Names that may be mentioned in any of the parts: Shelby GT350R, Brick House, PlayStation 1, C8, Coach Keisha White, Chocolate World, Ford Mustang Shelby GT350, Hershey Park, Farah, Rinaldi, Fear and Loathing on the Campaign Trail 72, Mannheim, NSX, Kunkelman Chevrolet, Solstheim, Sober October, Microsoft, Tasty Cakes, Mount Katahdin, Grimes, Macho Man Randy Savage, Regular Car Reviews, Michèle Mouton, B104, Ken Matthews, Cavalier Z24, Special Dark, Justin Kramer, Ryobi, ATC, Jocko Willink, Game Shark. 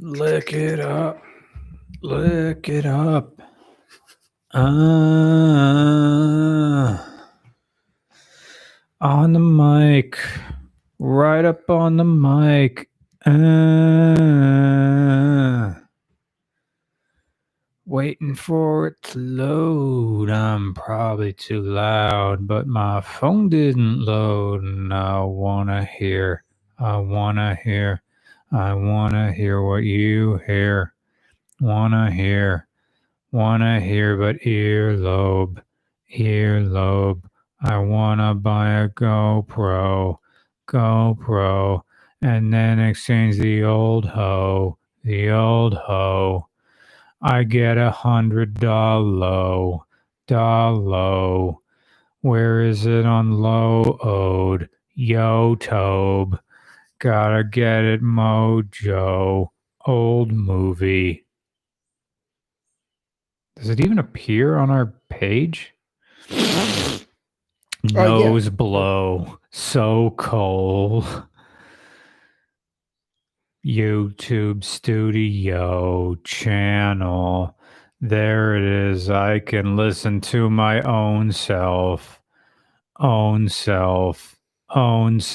Look it up. Look it up. On the mic. Right up on the mic. Waiting for it to load. I'm probably too loud, but my phone didn't load, and I wanna hear what you hear. But earlobe. I wanna buy a GoPro, and then exchange the old hoe. I get $100. Where is it on load? YoTobe. Gotta get it, Mojo. Old movie. Does it even appear on our page? Nose yeah. Blow. So cold. YouTube studio channel. There it is. I can listen to my own self. Own self. I guess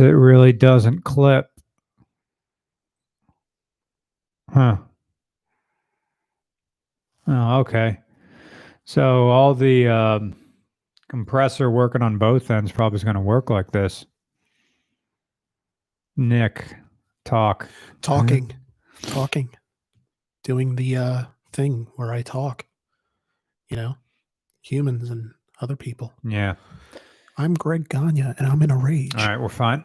it really doesn't clip. Huh. Oh, okay. So all the compressor working on both ends probably is going to work like this. Nick, talk. Talking. Doing the thing where I talk. You know, humans and other people. Yeah. I'm Greg Gagne, and I'm in a rage. All right, we're fine.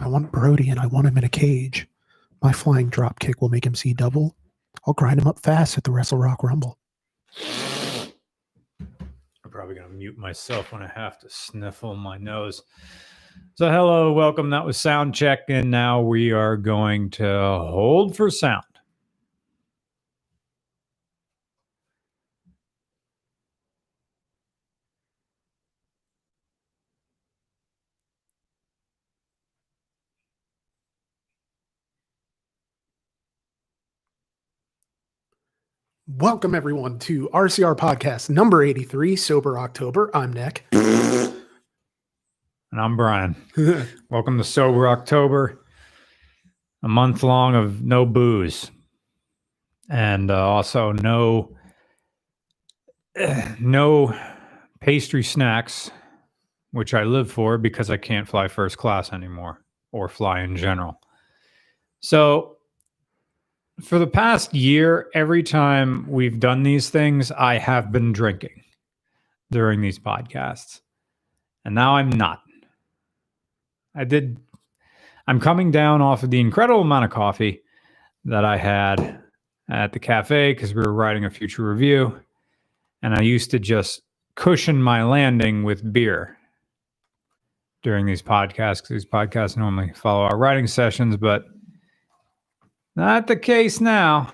I want Brody, and I want him in a cage. My flying drop kick will make him see double. I'll grind him up fast at the Wrestle Rock Rumble. I'm probably going to mute myself when I have to sniffle my nose. So hello, welcome. That was sound check, and now we are going to hold for sound. Welcome, everyone, to RCR Podcast number 83, Sober October. I'm Nick. And I'm Brian. Welcome to Sober October, a month long of no booze. And also no pastry snacks, which I live for because I can't fly first class anymore or fly in general. So for the past year, every time we've done these things, I have been drinking during these podcasts. And now I'm not. I'm coming down off of the incredible amount of coffee that I had at the cafe because we were writing a future review. And I used to just cushion my landing with beer during these podcasts because these podcasts normally follow our writing sessions, but not the case now.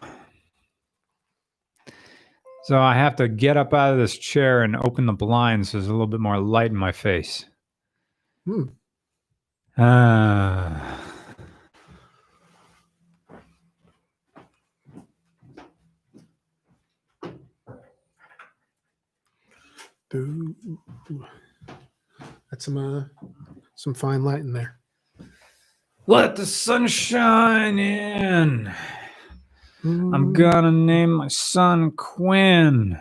So I have to get up out of this chair and open the blinds so there's a little bit more light in my face. That's some fine light in there. Let the sun shine in. I'm gonna name my son Quinn.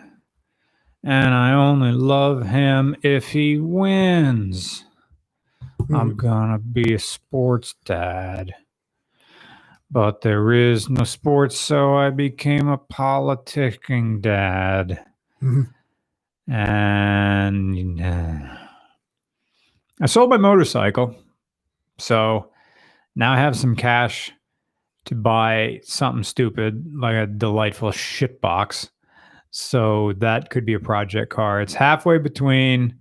And I only love him if he wins. I'm gonna be a sports dad. But there is no sports, so I became a politicking dad. And I sold my motorcycle. So now I have some cash to buy something stupid, like a delightful shit box. So that could be a project car. It's halfway between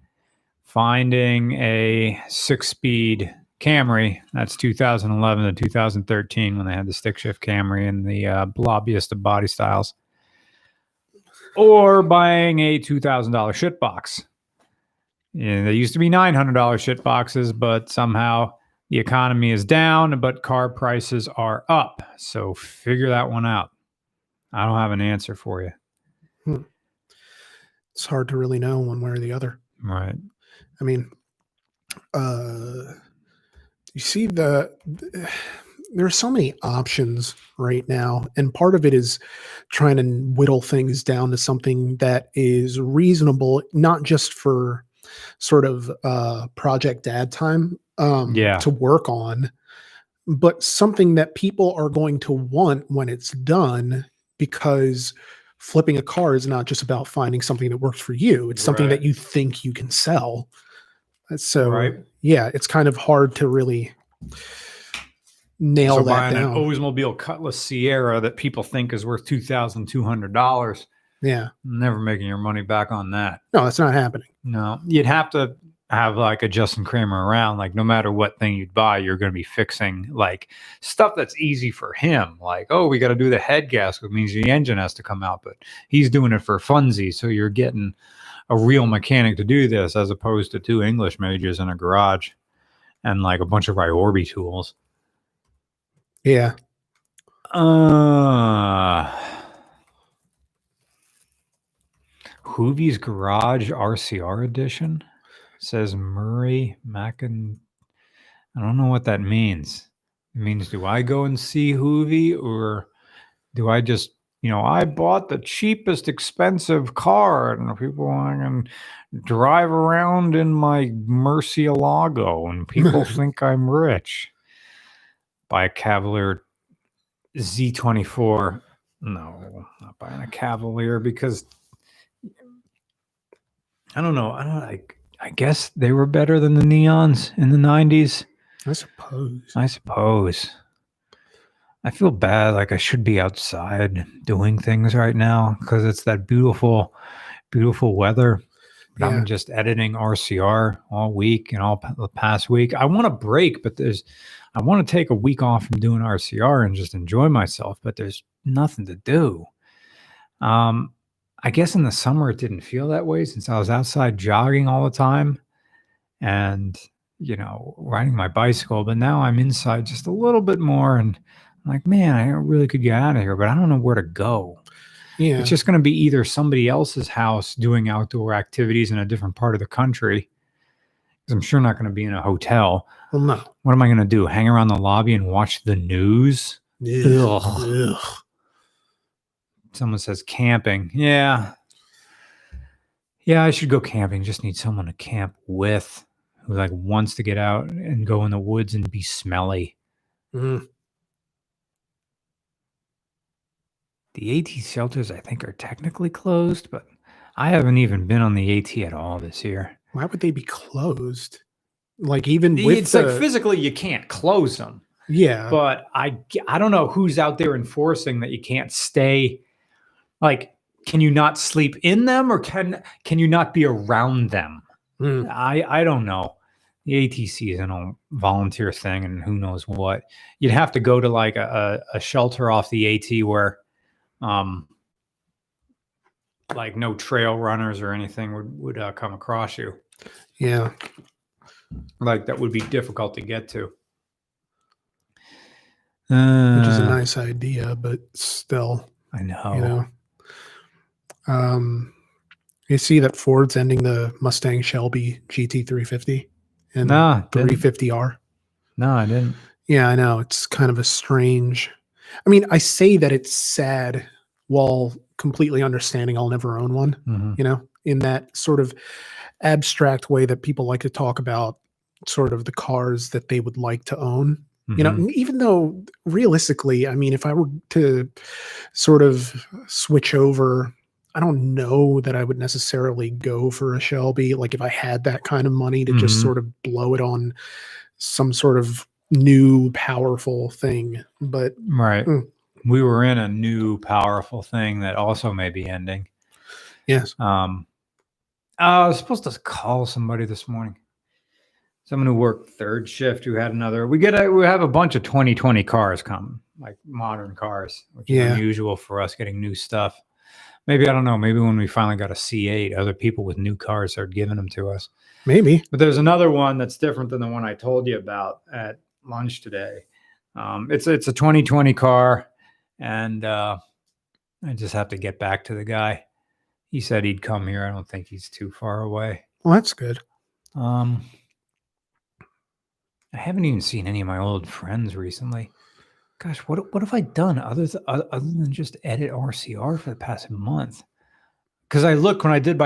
finding a 6-speed Camry. That's 2011 to 2013 when they had the stick shift Camry and the blobbiest of body styles. or buying a $2,000 shitbox. And there used to be $900 shitboxes, but somehow the economy is down, but car prices are up. So figure that one out. I don't have an answer for you. It's hard to really know one way or the other. Right. I mean, you see there are so many options right now. And part of it is trying to whittle things down to something that is reasonable, not just for sort of project dad time to work on, but something that people are going to want when it's done, because flipping a car is not just about finding something that works for you. It's something that you think you can sell. So, yeah, it's kind of hard to really nail that down. So buying an Oldsmobile Cutlass Sierra that people think is worth $2,200. Yeah. Never making your money back on that. No, that's not happening. No. You'd have to have like a Justin Kramer around. Like no matter what thing you'd buy, you're going to be fixing like stuff that's easy for him. Like, oh, we got to do the head gasket, means the engine has to come out, but he's doing it for funsies. So you're getting a real mechanic to do this as opposed to two English majors in a garage and like a bunch of Ryobi tools. Yeah. Hoovies Garage RCR Edition says Murray Mackin. I don't know what that means. It means, do I go and see Hoovy, or do I just, you know, I bought the cheapest expensive car and people can drive around in my Murcielago and people think I'm rich. Buy a Cavalier Z24. No, not buying a Cavalier because I don't know. I guess they were better than the Neons in the 90s. I suppose. I feel bad. Like I should be outside doing things right now because it's that beautiful, beautiful weather. But I'm just editing RCR all week and all the past week. I want a break, but I want to take a week off from doing RCR and just enjoy myself, but there's nothing to do. I guess in the summer, it didn't feel that way since I was outside jogging all the time and, you know, riding my bicycle. But now I'm inside just a little bit more and I'm like, man, I really could get out of here, but I don't know where to go. Yeah. It's just going to be either somebody else's house doing outdoor activities in a different part of the country, because I'm sure not going to be in a hotel. Well, no. What am I going to do? Hang around the lobby and watch the news? Ugh. Ugh. Someone says camping. Yeah, I should go camping. Just need someone to camp with who like wants to get out and go in the woods and be smelly. Mm-hmm. The AT shelters, I think, are technically closed, but I haven't even been on the AT at all this year. Why would they be closed? Like even with it's like physically you can't close them. Yeah. But I don't know who's out there enforcing that you can't stay. Like, can you not sleep in them, or can you not be around them? Mm. I don't know. The ATC is a volunteer thing, and who knows what. You'd have to go to like a shelter off the AT where, like no trail runners or anything would come across you. Yeah, like that would be difficult to get to. Which is a nice idea, but still, I know. You know. You see that Ford's ending the Mustang Shelby GT350 and 350R? No, I didn't. Yeah, I know. It's kind of a strange. I mean, I say that it's sad while completely understanding I'll never own one, you know, in that sort of abstract way that people like to talk about sort of the cars that they would like to own. You know, even though realistically, I mean, if I were to sort of switch over, I don't know that I would necessarily go for a Shelby. Like if I had that kind of money to just sort of blow it on some sort of new powerful thing. But we were in a new powerful thing that also may be ending. Yes. I was supposed to call somebody this morning. Someone who worked third shift who had another. We have a bunch of 2020 cars coming, like modern cars, which is unusual for us getting new stuff. Maybe, I don't know, maybe when we finally got a C8, other people with new cars started giving them to us. Maybe. But there's another one that's different than the one I told you about at lunch today. It's a 2020 car, and I just have to get back to the guy. He said he'd come here. I don't think he's too far away. Well, that's good. I haven't even seen any of my old friends recently. Gosh, what have I done other than just edit RCR for the past month? Because I look when I did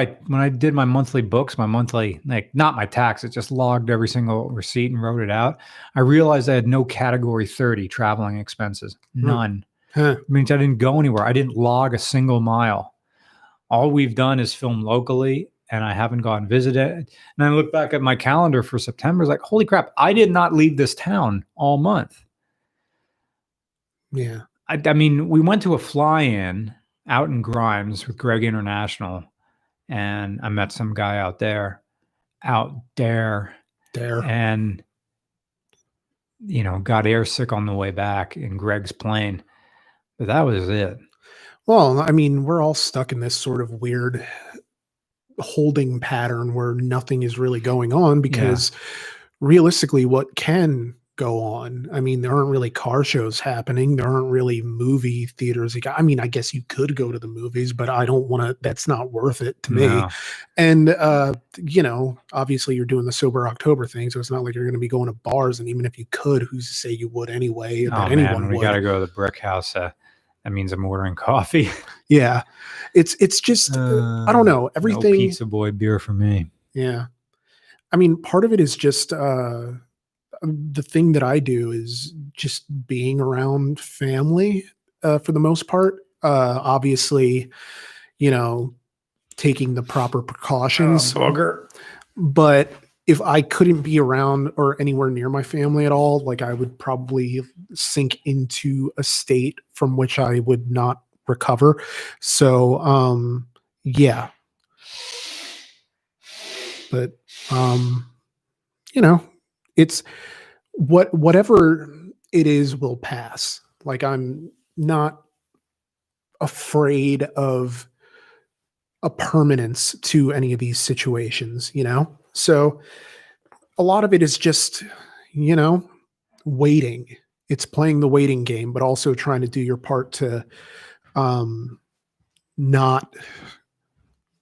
my monthly books, not my tax, it just logged every single receipt and wrote it out. I realized I had no Category 30 traveling expenses, none. Huh. It means I didn't go anywhere. I didn't log a single mile. All we've done is film locally, and I haven't gone visit it. And I look back at my calendar for September, it's like, holy crap, I did not leave this town all month. Yeah. I mean, we went to a fly-in out in Grimes with Greg International, and I met some guy out there. And, you know, got airsick on the way back in Greg's plane. But that was it. Well, I mean, we're all stuck in this sort of weird holding pattern where nothing is really going on because realistically what can go on. I mean, there aren't really car shows happening. There aren't really movie theaters. I mean, I guess you could go to the movies, but I don't want to, that's not worth it to me. And, you know, obviously you're doing the Sober October thing, so it's not like you're going to be going to bars. And even if you could, who's to say you would anyway? We got to go to the Brick House. That means I'm ordering coffee. Yeah. It's just, I don't know. Everything. No pizza boy beer for me. Yeah. I mean, part of it is just, the thing that I do is just being around family for the most part. Obviously, you know, taking the proper precautions. But if I couldn't be around or anywhere near my family at all, like I would probably sink into a state from which I would not recover. So, yeah. But, you know, it's whatever it is will pass. Like I'm not afraid of a permanence to any of these situations, you know? So a lot of it is just, you know, waiting. It's playing the waiting game, but also trying to do your part to not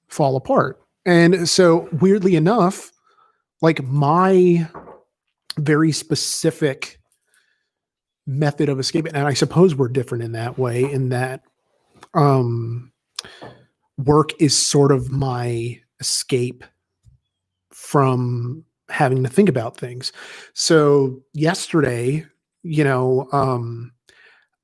fall apart. And so weirdly enough, like my very specific method of escape, and I suppose we're different in that way, in that work is sort of my escape from having to think about things. So yesterday, you know,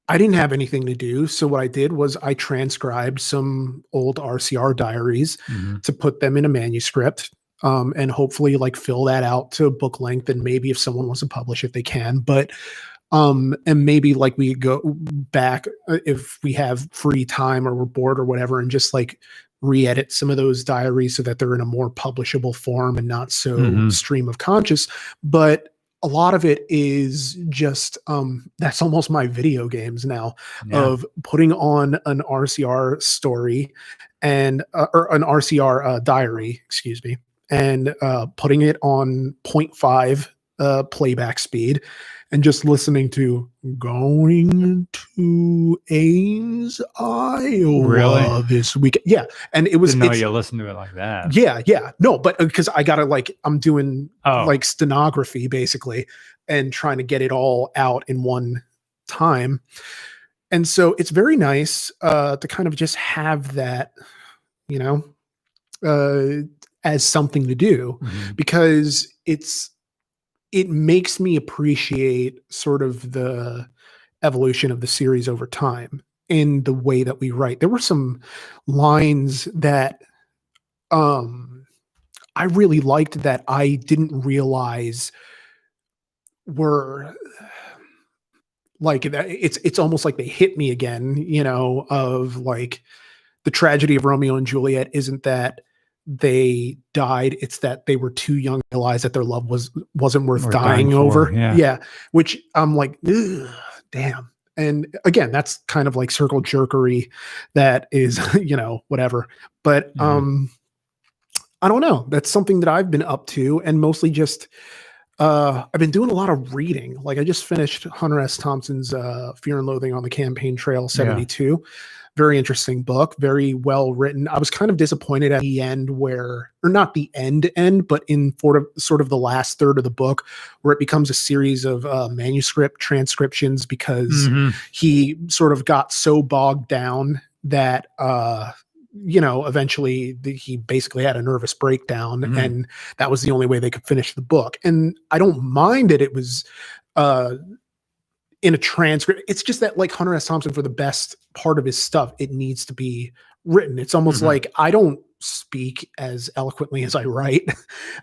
I didn't have anything to do. So what I did was I transcribed some old RCR diaries to put them in a manuscript. And hopefully like fill that out to book length, and maybe if someone wants to publish it, they can, but, and maybe like we go back if we have free time or we're bored or whatever, and just like re-edit some of those diaries so that they're in a more publishable form and not so stream of conscious. But a lot of it is just, that's almost my video games now of putting on an RCR story and, or an RCR diary, excuse me, and putting it on 0.5 playback speed and just listening to Going to Ames, Iowa this weekend. Yeah. And it was, I didn't know you listen to it like that. Yeah. Yeah. No, but because I got to like, I'm doing like stenography basically and trying to get it all out in one time. And so it's very nice to kind of just have that, you know, as something to do because it makes me appreciate sort of the evolution of the series over time in the way that we write. There were some lines that I really liked that I didn't realize were like, it's almost like they hit me again, you know, of like the tragedy of Romeo and Juliet isn't that they died, it's that they were too young to realize that their love wasn't worth dying over. Which I'm like, damn. And again, that's kind of like circle jerkery that is, you know, whatever. But I don't know. That's something that I've been up to, and mostly just I've been doing a lot of reading. Like I just finished Hunter S. Thompson's Fear and Loathing on the Campaign Trail 72. Yeah. Very interesting book, very well written. I was kind of disappointed at the end where, or not the end, but in sort of the last third of the book where it becomes a series of manuscript transcriptions, because he sort of got so bogged down that, you know, eventually he basically had a nervous breakdown, and that was the only way they could finish the book. And I don't mind that it was in a transcript. It's just that, like, Hunter S. Thompson, for the best part of his stuff, it needs to be written. It's almost like I don't speak as eloquently as I write.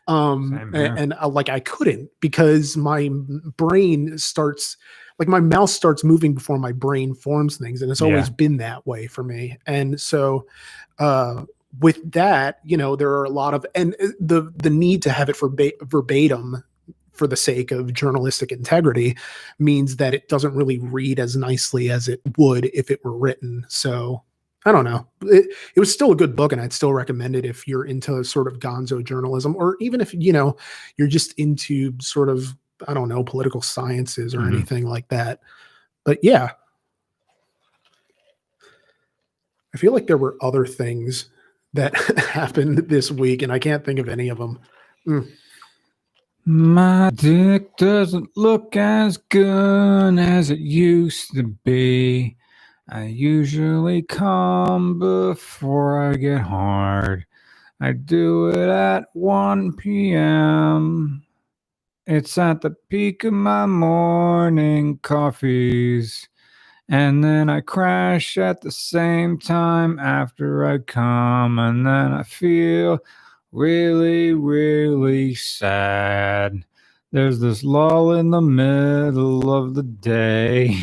I couldn't, because my brain starts, like, my mouth starts moving before my brain forms things. And it's always been that way for me. And so, with that, you know, there are a lot of, and the need to have it verbatim for the sake of journalistic integrity means that it doesn't really read as nicely as it would if it were written. So I don't know. It was still a good book, and I'd still recommend it if you're into sort of gonzo journalism, or even if, you know, you're just into sort of, I don't know, political sciences or anything like that. But yeah, I feel like there were other things that happened this week, and I can't think of any of them. My dick doesn't look as good as it used to be. I usually come before I get hard. I do it at 1 p.m. It's at the peak of my morning coffees. And then I crash at the same time after I come. And then I feel really, really sad. There's this lull in the middle of the day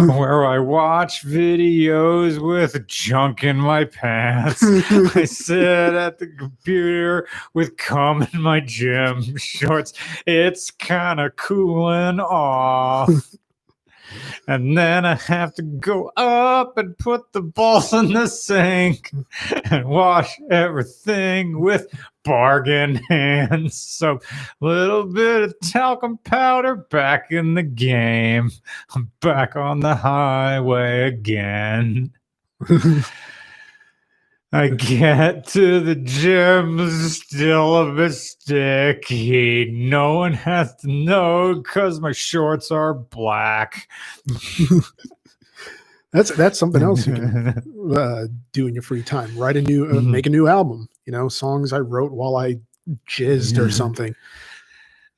where I watch videos with junk in my pants. I sit at the computer with cum in my gym shorts. It's kind of cooling off. And then I have to go up and put the balls in the sink and wash everything with bargain hand soap. Little bit of talcum powder, back in the game. I'm back on the highway again. I get to the gym, still a bit sticky. No one has to know because my shorts are black. That's something else you can do in your free time. Write a new, make a new album. You know, songs I wrote while I jizzed or something.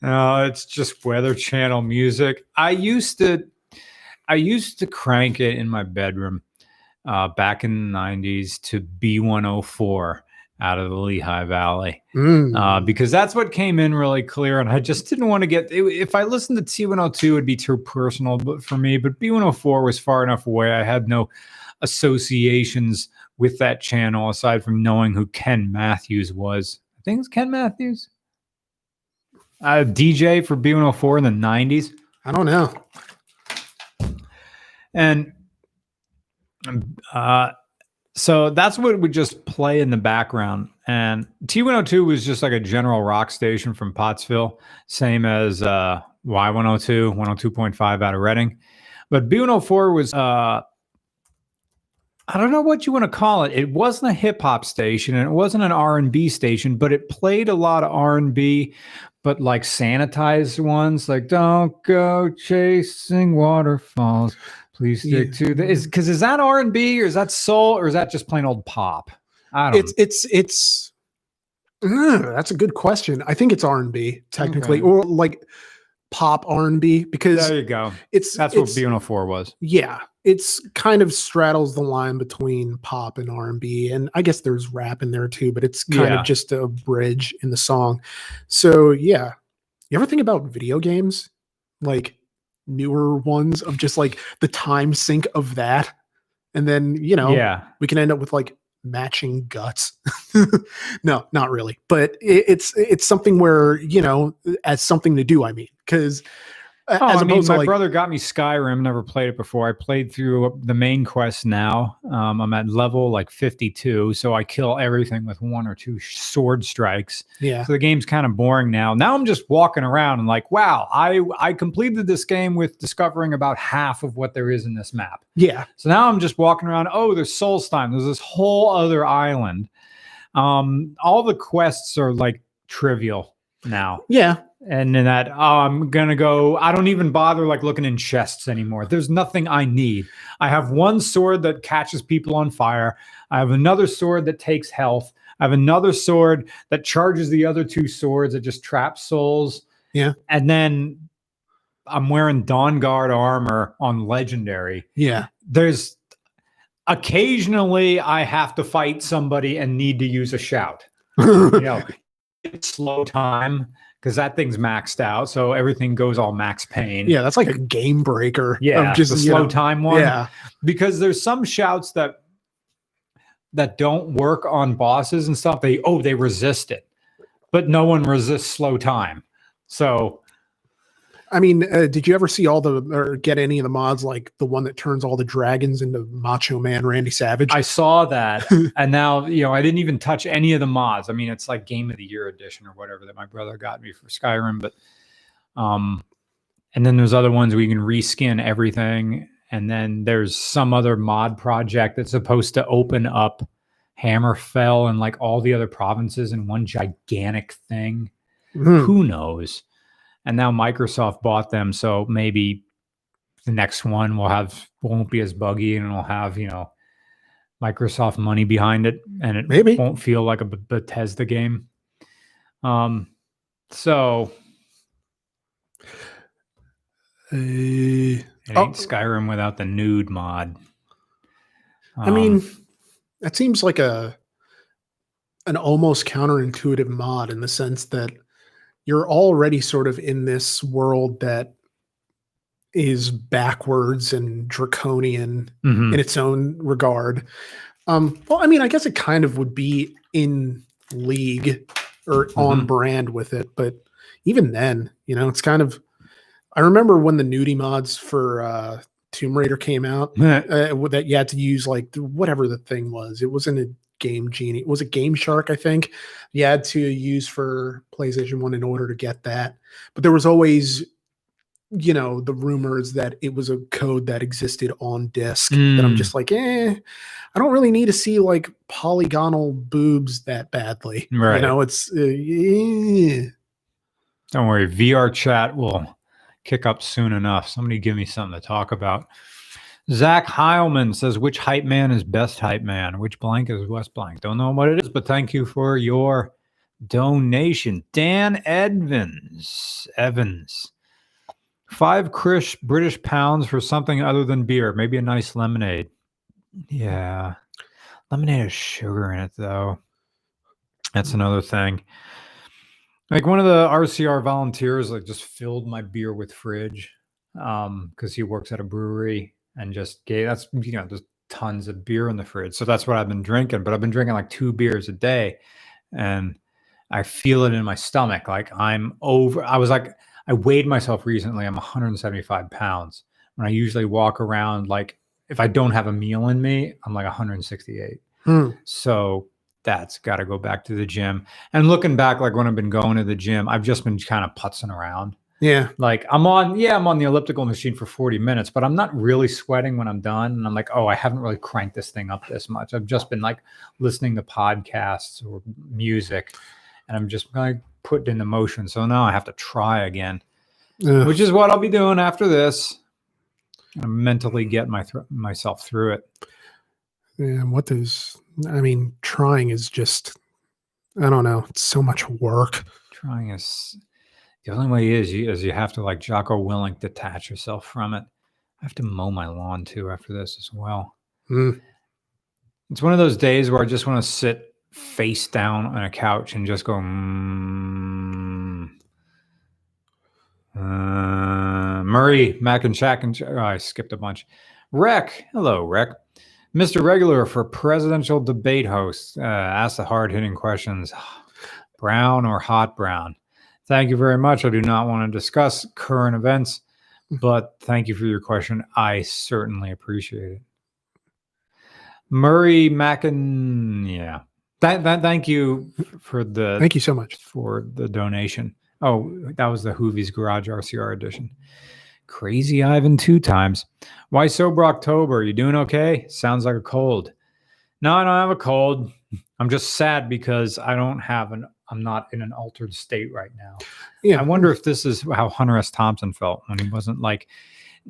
It's just Weather Channel music. I used to crank it in my bedroom. Back in the 90s to B104 out of the Lehigh Valley, because that's what came in really clear. And I just didn't want to get, if I listened to T102, it'd be too personal for me, but B104 was far enough away. I had no associations with that channel aside from knowing who Ken Matthews was. I think it's Ken Matthews. DJ for B104 in the 90s. I don't know. And so that's what would just play in the background. And T102 was just like a general rock station from Pottsville, same as Y102, 102.5 out of Reading. But B104 was, I don't know what you want to call it. It wasn't a hip hop station and it wasn't an R&B station, but it played a lot of R&B, but like sanitized ones, like "Don't Go Chasing Waterfalls. Please stick to this," because is that R&B or is that soul or is that just plain old pop? I don't know. That's a good question. I think it's R&B technically, or like pop R&B, because there you go. That's what B104 was. Yeah, it's kind of straddles the line between pop and R&B, and I guess there's rap in there too, but it's kind of just a bridge in the song. So yeah, you ever think about video games, like newer ones, of just like the time sink of that, and then, you know, we can end up with like matching guts. No, not really, but it's something where, you know, as something to do, I mean, because My brother got me Skyrim. Never played it before. I played through the main quest now. I'm at level like 52, so I kill everything with one or two sword strikes. Yeah. So the game's kind of boring now. Now I'm just walking around and like, wow, I completed this game with discovering about half of what there is in this map. Yeah. So now I'm just walking around. Oh, there's Solstheim. There's this whole other island. All the quests are like trivial now. Yeah. And then that, I'm going to go, I don't even bother like looking in chests anymore. There's nothing I need. I have one sword that catches people on fire. I have another sword that takes health. I have another sword that charges the other two swords that just traps souls. Yeah. And then I'm wearing Dawn Guard armor on Legendary. Yeah. There's occasionally I have to fight somebody and need to use a shout. You know, it's slow time, because that thing's maxed out, so everything goes all max pain. Yeah, that's like a game breaker. Yeah, just a slow time one. Yeah, because there's some shouts that don't work on bosses and stuff. They resist it, but no one resists slow time. So, I mean, did you ever see get any of the mods like the one that turns all the dragons into Macho Man Randy Savage? I saw that, and now I didn't even touch any of the mods. I mean, it's like Game of the Year edition or whatever that my brother got me for Skyrim. But, and then there's other ones where you can reskin everything, and then there's some other mod project that's supposed to open up Hammerfell and like all the other provinces in one gigantic thing. Mm. Who knows? And now Microsoft bought them, so maybe the next one won't be as buggy, and it'll have Microsoft money behind it, and it maybe won't feel like a Bethesda game. It ain't Skyrim without the nude mod. I mean, that seems like an almost counterintuitive mod in the sense that you're already sort of in this world that is backwards and draconian in its own regard. Well, I mean, I guess it kind of would be in league or on brand with it, but even then, it's kind of, I remember when the nudie mods for Tomb Raider came out, that you had to use like whatever the thing was. It wasn't a Game Genie. Was it Game Shark? I think you had to use for PlayStation 1 in order to get that. But there was always, the rumors that it was a code that existed on disk. That I'm just like, I don't really need to see like polygonal boobs that badly. Right. It's. Don't worry, VR chat will kick up soon enough. Somebody give me something to talk about. Zach Heilman says, which hype man is best hype man? Which blank is West blank? Don't know what it is, but thank you for your donation. Dan Evans. 5 British pounds for something other than beer. Maybe a nice lemonade. Yeah. Lemonade has sugar in it, though. That's another thing. Like one of the RCR volunteers just filled my beer with fridge because he works at a brewery. And just gave there's tons of beer in the fridge. So that's what I've been drinking. But I've been drinking like 2 beers a day. And I feel it in my stomach. Like I'm over. I was like, I weighed myself recently. I'm 175 pounds. When I usually walk around, like if I don't have a meal in me, I'm like 168. So that's got to go back to the gym. And looking back, like when I've been going to the gym, I've just been kind of putzing around. Yeah. Like I'm on the elliptical machine for 40 minutes, but I'm not really sweating when I'm done. And I'm like, oh, I haven't really cranked this thing up this much. I've just been like listening to podcasts or music, and I'm just like putting in the motion. So now I have to try again, which is what I'll be doing after this. I mentally get myself through it. Yeah. Trying is just, I don't know. It's so much work. Trying is... The only way is you have to, like Jocko Willink, detach yourself from it. I have to mow my lawn, too, after this as well. It's one of those days where I just want to sit face down on a couch and just go, Murray, Mac and Shack, and I skipped a bunch. Rec. Hello, Rec. Mr. Regular for presidential debate host. Ask the hard-hitting questions. Brown or hot brown? Thank you very much. I do not want to discuss current events. But thank you for your question. I certainly appreciate it. Murray Mackin, yeah. Thank you for the. Thank you so much for the donation. Oh, that was the Hoovies Garage RCR edition. Crazy Ivan 2 times. Why Sober October? You doing okay? Sounds like a cold. No, I don't have a cold. I'm just sad because I don't have an. I'm not in an altered state right now. Yeah, I wonder if this is how Hunter S. Thompson felt when he wasn't like.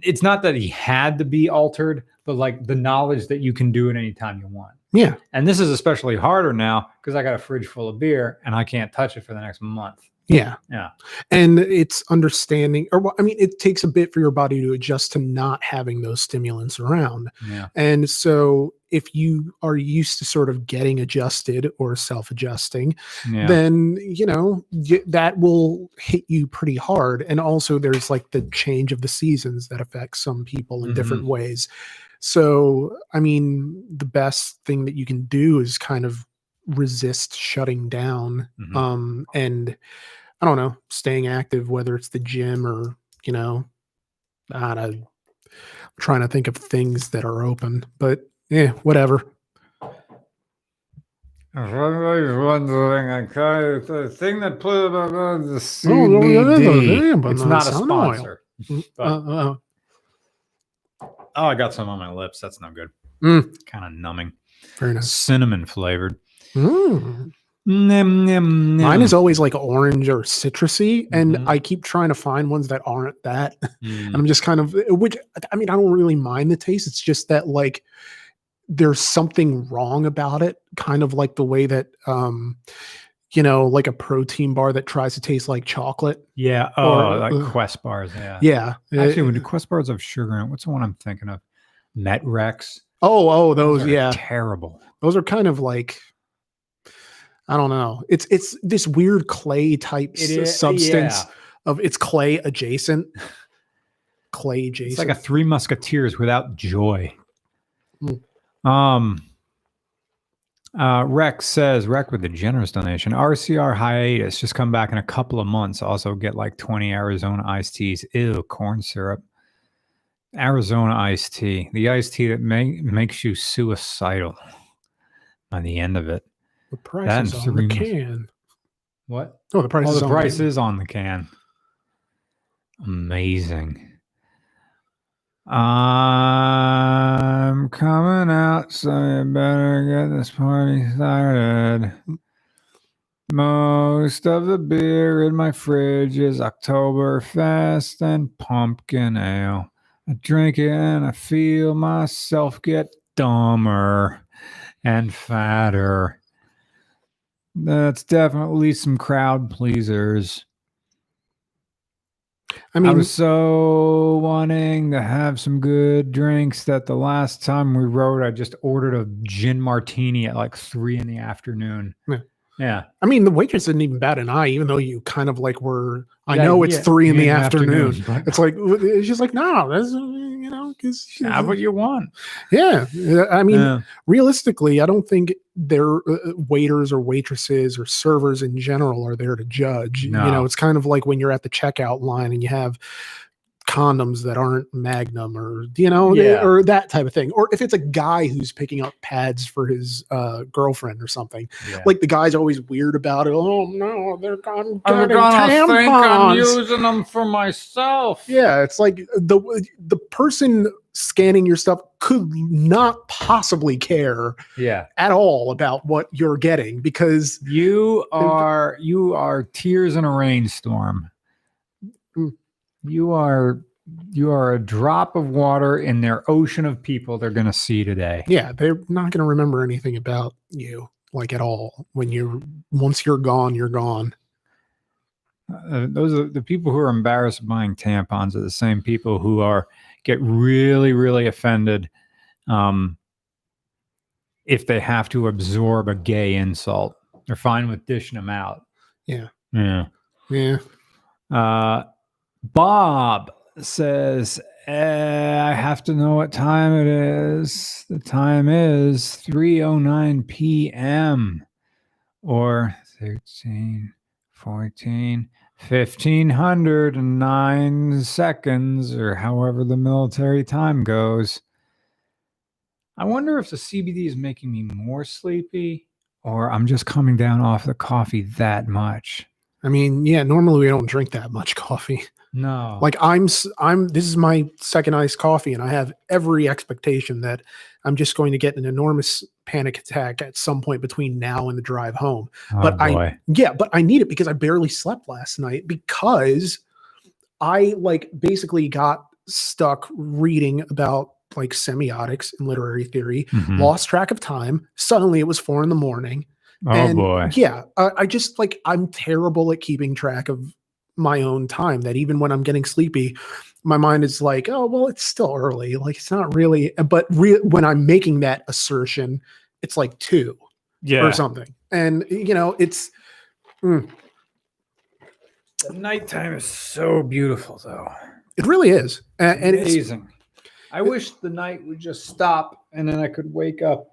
It's not that he had to be altered, but like the knowledge that you can do it anytime you want. Yeah. And this is especially harder now because I got a fridge full of beer and I can't touch it for the next month. Yeah. Yeah. And it's understanding, or well, I mean, it takes a bit for your body to adjust to not having those stimulants around. Yeah. And so if you are used to sort of getting adjusted or self-adjusting, yeah, then, you know, that will hit you pretty hard. And also there's like the change of the seasons that affects some people in mm-hmm. different ways. So, I mean, the best thing that you can do is kind of resist shutting down, mm-hmm. And I don't know, staying active, whether it's the gym or, you know, I'm trying to think of things that are open, but yeah, whatever. Somebody's wondering, okay, the thing that played about the CBD, it's not a sponsor. Oh, I got some on my lips. That's not good. Kind of numbing. Very nice. Cinnamon flavored. Mine is always like orange or citrusy, and mm-hmm. I keep trying to find ones that aren't that. And I'm just kind of, which I mean, I don't really mind the taste. It's just that like there's something wrong about it, kind of like the way that you know, like a protein bar that tries to taste like chocolate. Yeah. Oh, or, like Quest bars. Yeah. Yeah. Actually, when the Quest bars have sugar in it, what's the one I'm thinking of? Met Rex. Oh, those are yeah. Terrible. Those are kind of like, I don't know. It's this weird clay type substance yeah. of it's clay adjacent. Clay adjacent. It's like a Three Musketeers without joy. Rex says, Rex with the generous donation, RCR hiatus, just come back in a couple of months. Also get like 20 Arizona iced teas. Ew, corn syrup. Arizona iced tea. The iced tea that makes you suicidal by the end of it. The price is on the can. What? Oh, the price, oh, the price is on the can. Amazing. I'm coming out, so you better get this party started. Most of the beer in my fridge is Oktoberfest and pumpkin ale. I drink it and I feel myself get dumber and fatter. That's definitely some crowd pleasers. I mean, I was so wanting to have some good drinks that the last time we rode, I just ordered a gin martini at like 3 PM. Yeah. Yeah. I mean, the waitress didn't even bat an eye, even though you kind of like were, I know it's 3 PM. It's like, she's like, no, that's, you know, because have what you want. Yeah. I mean, realistically, I don't think their waiters or waitresses or servers in general are there to judge. No. You know, it's kind of like when you're at the checkout line and you have condoms that aren't Magnum or, you know, or that type of thing. Or if it's a guy who's picking up pads for his girlfriend or something, like the guy's always weird about it. Oh no, they're gone. I'm gonna think I'm using them for myself. Yeah, it's like the person scanning your stuff could not possibly care at all about what you're getting, because you are tears in a rainstorm. You are a drop of water in their ocean of people they're going to see today. Yeah, they're not going to remember anything about you, like at all. When once you're gone, you're gone. Those are the people who are embarrassed buying tampons. Are the same people who get really, really offended if they have to absorb a gay insult. They're fine with dishing them out. Yeah. Yeah. Yeah. Bob says, I have to know what time it is. The time is 3:09 PM or 13:14 1,509 seconds, or however the military time goes. I wonder if the CBD is making me more sleepy, or I'm just coming down off the coffee that much. I mean, yeah, normally we don't drink that much coffee. No. Like this is my second iced coffee, and I have every expectation that I'm just going to get an enormous panic attack at some point between now and the drive home. Oh, but I need it because I barely slept last night because I basically got stuck reading about semiotics and literary theory, lost track of time. Suddenly it was 4 a.m. Yeah, I just I'm terrible at keeping track of my own time, that even when I'm getting sleepy, my mind is oh, well, it's still early. It's not really, but when I'm making that assertion, it's 2 or something. And it's nighttime is so beautiful though. It really is. And amazing. I wish the night would just stop and then I could wake up.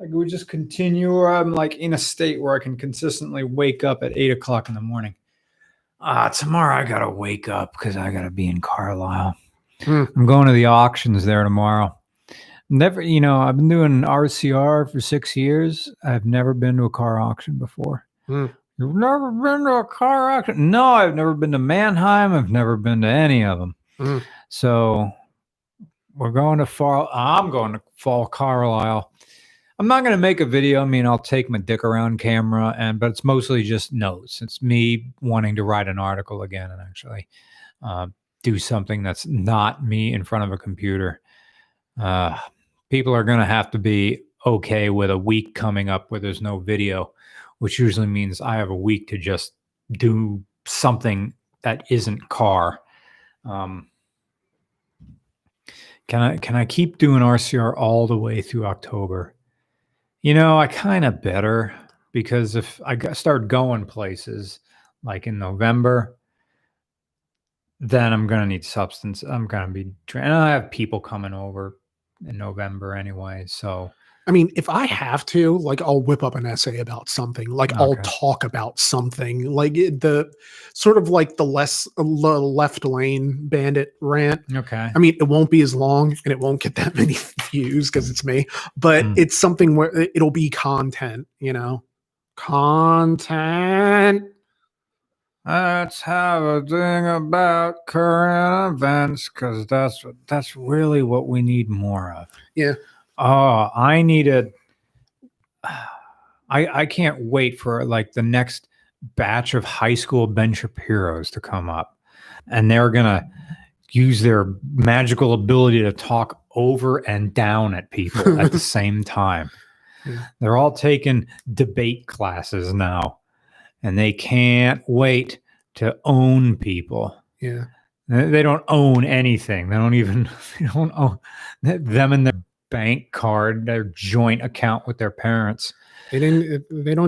It would just continue, or I'm in a state where I can consistently wake up at 8 o'clock in the morning. Tomorrow I got to wake up because I got to be in Carlisle. I'm going to the auctions there tomorrow. Never, I've been doing RCR for 6 years. I've never been to a car auction before. You've never been to a car auction? No, I've never been to Mannheim. I've never been to any of them. So I'm going to fall Carlisle. I'm not going to make a video. I'll take my dick around camera, but it's mostly just notes. It's me wanting to write an article again and actually do something that's not me in front of a computer. People are going to have to be okay with a week coming up where there's no video, which usually means I have a week to just do something that isn't car. Can I keep doing RCR all the way through October? I kind of better, because if I start going places in November, then I'm going to need substance. I'm going to be trying. I have people coming over in November anyway. So, if I have to, I'll whip up an essay about something, I'll talk about something the sort of the less left lane bandit rant. Okay. It won't be as long and it won't get that many views because it's me, but it's something where it'll be content, content. Let's have a thing about current events, because that's really what we need more of. Yeah. Oh, I can't wait for the next batch of high school Ben Shapiros to come up, and they're going to use their magical ability to talk over and down at people at the same time. They're all taking debate classes now, and they can't wait to own people. Yeah. They don't own anything. They don't own them and their bank card, their joint account with their parents. They don't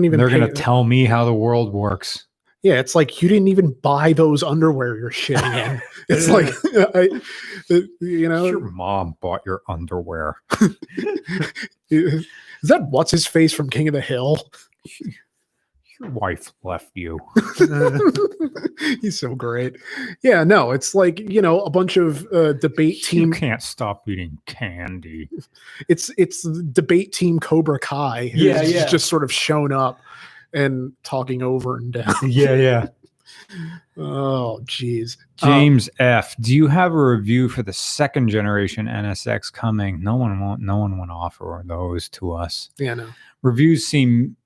even. They're gonna tell me how the world works. Yeah, it's you didn't even buy those underwear you're shitting in. It's your mom bought your underwear. Is that what's his face from King of the Hill? Your wife left you. He's so great. Yeah, no, it's a bunch of debate team. You can't stop eating candy. It's debate team Cobra Kai. Yeah, yeah. Just sort of shown up and talking over and down. Yeah, yeah. Oh, geez. James F. Do you have a review for the second generation NSX coming? No one won't offer those to us. Yeah, no. Reviews seem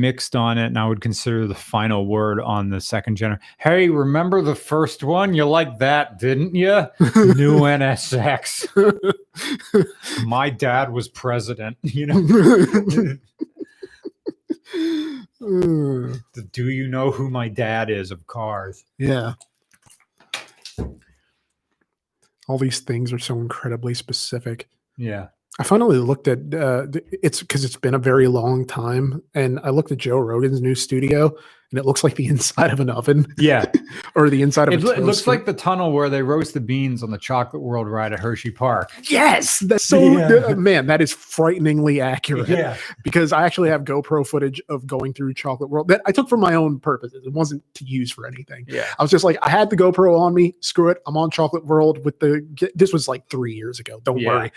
mixed on it, and I would consider the final word on the second generation. Hey, remember the first one? You liked that, didn't you? New NSX. My dad was president, Do you know who my dad is of cars? Yeah. All these things are so incredibly specific. Yeah. I finally looked at it's because it's been a very long time, and I looked at Joe Rogan's new studio, and it looks like the inside of an oven. Yeah. Or the inside of a toaster. It looks like the tunnel where they roast the beans on the Chocolate World ride at Hershey Park. Yes. That's so, man, that is frighteningly accurate. Yeah. Because I actually have GoPro footage of going through Chocolate World that I took for my own purposes. It wasn't to use for anything. Yeah. I was just like, I had the GoPro on me. Screw it. I'm on Chocolate World with the, this was like 3 years ago. Don't worry.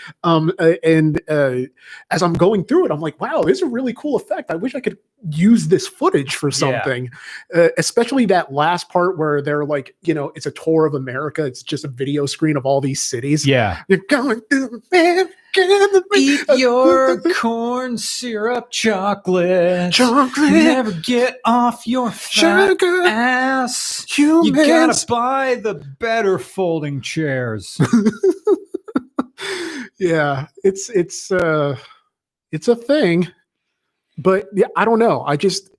As I'm going through it, I'm like, wow, this is a really cool effect. I wish I could use this footage for something, especially that last part where they're like, you know, it's a tour of America. It's just a video screen of all these cities. Yeah. You're going through America. Eat your corn syrup chocolate. Chocolate. Never get off your fat sugar ass. Humans. You gotta buy the better folding chairs. Yeah. It's a thing. But yeah, I don't know. I just,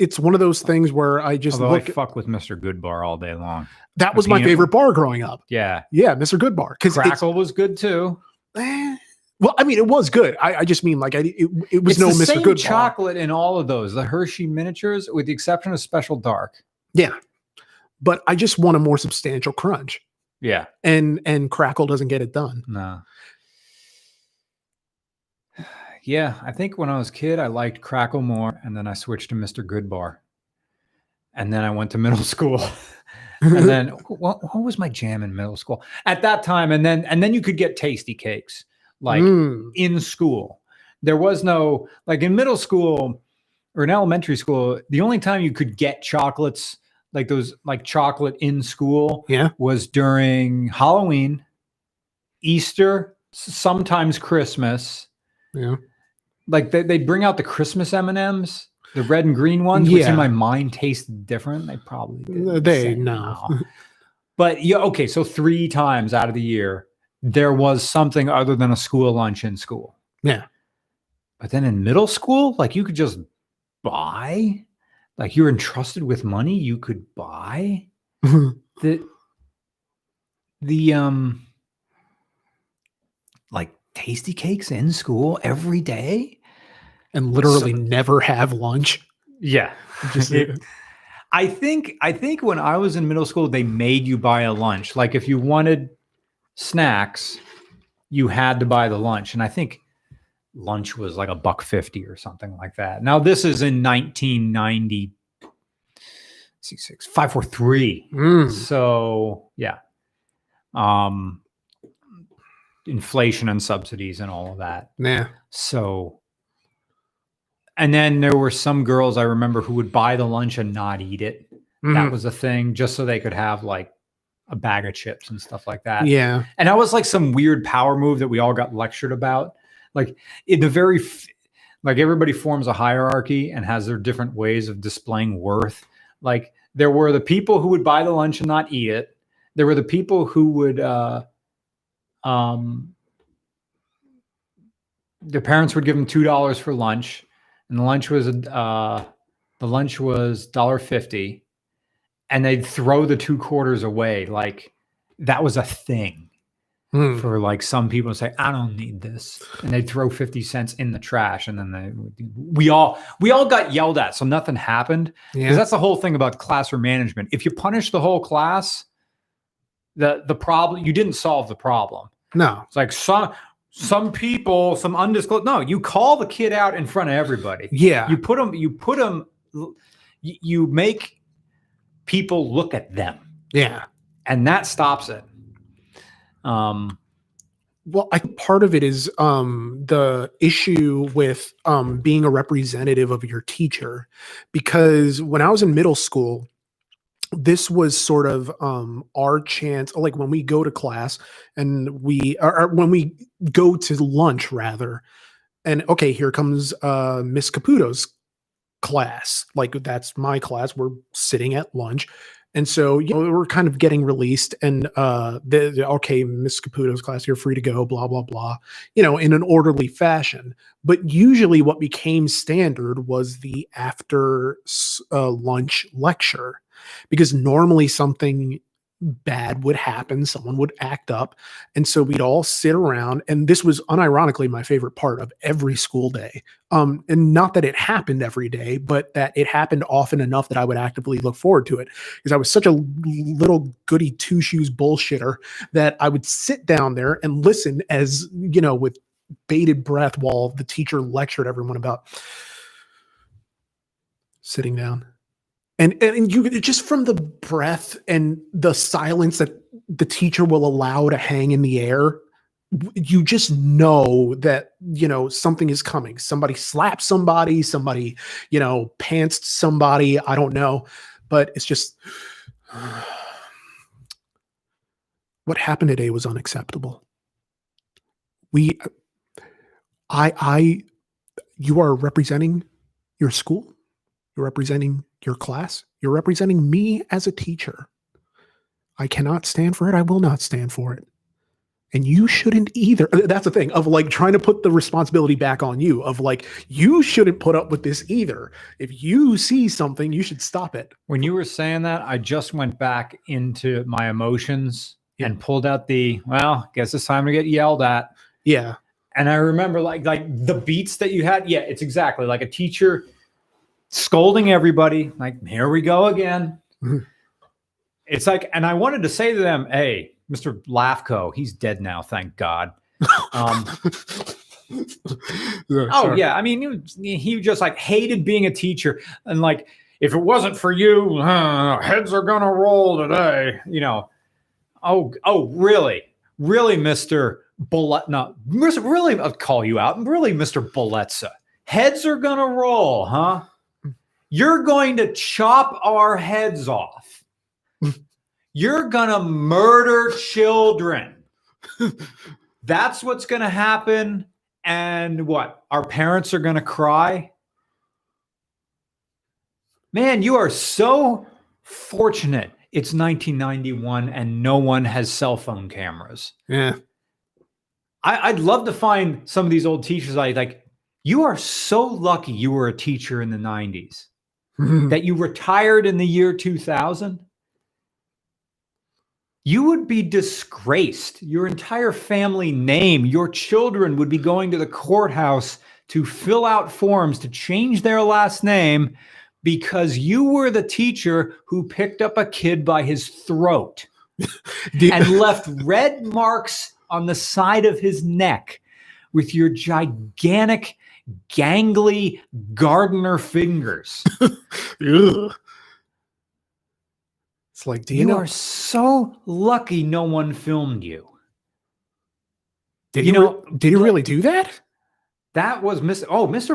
it's one of those things where I just I fuck with Mr. Goodbar all day long. That was my favorite bar growing up. Yeah. Yeah. Mr. Goodbar. Because Crackle was good too. Well, I mean, it was good. I just mean like, it was no Mr. Goodbar. Chocolate in all of those, the Hershey miniatures with the exception of Special Dark. Yeah. But I just want a more substantial crunch. Yeah. And Crackle doesn't get it done. No. Yeah, I think when I was a kid, I liked Crackle more, and then I switched to Mr. Goodbar. And then I went to middle school. And then what was my jam in middle school? At that time, and then you could get Tasty Cakes, like in school. There was no, like in middle school or in elementary school, the only time you could get chocolates, like those, like chocolate in school, was during Halloween, Easter, sometimes Christmas. Yeah. Like they bring out the Christmas M&Ms, the red and green ones, which in my mind tasted different. They probably didn't. But yeah, okay. So 3 times out of the year, there was something other than a school lunch in school. Yeah. But then in middle school, like you could just buy, like you were entrusted with money, you could buy the like Tasty Cakes in school every day and literally never have lunch. Yeah. I think when I was in middle school, they made you buy a lunch. Like if you wanted snacks, you had to buy the lunch. And I think lunch was like $1.50 or something like that. Now this is in 543. So yeah. Inflation and subsidies and all of that. Yeah. So, and then there were some girls I remember who would buy the lunch and not eat it. Mm-hmm. That was a thing, just so they could have like a bag of chips and stuff like that. Yeah. And that was like some weird power move that we all got lectured about. Like in the very, like everybody forms a hierarchy and has their different ways of displaying worth. Like there were the people who would buy the lunch and not eat it. There were the people who would, their parents would give them $2 for lunch, and the lunch was $1.50, and they'd throw the 2 quarters away. Like that was a thing for like some people to say, I don't need this, and they'd throw 50 cents in the trash, and then we all got yelled at, so nothing happened. Because that's the whole thing about classroom management. If you punish the whole class, the problem, you didn't solve the problem. No. It's like some people, some undisclosed. No, you call the kid out in front of everybody. Yeah. You put them, you make people look at them. Yeah. And that stops it. Well, I think part of it is the issue with being a representative of your teacher, because when I was in middle school, this was sort of our chance, like when we go to class and when we go to lunch rather, and okay, here comes Miss Caputo's class. Like that's my class. We're sitting at lunch. And so, you know, we're kind of getting released and okay, Miss Caputo's class, you're free to go, blah, blah, blah, you know, in an orderly fashion. But usually what became standard was the after lunch lecture. Because normally something bad would happen. Someone would act up. And so we'd all sit around. And this was unironically my favorite part of every school day. And not that it happened every day, but that it happened often enough that I would actively look forward to it, because I was such a little goody two shoes bullshitter that I would sit down there and listen as, you know, with bated breath while the teacher lectured everyone about sitting down. And you just, from the breath and the silence that the teacher will allow to hang in the air, you just know that, you know, something is coming. Somebody slapped somebody, somebody, you know, pantsed somebody. I don't know, but it's just what happened today was unacceptable. You are representing your school. You're representing your class. You're representing me as a teacher. I cannot stand for it. I will not stand for it. And you shouldn't either. That's the thing of like trying to put the responsibility back on you, of like, you shouldn't put up with this either. If you see something, you should stop it. When you were saying that, I just went back into my emotions and pulled out the, well, guess it's time to get yelled at. Yeah. And I remember like the beats that you had. Yeah, it's exactly like a teacher scolding everybody, like, here we go again. It's like, and I wanted to say to them, hey, Mr. Lafko, he's dead now, thank God. Yeah, I mean, he just like hated being a teacher, and like, if it wasn't for you, heads are gonna roll today, you know. Really, Mr. Boletza, no, really, I'll call you out, really, Mr. Boletza, heads are gonna roll, huh? You're going to chop our heads off. You're going to murder children. That's what's going to happen. And what? Our parents are going to cry? Man, you are so fortunate. It's 1991 and no one has cell phone cameras. Yeah. I'd love to find some of these old teachers. I like, you are so lucky you were a teacher in the 90s. That you retired in the year 2000, you would be disgraced. Your entire family name, your children would be going to the courthouse to fill out forms to change their last name because you were the teacher who picked up a kid by his throat and left red marks on the side of his neck with your gigantic, gangly gardener fingers. It's like, do you know? Are so lucky no one filmed you. Did he really do that? That was Mr.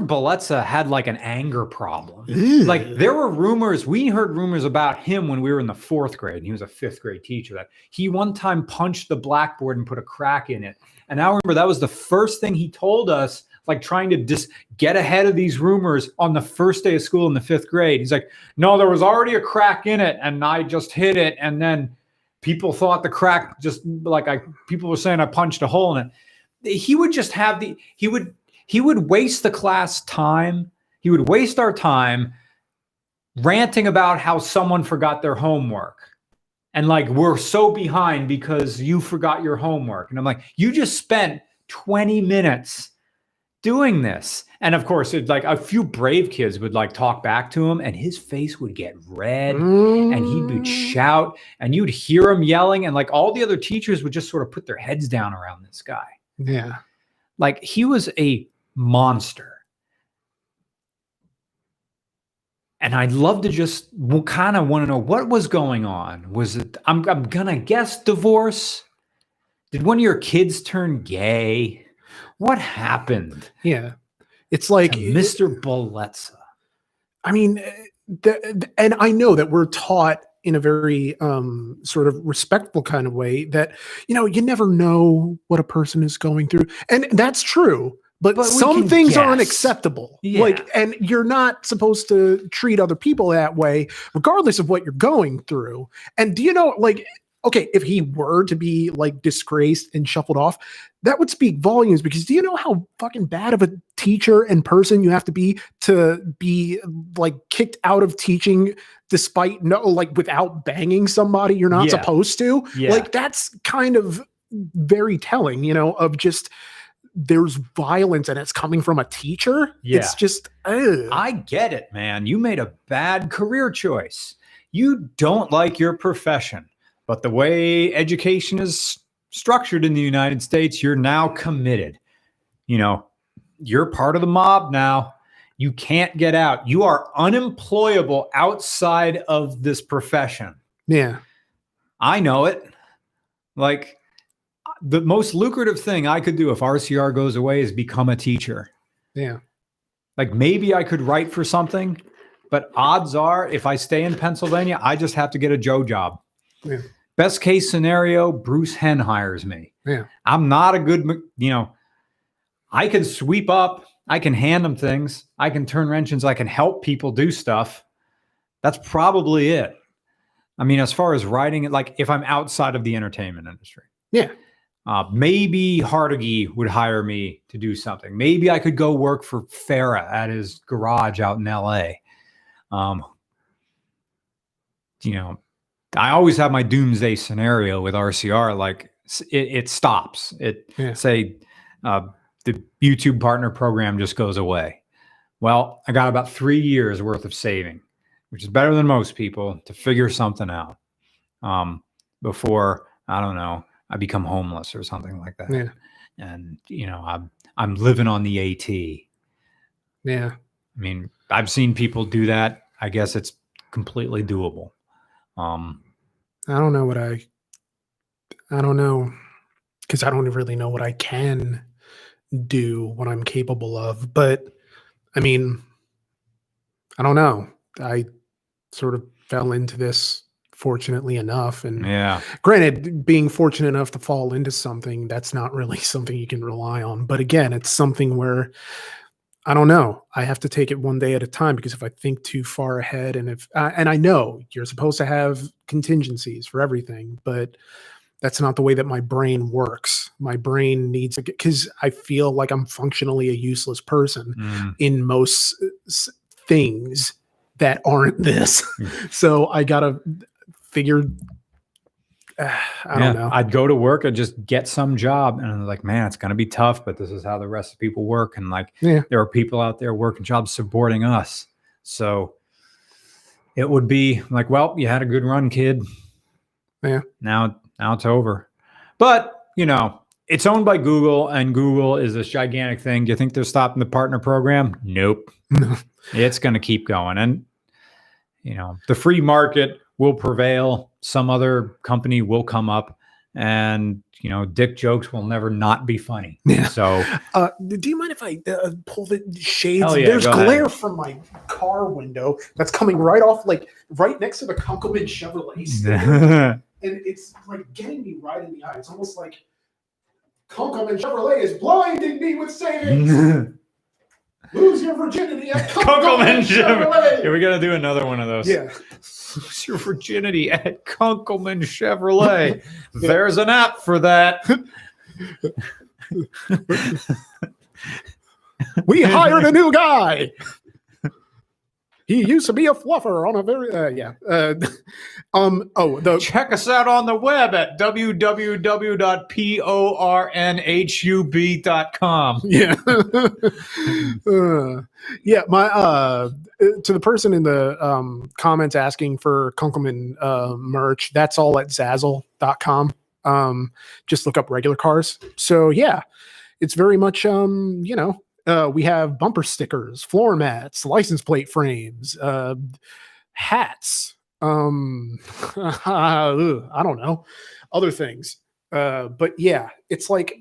Boletza had like an anger problem. Ew. Like there were rumors. We heard rumors about him when we were in the 4th grade, and he was a 5th grade teacher, that he one time punched the blackboard and put a crack in it. And I remember that was the first thing he told us, like trying to just get ahead of these rumors on the first day of school in the 5th grade. He's like, no, there was already a crack in it and I just hit it. And then people thought the crack just like people were saying I punched a hole in it. He would just have he would waste the class time. He would waste our time ranting about how someone forgot their homework. And like, we're so behind because you forgot your homework. And I'm like, you just spent 20 minutes doing this. And of course, it's like a few brave kids would like talk back to him, and his face would get red and he would shout, and you'd hear him yelling, and like all the other teachers would just sort of put their heads down around this guy. Yeah. Like he was a monster. And I'd love to just kind of want to know what was going on. Was it, I'm going to guess, divorce? Did one of your kids turn gay? What happened? Yeah. It's like Mr. Boletza. I mean, and I know that we're taught in a very sort of respectful kind of way that, you know, you never know what a person is going through. And that's true. But some things guess. Are unacceptable. Yeah. Like, and you're not supposed to treat other people that way, regardless of what you're going through. And do you know, like, okay, if he were to be like disgraced and shuffled off, that would speak volumes, because do you know how fucking bad of a teacher and person you have to be like kicked out of teaching despite no, like without banging somebody you're not supposed to? Yeah. Like that's kind of very telling, you know, of just there's violence and it's coming from a teacher. Yeah. It's just, ugh. I get it, man. You made a bad career choice. You don't like your profession, but the way education is structured in the United States, you're now committed. You know, you're part of the mob now. You can't get out. You are unemployable outside of this profession. Yeah. I know it. Like, the most lucrative thing I could do if RCR goes away is become a teacher. Yeah. Like maybe I could write for something, but odds are if I stay in Pennsylvania, I just have to get a Joe job. Yeah. Best case scenario, Bruce Henn hires me. Yeah. I'm not a good, you know, I can sweep up. I can hand them things. I can turn wrenches. I can help people do stuff. That's probably it. I mean, as far as writing it, like if I'm outside of the entertainment industry. Yeah. Maybe Hardegy would hire me to do something. Maybe I could go work for Farah at his garage out in LA. You know, I always have my doomsday scenario with RCR. Like it stops. The YouTube partner program just goes away. Well, I got about 3 years worth of saving, which is better than most people, to figure something out before, I don't know, I become homeless or something like that. Yeah. And, you know, I'm living on the AT. Yeah. I mean, I've seen people do that. I guess it's completely doable. I don't know what I don't know, because I don't really know what I can do, what I'm capable of. But I mean, I don't know. I sort of fell into this fortunately enough, and yeah, granted, being fortunate enough to fall into something, that's not really something you can rely on. But again, it's something where I don't know. I have to take it one day at a time, because if I think too far ahead, and if and I know you're supposed to have contingencies for everything, but that's not the way that my brain works. My brain needs to, because I feel like I'm functionally a useless person in most things that aren't this. So I gotta figure. I don't know. I'd go to work and just get some job, and I'm like, man, it's gonna be tough, but this is how the rest of people work, and like, there are people out there working jobs supporting us. So it would be like, well, you had a good run, kid. Yeah. Now it's over. But you know, it's owned by Google, and Google is this gigantic thing. Do you think they're stopping the partner program? Nope. It's going to keep going. And, you know, the free market will prevail. Some other company will come up, and, you know, dick jokes will never not be funny. Yeah. So do you mind if I pull the shades? Yeah, there's glare from my car window that's coming right off, like right next to the Kunkelman Chevrolet. And it's like getting me right in the eye. It's almost like Kunkelman Chevrolet is blinding me with savings. Lose your virginity at Kunkelman Chevrolet. Yeah, we're going to do another one of those. Yeah. Lose your virginity at Kunkelman Chevrolet. Yeah. There's an app for that. We hired a new guy. He used to be a fluffer on a very check us out on the web at www.pornhub.com. Yeah. My to the person in the comments asking for Kunkelman merch, that's all at Zazzle.com. Just look up Regular Cars. So yeah, it's very much you know, we have bumper stickers, floor mats, license plate frames, hats. I don't know, other things. But yeah, it's like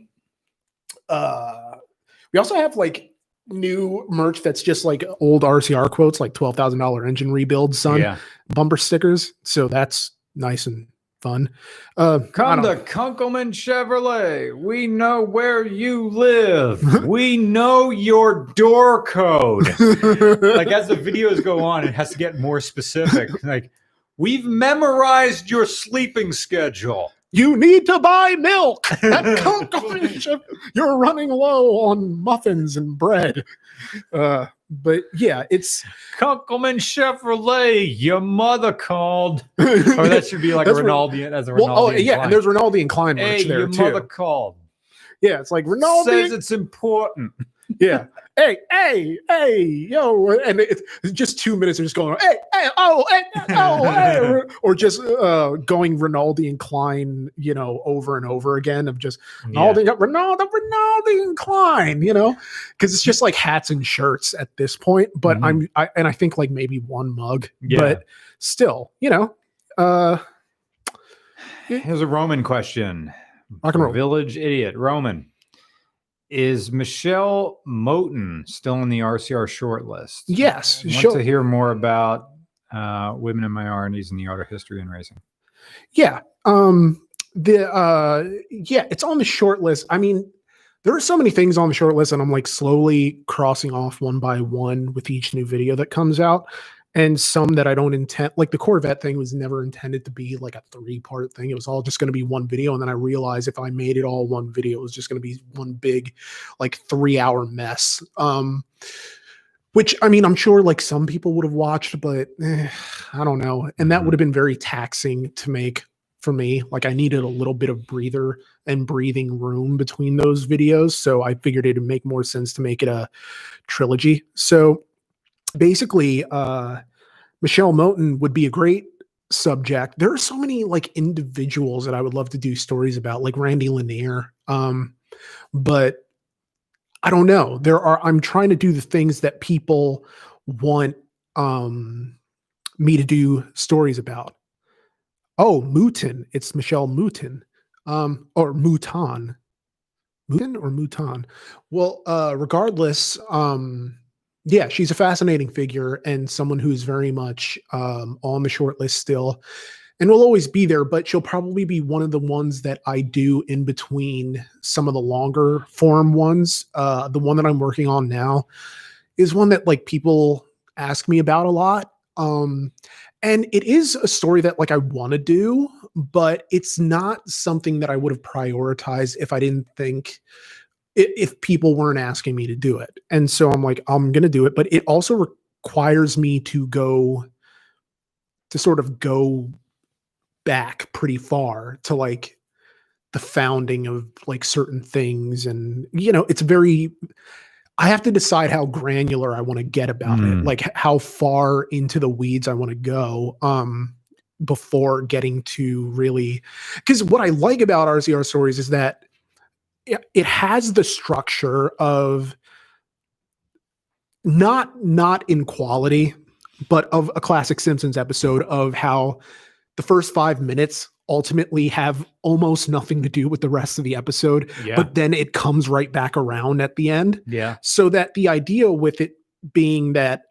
we also have like new merch that's just like old RCR quotes, like $12,000 engine rebuild, son. Yeah. Bumper stickers. So that's nice and fun. Come to Kunkelman Chevrolet. We know where you live. We know your door code. Like as the videos go on, it has to get more specific. Like, We've memorized your sleeping schedule. You need to buy milk. You're running low on muffins and bread. But yeah, it's Kunkelman Chevrolet. Your mother called. Or that should be like a Rinaldi. That's a Rinaldi. Well, oh, and yeah, Klein. And there's Rinaldi and Klein merch there too. Hey, your mother called. Yeah, it's like Rinaldi says it's important. Yeah. Hey, yo, and it's just 2 minutes of just going, hey, or just going Rinaldi and Klein, you know, over and over again of just Rinaldi and Klein, you know, because it's just like hats and shirts at this point. But mm-hmm. I think like maybe one mug, but still, you know. Here's a Roman question. Rock and roll. Village idiot Roman. Is Michèle Mouton still on the RCR short list? Yes. I want to hear more about women in minorities in the art of history and racing. Yeah. It's on the short list. I mean, there are so many things on the short list, and I'm like slowly crossing off one by one with each new video that comes out. And some that I don't intend, like the Corvette thing was never intended to be like a 3-part thing. It was all just going to be one video. And then I realized if I made it all one video, it was just going to be one big, like 3-hour mess. Which, I mean, I'm sure like some people would have watched, but I don't know. And that would have been very taxing to make for me. Like I needed a little bit of breather and breathing room between those videos. So I figured it would make more sense to make it a trilogy. So basically, Michèle Mouton would be a great subject. There are so many like individuals that I would love to do stories about, like Randy Lanier. But I don't know. I'm trying to do the things that people want me to do stories about. Oh, Mouton. It's Michèle Mouton, or Mouton. Mouton or Mouton? Well, regardless, yeah, she's a fascinating figure and someone who's very much on the short list still and will always be there, but she'll probably be one of the ones that I do in between some of the longer form ones. The one that I'm working on now is one that like people ask me about a lot. And it is a story that like I want to do, but it's not something that I would have prioritized if I didn't think if people weren't asking me to do it. And so I'm like, I'm going to do it, but it also requires me to go back pretty far to like the founding of like certain things. And, you know, I have to decide how granular I want to get about it, like how far into the weeds I want to go. Before getting to really, because what I like about RCR stories is that it has the structure of not in quality, but of a classic Simpsons episode of how the first 5 minutes ultimately have almost nothing to do with the rest of the episode, but then it comes right back around at the end. Yeah. So that the idea with it being that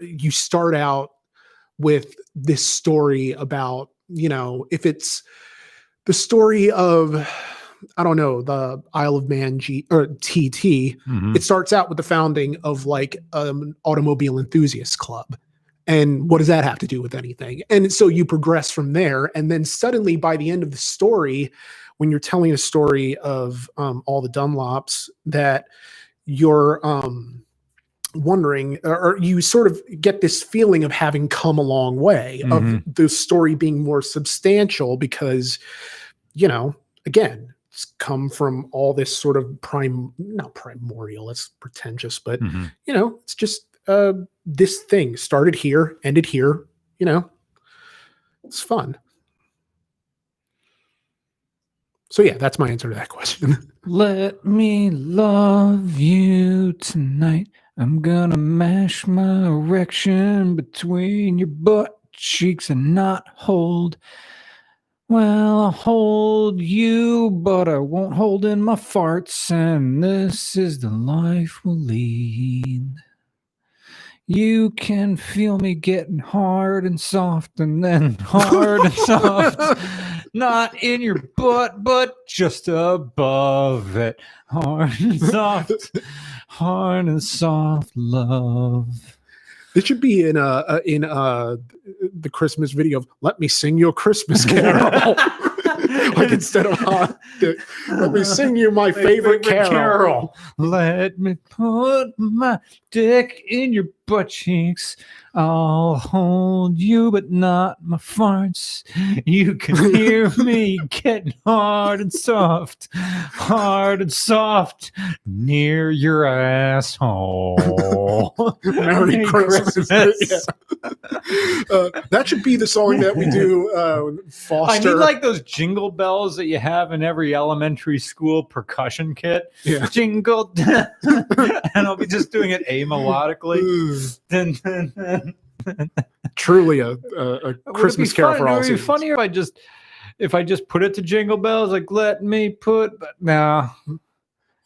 you start out with this story about, you know, if it's the story of, I don't know, the Isle of Man or TT, it starts out with the founding of like an automobile enthusiast club. And what does that have to do with anything? And so you progress from there. And then suddenly by the end of the story, when you're telling a story of all the Dunlops, that you're wondering, or you sort of get this feeling of having come a long way, of the story being more substantial because, you know, again, come from all this sort of primordial, it's pretentious, but you know, it's just this thing started here, ended here, you know, it's fun. So yeah, that's my answer to that question. Let me love you tonight. I'm gonna mash my erection between your butt cheeks and not hold. Well, I'll hold you, but I won't hold in my farts, and this is the life we'll lead. You can feel me getting hard and soft, and then hard and soft. Not in your butt, but just above it. Hard and soft love. This should be in the Christmas video of "Let me sing your Christmas carol." Like instead of "Let me sing you my favorite carol." Let me put my dick in your butt cheeks. I'll hold you, but not my farts. You can hear me getting hard and soft, near your asshole. Merry Christmas. That should be the song that we do. Foster. I need like those jingle bells that you have in every elementary school percussion kit. Yeah. Jingle, and I'll be just doing it amelodically. Truly a Christmas carol for all seasons. It would be funnier if I just put it to jingle bells, like let me put, but no.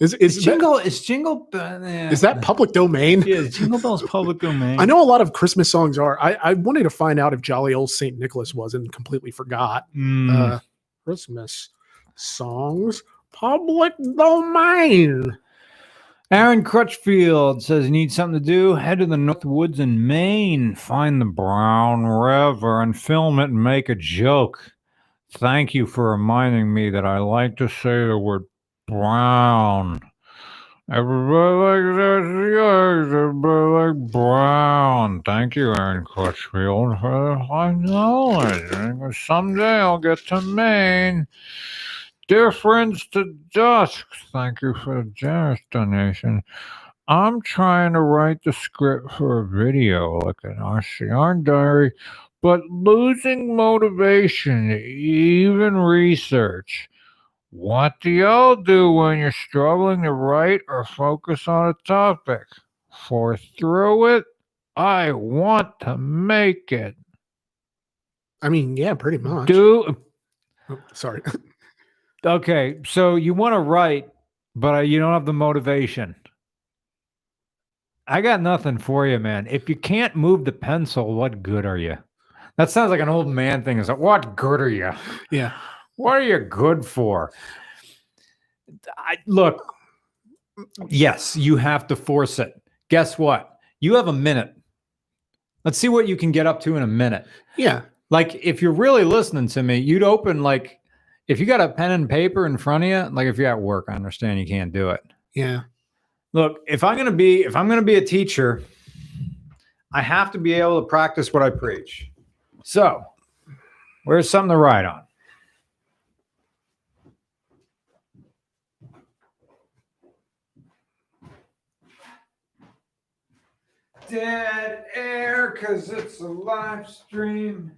Is that public domain? Yeah, Jingle Bells public domain. I know a lot of Christmas songs are. I wanted to find out if Jolly Old St. Nicholas was and completely forgot. Christmas songs public domain. Aaron Crutchfield says, you need something to do? Head to the North Woods in Maine, find the Brown River, and film it and make a joke. Thank you for reminding me that I like to say the word brown. Everybody likes brown. Thank you, Aaron Crutchfield, for the high knowledge. Someday I'll get to Maine. Dear friends to dusk, thank you for the generous donation. I'm trying to write the script for a video, like an RCR diary, but losing motivation to even research. What do y'all do when you're struggling to write or focus on a topic? For through it, I want to make it. I mean, yeah, pretty much. Sorry. Okay, so you want to write, but you don't have the motivation. I got nothing for you, man. If you can't move the pencil, what good are you? That sounds like an old man thing. It's like, what good are you? Yeah. What are you good for? Look, yes, you have to force it. Guess what? You have a minute. Let's see what you can get up to in a minute. Yeah. Like, if you're really listening to me, you'd open, like, if you got a pen and paper in front of you, like if you're at work, I understand you can't do it. Yeah. Look, if I'm gonna be a teacher, I have to be able to practice what I preach. So, where's something to write on? Dead air, 'cause it's a live stream.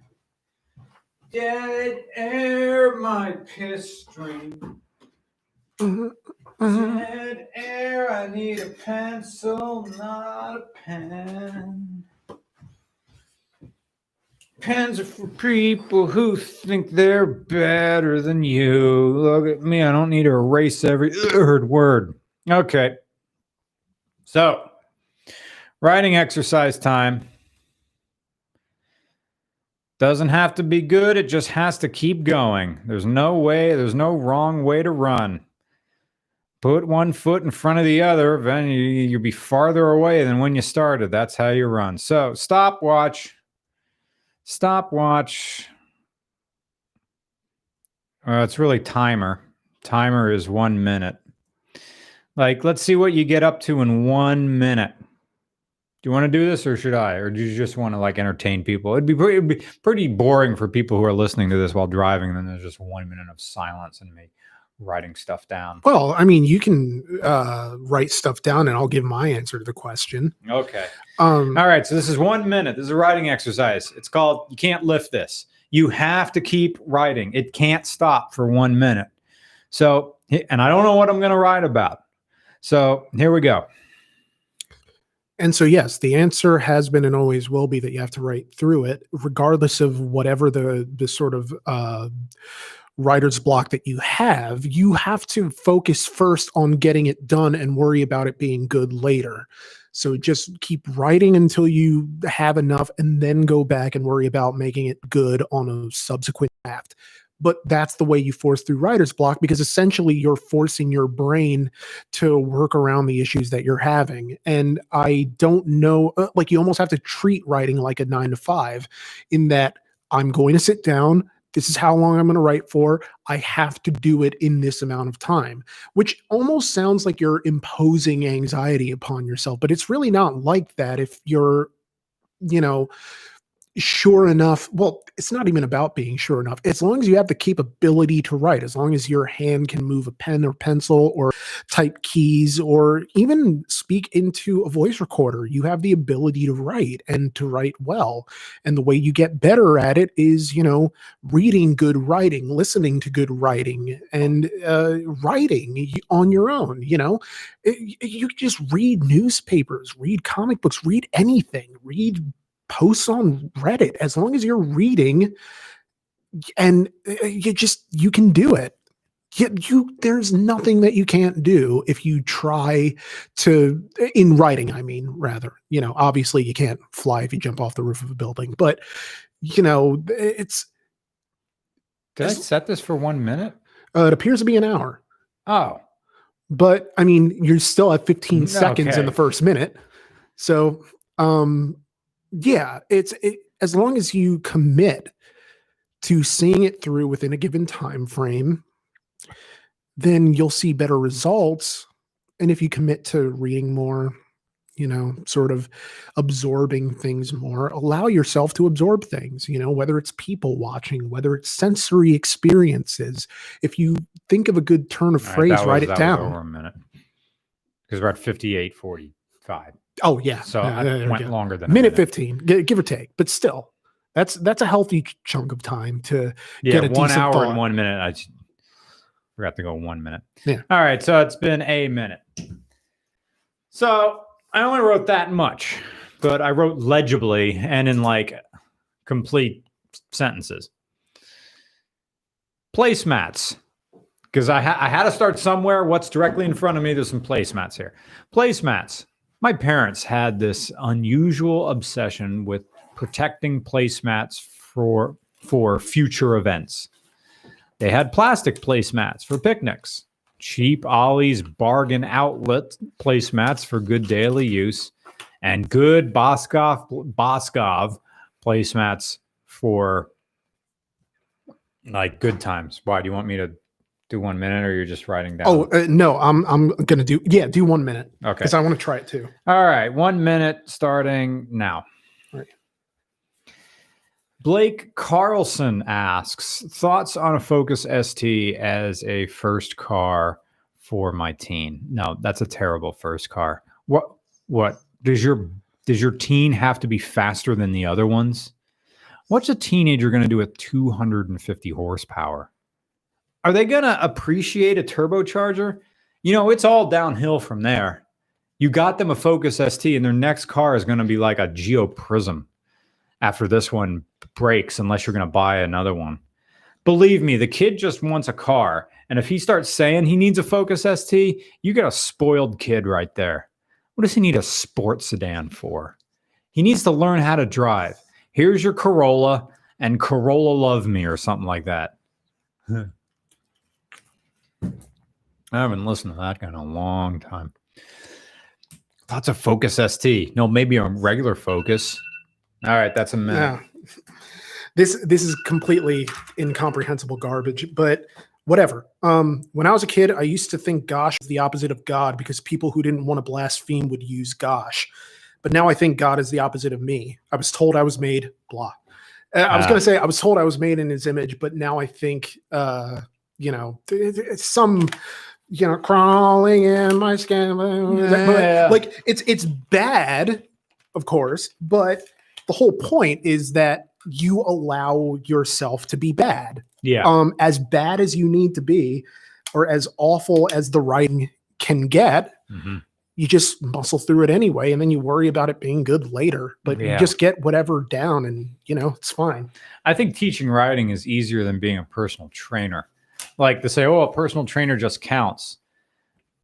Dead air, my piss stream. Dead air, I need a pencil, not a pen. Pens are for people who think they're better than you. Look at me, I don't need to erase every third word. Okay. So, writing exercise time. Doesn't have to be good. It just has to keep going. There's no wrong way to run. Put one foot in front of the other, then you'll be farther away than when you started. That's how you run. So stopwatch. It's really timer. Timer is 1 minute. Like, let's see what you get up to in 1 minute. Do you want to do this, or should I? Or do you just want to, like, entertain people? It'd be pretty boring for people who are listening to this while driving, and then there's just 1 minute of silence and me writing stuff down. Well, I mean, you can write stuff down, and I'll give my answer to the question. Okay. All right, so this is 1 minute. This is a writing exercise. It's called You Can't Lift This. You have to keep writing. It can't stop for 1 minute. So, and I don't know what I'm going to write about. So here we go. And so, yes, the answer has been and always will be that you have to write through it, regardless of whatever the sort of writer's block that you have. You have to focus first on getting it done and worry about it being good later. So just keep writing until you have enough, and then go back and worry about making it good on a subsequent draft. But that's the way you force through writer's block, because essentially you're forcing your brain to work around the issues that you're having. And I don't know, like, you almost have to treat writing like a 9-to-5, in that I'm going to sit down. This is how long I'm going to write for. I have to do it in this amount of time, which almost sounds like you're imposing anxiety upon yourself, but it's really not like that. If you're, you know, sure enough, well, it's not even about being sure enough. As long as you have the capability to write, as long as your hand can move a pen or pencil or type keys or even speak into a voice recorder, you have the ability to write and to write well. And the way you get better at it is, you know, reading good writing, listening to good writing, and writing on your own. You know, you just read newspapers, read comic books, read anything, read posts on Reddit. As long as you're reading, and you can do it. There's nothing that you can't do if you try to, in writing, I mean, rather, you know, obviously you can't fly if you jump off the roof of a building, but you know, it's. Did I set this for 1 minute? It appears to be an hour. Oh, but I mean, you're still at 15 seconds in the first minute. So, yeah, it's as long as you commit to seeing it through within a given time frame, then you'll see better results. And if you commit to reading more, you know, sort of absorbing things more, allow yourself to absorb things, you know, whether it's people watching, whether it's sensory experiences. If you think of a good turn of phrase, write it down. Over a minute, because we're at 58:45. Oh yeah, so I went longer than minute 15, give or take, but still, that's a healthy chunk of time to get a decent 1 hour thought. And 1 minute. I forgot to go 1 minute. Yeah. All right, so it's been a minute. So I only wrote that much, but I wrote legibly and in like complete sentences. Placemats. Because I had to start somewhere. What's directly in front of me? There's some placemats here. Placemats. My parents had this unusual obsession with protecting placemats for future events. They had plastic placemats for picnics, cheap Ollie's bargain outlet placemats for good daily use, and good Boskov placemats for like good times. Why, do you want me to do 1 minute, or you're just writing down? Oh, no, I'm going to do 1 minute. Okay. Because I want to try it too. All right. 1 minute starting now. Right. Blake Carlson asks, thoughts on a Focus ST as a first car for my teen? No, that's a terrible first car. What does your teen have to be faster than the other ones? What's a teenager going to do with 250 horsepower? Are they going to appreciate a turbocharger? You know, it's all downhill from there. You got them a Focus ST, and their next car is going to be like a Geo Prism after this one breaks, unless you're going to buy another one. Believe me, the kid just wants a car. And if he starts saying he needs a Focus ST, you got a spoiled kid right there. What does he need a sports sedan for? He needs to learn how to drive. Here's your Corolla, and Corolla love me or something like that. Huh. I haven't listened to that guy in a long time. Lots of Focus ST. No, maybe a regular Focus. All right, that's a minute. Yeah. This is completely incomprehensible garbage, but whatever. When I was a kid, I used to think gosh was the opposite of God because people who didn't want to blaspheme would use gosh. But now I think God is the opposite of me. I was told I was made blah. I was going to say I was told I was made in his image, but now I think, you know, some... You know, crawling in my skin. Yeah. Like it's bad, of course, but the whole point is that you allow yourself to be bad. Yeah. As bad as you need to be, or as awful as the writing can get, mm-hmm. You just muscle through it anyway, and then you worry about it being good later. But yeah. You just get whatever down, and you know it's fine. I think teaching writing is easier than being a personal trainer. Like, to say, oh, a personal trainer just counts.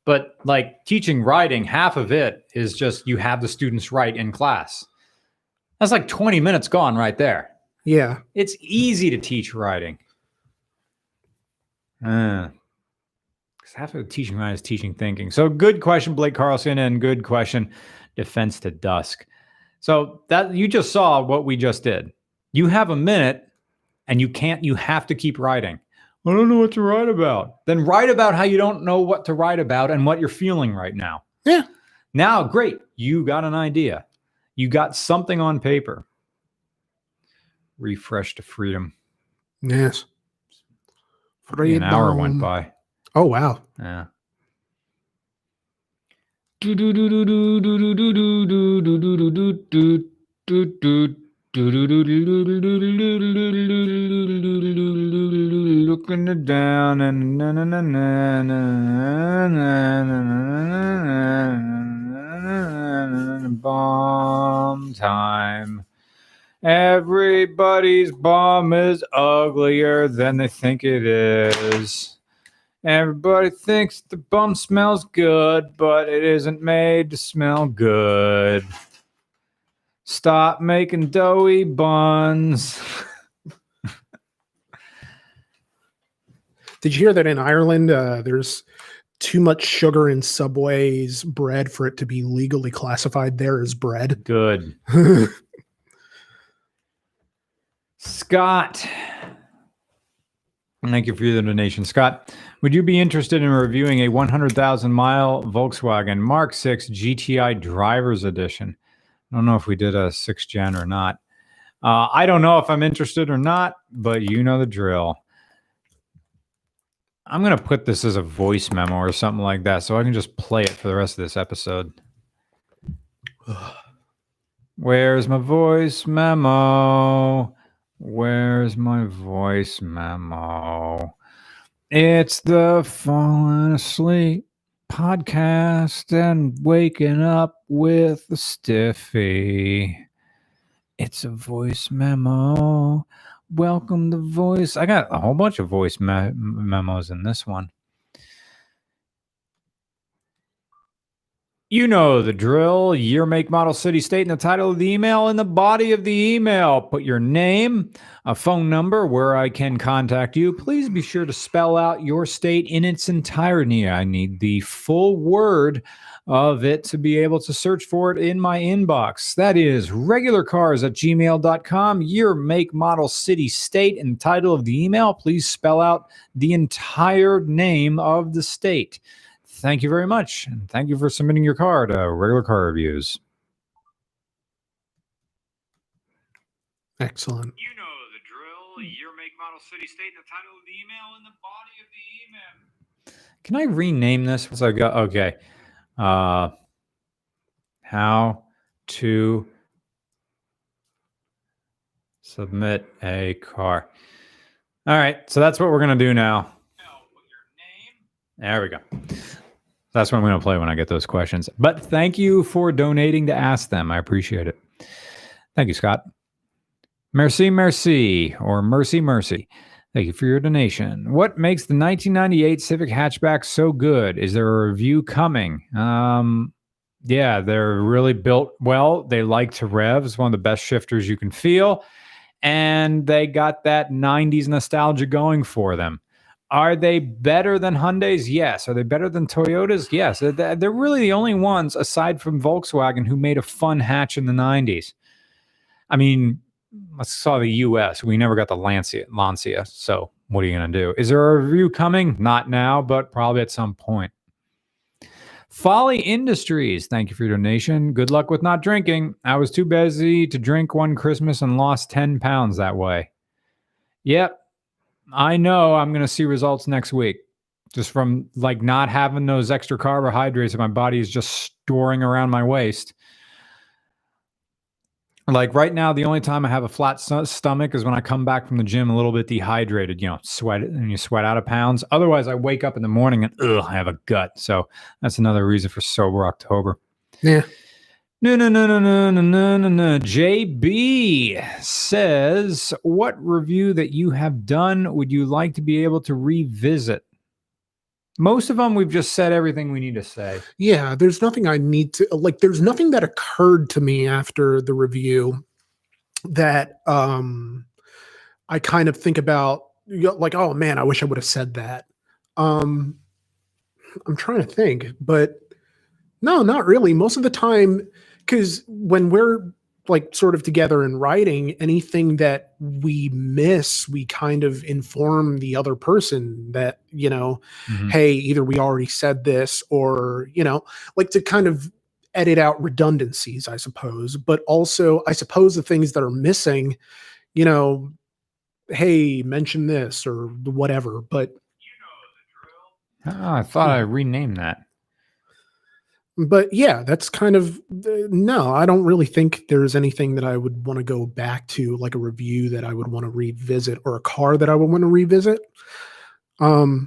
But, like, teaching writing, half of it is just you have the students write in class. That's like 20 minutes gone right there. Yeah. It's easy to teach writing. Because half of the teaching line is teaching thinking. So good question, Blake Carlson, and good question, Defense to Dusk. So that you just saw what we just did. You have a minute and you can't, you have to keep writing. I don't know what to write about. Then write about how you don't know what to write about and what you're feeling right now. Yeah. Now, great. You got an idea. You got something on paper. Refresh to freedom. Yes. Freedom. An hour went by. Oh, wow. Yeah. Looking down and na na na na na na na. Bomb time. Everybody's bomb is uglier than they think it is. Everybody thinks the bomb smells good, but it isn't made to smell good. Stop making doughy buns. Did you hear that in Ireland, there's too much sugar in Subway's bread for it to be legally classified there as bread? Good. Scott. Thank you for the donation. Scott, would you be interested in reviewing a 100,000-mile Volkswagen Mark VI GTI Driver's Edition? I don't know if we did a 6th gen or not. I don't know if I'm interested or not, but you know the drill. I'm going to put this as a voice memo or something like that so I can just play it for the rest of this episode. Where's my voice memo? Where's my voice memo? It's the Falling Asleep Podcast and Waking Up with the Stiffy. It's a voice memo. Welcome to voice. I got a whole bunch of voice memos in this one. You know the drill. Year, make, model, city, state, and the title of the email. In the body of the email, put your name, a phone number where I can contact you. Please be sure to spell out your state in its entirety. I need the full word of it to be able to search for it in my inbox. That is regularcars@gmail.com. Year, make, model, city, state, and title of the email. Please spell out the entire name of the state. Thank you very much, and thank you for submitting your car to Regular Car Reviews. Excellent. You know the drill. Year, make, model, city, state, and the title of the email in the body of the email. Can I rename this? So I got, okay. How to submit a car. All right, so that's what we're going to do now. There we go. That's what I'm going to play when I get those questions. But thank you for donating to ask them. I appreciate it. Thank you, Scott. Merci, merci, or mercy, mercy. Thank you for your donation. What makes the 1998 Civic hatchback so good? Is there a review coming? Yeah, they're really built well. They like to rev. It's one of the best shifters you can feel. And they got that 90s nostalgia going for them. Are they better than Hyundais? Yes. Are they better than Toyotas? Yes. They're really the only ones, aside from Volkswagen, who made a fun hatch in the 90s. I mean, I saw the U.S. We never got the Lancia. So what are you going to do? Is there a review coming? Not now, but probably at some point. Folly Industries, thank you for your donation. Good luck with not drinking. I was too busy to drink one Christmas and lost 10 pounds that way. Yep. I know I'm going to see results next week just from like not having those extra carbohydrates that my body is just storing around my waist. Like right now, the only time I have a flat stomach is when I come back from the gym a little bit dehydrated, you know, sweat and you sweat out of pounds. Otherwise I wake up in the morning and I have a gut. So that's another reason for Sober October. Yeah. No. JB says, what review that you have done would you like to be able to revisit? Most of them, we've just said everything we need to say. Yeah, there's nothing I need to, like, there's nothing that occurred to me after the review that I kind of think about like, oh man, I wish I would have said that. I'm trying to think, but no, not really. Most of the time, because when we're like sort of together and writing, anything that we miss, we kind of inform the other person that, you know, mm-hmm. hey, either we already said this or, you know, like to kind of edit out redundancies, I suppose. But also, I suppose the things that are missing, you know, hey, mention this or whatever. But you know the drill. Oh, I thought I renamed that. But yeah, that's kind of, no, I don't really think there's anything that I would want to go back to, like a review that I would want to revisit or a car that I would want to revisit for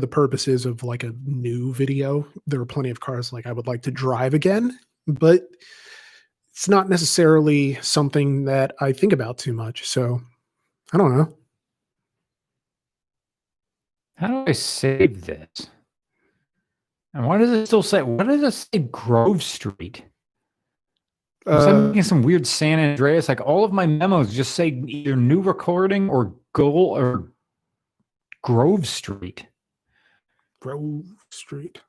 the purposes of like a new video. There are plenty of cars like I would like to drive again, but it's not necessarily something that I think about too much. So I don't know. How do I save this? And why does it still say, why does it say Grove Street? I'm making some weird San Andreas. Like all of my memos just say either new recording or goal or Grove Street. Grove Street.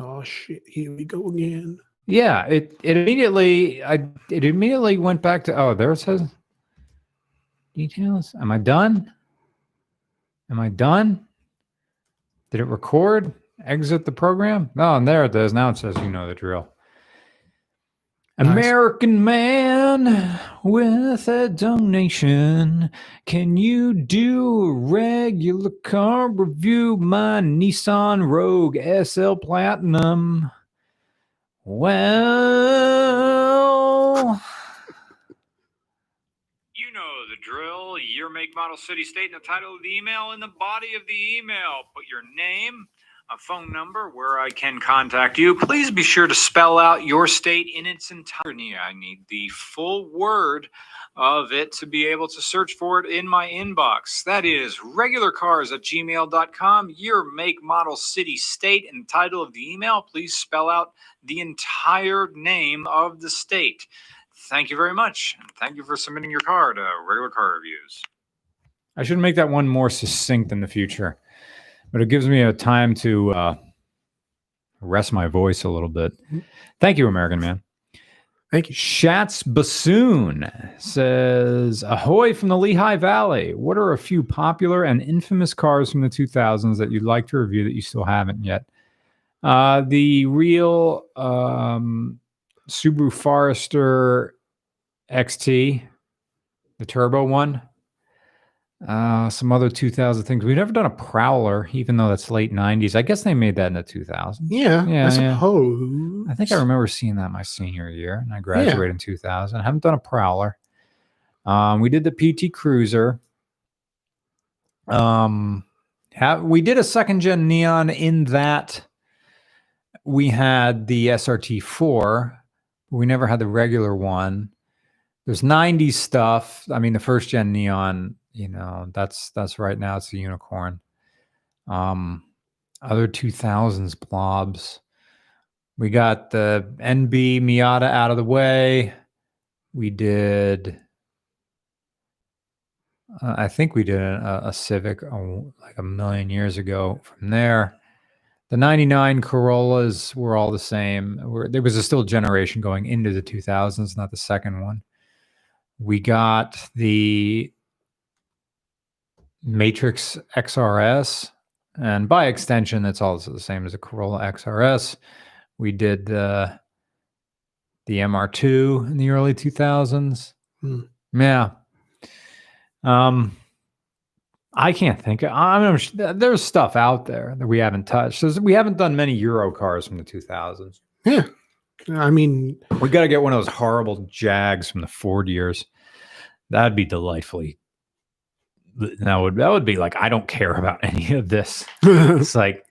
Oh shit, here we go again. Yeah, it immediately went back to, oh, there it says details. Am I done? Am I done? Did it record? Exit the program? Oh, and there it is. Now it says, you know the drill. Nice. American man with a donation. Can you do a regular car review? My Nissan Rogue SL Platinum. Well... drill, year, make, model, city, state, and the title of the email. In the body of the email, put your name, a phone number where I can contact you. Please be sure to spell out your state in its entirety. I need the full word of it to be able to search for it in my inbox. That is regularcars@gmail.com, year, make, model, city, state, and title of the email. Please spell out the entire name of the state. Thank you very much. Thank you for submitting your car to Regular Car Reviews. I should make that one more succinct in the future, but it gives me a time to rest my voice a little bit. Thank you, American man. Thank you. Shatz Bassoon says, ahoy from the Lehigh Valley. What are a few popular and infamous cars from the 2000s that you'd like to review that you still haven't yet? The real... Subaru Forester XT, the turbo one, some other 2000 things. We've never done a Prowler, even though that's late 90s. I guess they made that in the 2000s. Yeah, I suppose. I think I remember seeing that my senior year, and I graduated in 2000. I haven't done a Prowler. We did the PT Cruiser. We did a second-gen Neon in that. We had the SRT4. We never had the regular one. There's 90s stuff. I mean, the first gen Neon, you know, that's right now. It's a unicorn. Other 2000s blobs. We got the NB Miata out of the way. We did. I think we did a Civic like a million years ago. From there, the 99 Corollas were all the same. There was a still generation going into the 2000s, not the second one. We got the Matrix XRS, and by extension, that's also the same as a Corolla XRS. We did the MR2 in the early 2000s. Yeah. I can't think. There's stuff out there that we haven't touched. We haven't done many Euro cars from the 2000s. Yeah. I mean, we got to get one of those horrible Jags from the Ford years. That'd be delightfully. That would be like, I don't care about any of this. It's like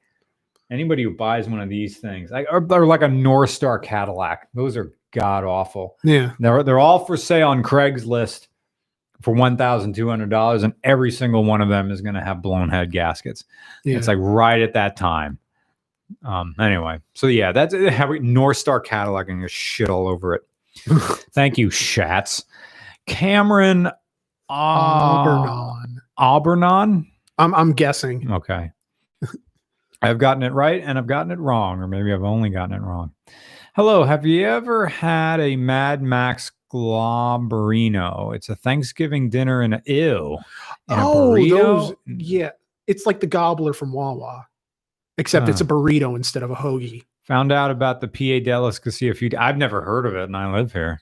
anybody who buys one of these things, or like a North Star Cadillac. Those are god awful. Yeah. They're all for sale on Craigslist for $1,200, and every single one of them is going to have blown head gaskets. Yeah. It's like right at that time. Anyway, so yeah, that's North Star Cataloging is shit all over it. Thank you, Shatz. Cameron Aubernon. Albernon? I'm guessing. Okay. I've gotten it right and I've gotten it wrong, or maybe I've only gotten it wrong. Hello. Have you ever had a Mad Max Globerino? It's a Thanksgiving dinner in a burrito. Those, yeah. It's like the gobbler from Wawa, except it's a burrito instead of a hoagie. Found out about the Pie de la Escocia a few days. I've never heard of it, and I live here.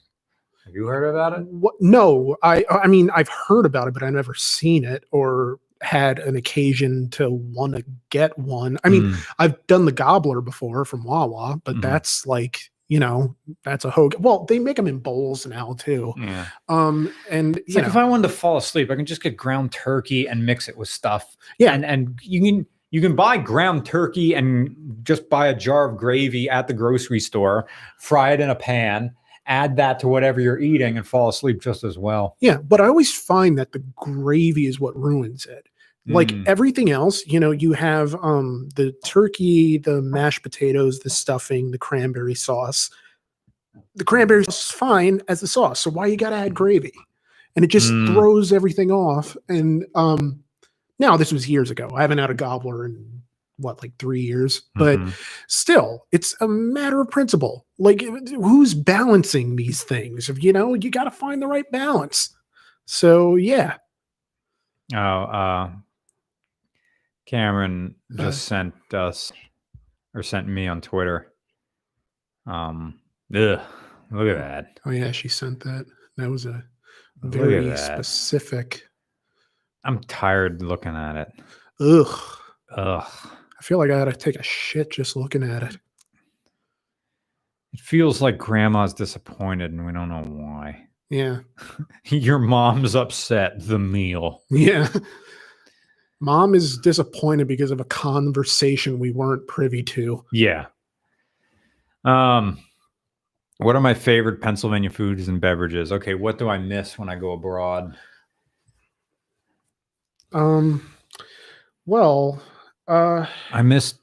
Have you heard about it? What? No, I mean, I've heard about it, but I've never seen it or had an occasion to want to get one. I mean, I've done the gobbler before from Wawa, but that's like, you know, that's a hoagie. Well, they make them in bowls now too. Yeah. And it's like, if I wanted to fall asleep, I can just get ground turkey and mix it with stuff. Yeah, and you can buy ground turkey and just buy a jar of gravy at the grocery store, fry it in a pan, add that to whatever you're eating and fall asleep just as well. Yeah, but I always find that the gravy is what ruins it. Like everything else, you know, you have the turkey, the mashed potatoes, the stuffing, the cranberry sauce. The cranberry sauce is fine as the sauce, so why you got to add gravy? And it just throws everything off. And now this was years ago. I haven't had a gobbler in, like 3 years, but still, it's a matter of principle. Like, who's balancing these things? You know, you got to find the right balance. So, yeah. Oh, Cameron just sent me on Twitter. Look at that. Oh yeah, she sent that. That was a very specific. I'm tired looking at it. Ugh. I feel like I gotta take a shit just looking at it. It feels like grandma's disappointed and we don't know why. Yeah. Your mom's upset the meal. Yeah. Mom is disappointed because of a conversation we weren't privy to. Yeah. What are my favorite Pennsylvania foods and beverages? Okay, what do I miss when I go abroad? I miss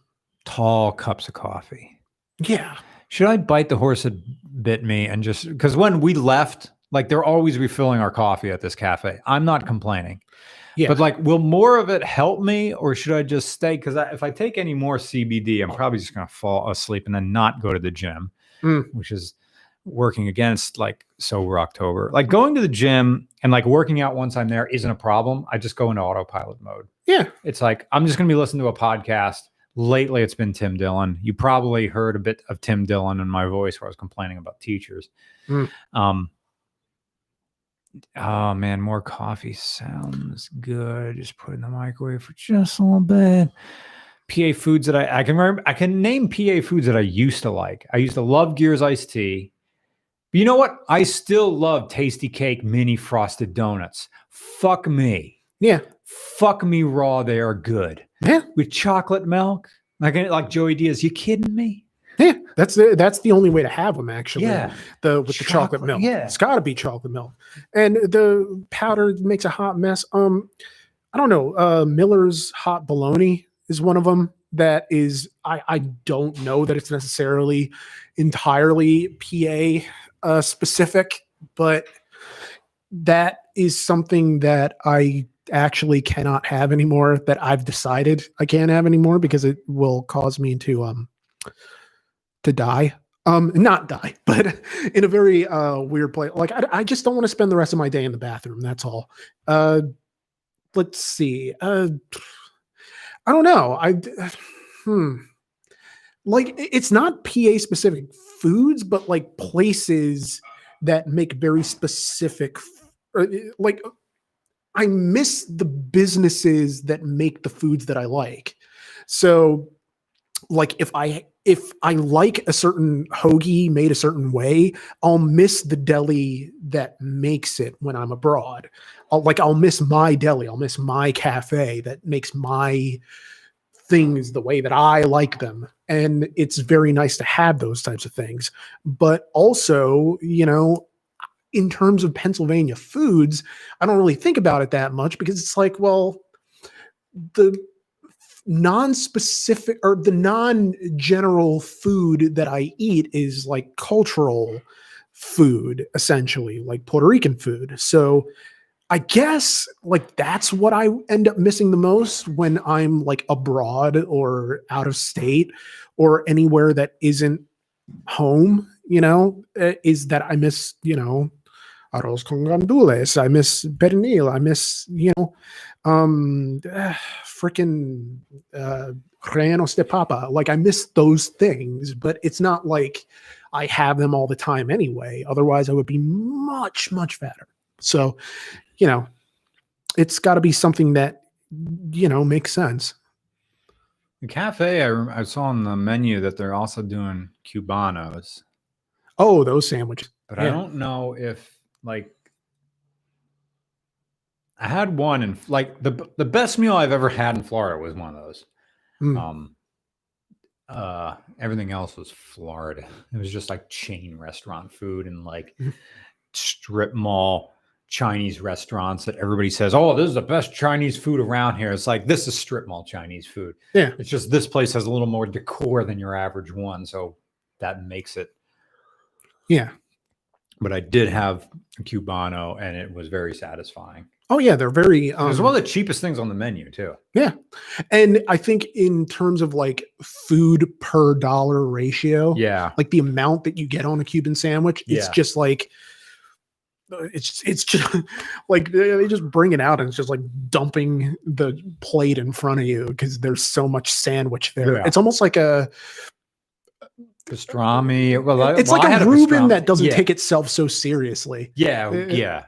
tall cups of coffee. Yeah. Should I bite the horse that bit me and just, because when we left, like, they're always refilling our coffee at this cafe. I'm not complaining. Yeah. But like, will more of it help me or should I just stay? Because if I take any more CBD, I'm probably just going to fall asleep and then not go to the gym, which is working against like Sober October. Like going to the gym and like working out once I'm there isn't a problem. I just go into autopilot mode. Yeah. It's like, I'm just going to be listening to a podcast. Lately, it's been Tim Dillon. You probably heard a bit of Tim Dillon in my voice where I was complaining about teachers. Oh man, more coffee sounds good. Just put it in the microwave for just a little bit. PA foods that I can remember. I can name PA foods that I used to like. I used to love Gears iced tea. But you know what? I still love Tasty Cake mini frosted donuts. Fuck me. Yeah. Fuck me raw. They are good. Yeah. With chocolate milk. Like Joey Diaz. You kidding me? Yeah. That's the only way to have them, actually. Yeah. The chocolate milk. Yeah. It's got to be chocolate milk. And the powder makes a hot mess. I don't know. Miller's Hot Bologna is one of them that is, I don't know that it's necessarily entirely PA specific, but that is something that I actually cannot have anymore, that I've decided I can't have anymore because it will cause me to die. Not die, but in a very weird place. Like, I just don't want to spend the rest of my day in the bathroom. That's all. Let's see. I don't know. Like, it's not PA specific foods, but like places that make very specific, like, I miss the businesses that make the foods that I like. So like if I like a certain hoagie made a certain way, I'll miss the deli that makes it when I'm abroad. I'll miss my deli. I'll miss my cafe that makes my things the way that I like them. And it's very nice to have those types of things. But also, you know, in terms of Pennsylvania foods, I don't really think about it that much because it's like, well, the non-specific or the non-general food that I eat is like cultural food, essentially, like Puerto Rican food. So I guess like that's what I end up missing the most when I'm like abroad or out of state or anywhere that isn't home, you know, is that I miss, you know, arroz con gandules, I miss pernil, I miss, you know, freaking rellenos de papa. Like I miss those things, but it's not like I have them all the time anyway. Otherwise I would be much, much fatter. So, you know, it's got to be something that, you know, makes sense. The cafe, I saw on the menu that they're also doing Cubanos. Oh, those sandwiches. But yeah. I don't know if, like, I had one in, like, the best meal I've ever had in Florida was one of those. Mm. Everything else was Florida. It was just, like, chain restaurant food and, like, strip mall Chinese restaurants that everybody says, oh, this is the best Chinese food around here. It's like, this is strip mall Chinese food. Yeah. It's just this place has a little more decor than your average one. So that makes it. Yeah. But I did have a Cubano and it was very satisfying. Oh, yeah. They're very. It was one of the cheapest things on the menu, too. Yeah. And I think in terms of like food per dollar ratio. Yeah. Like the amount that you get on a Cuban sandwich. It's just like. It's just like they just bring it out and it's just like dumping the plate in front of you because there's so much sandwich there. Yeah. It's almost like a pastrami. Well, it's like a Reuben that doesn't take itself so seriously. Yeah, yeah.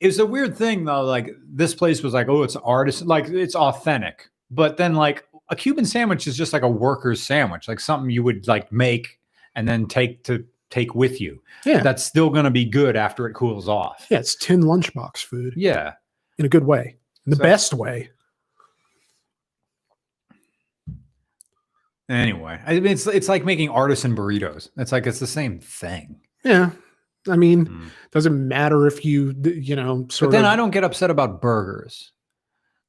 It's a weird thing though. Like this place was like, oh, it's artisan, like it's authentic. But then like a Cuban sandwich is just like a worker's sandwich, like something you would like make and then take with you. Yeah. That's still going to be good after it cools off. Yeah. It's tin lunchbox food. Yeah. In a good way. In the best way. Anyway, I mean, it's like making artisan burritos. It's like, it's the same thing. Yeah. I mean, doesn't matter if you know, sort of. But then I don't get upset about burgers.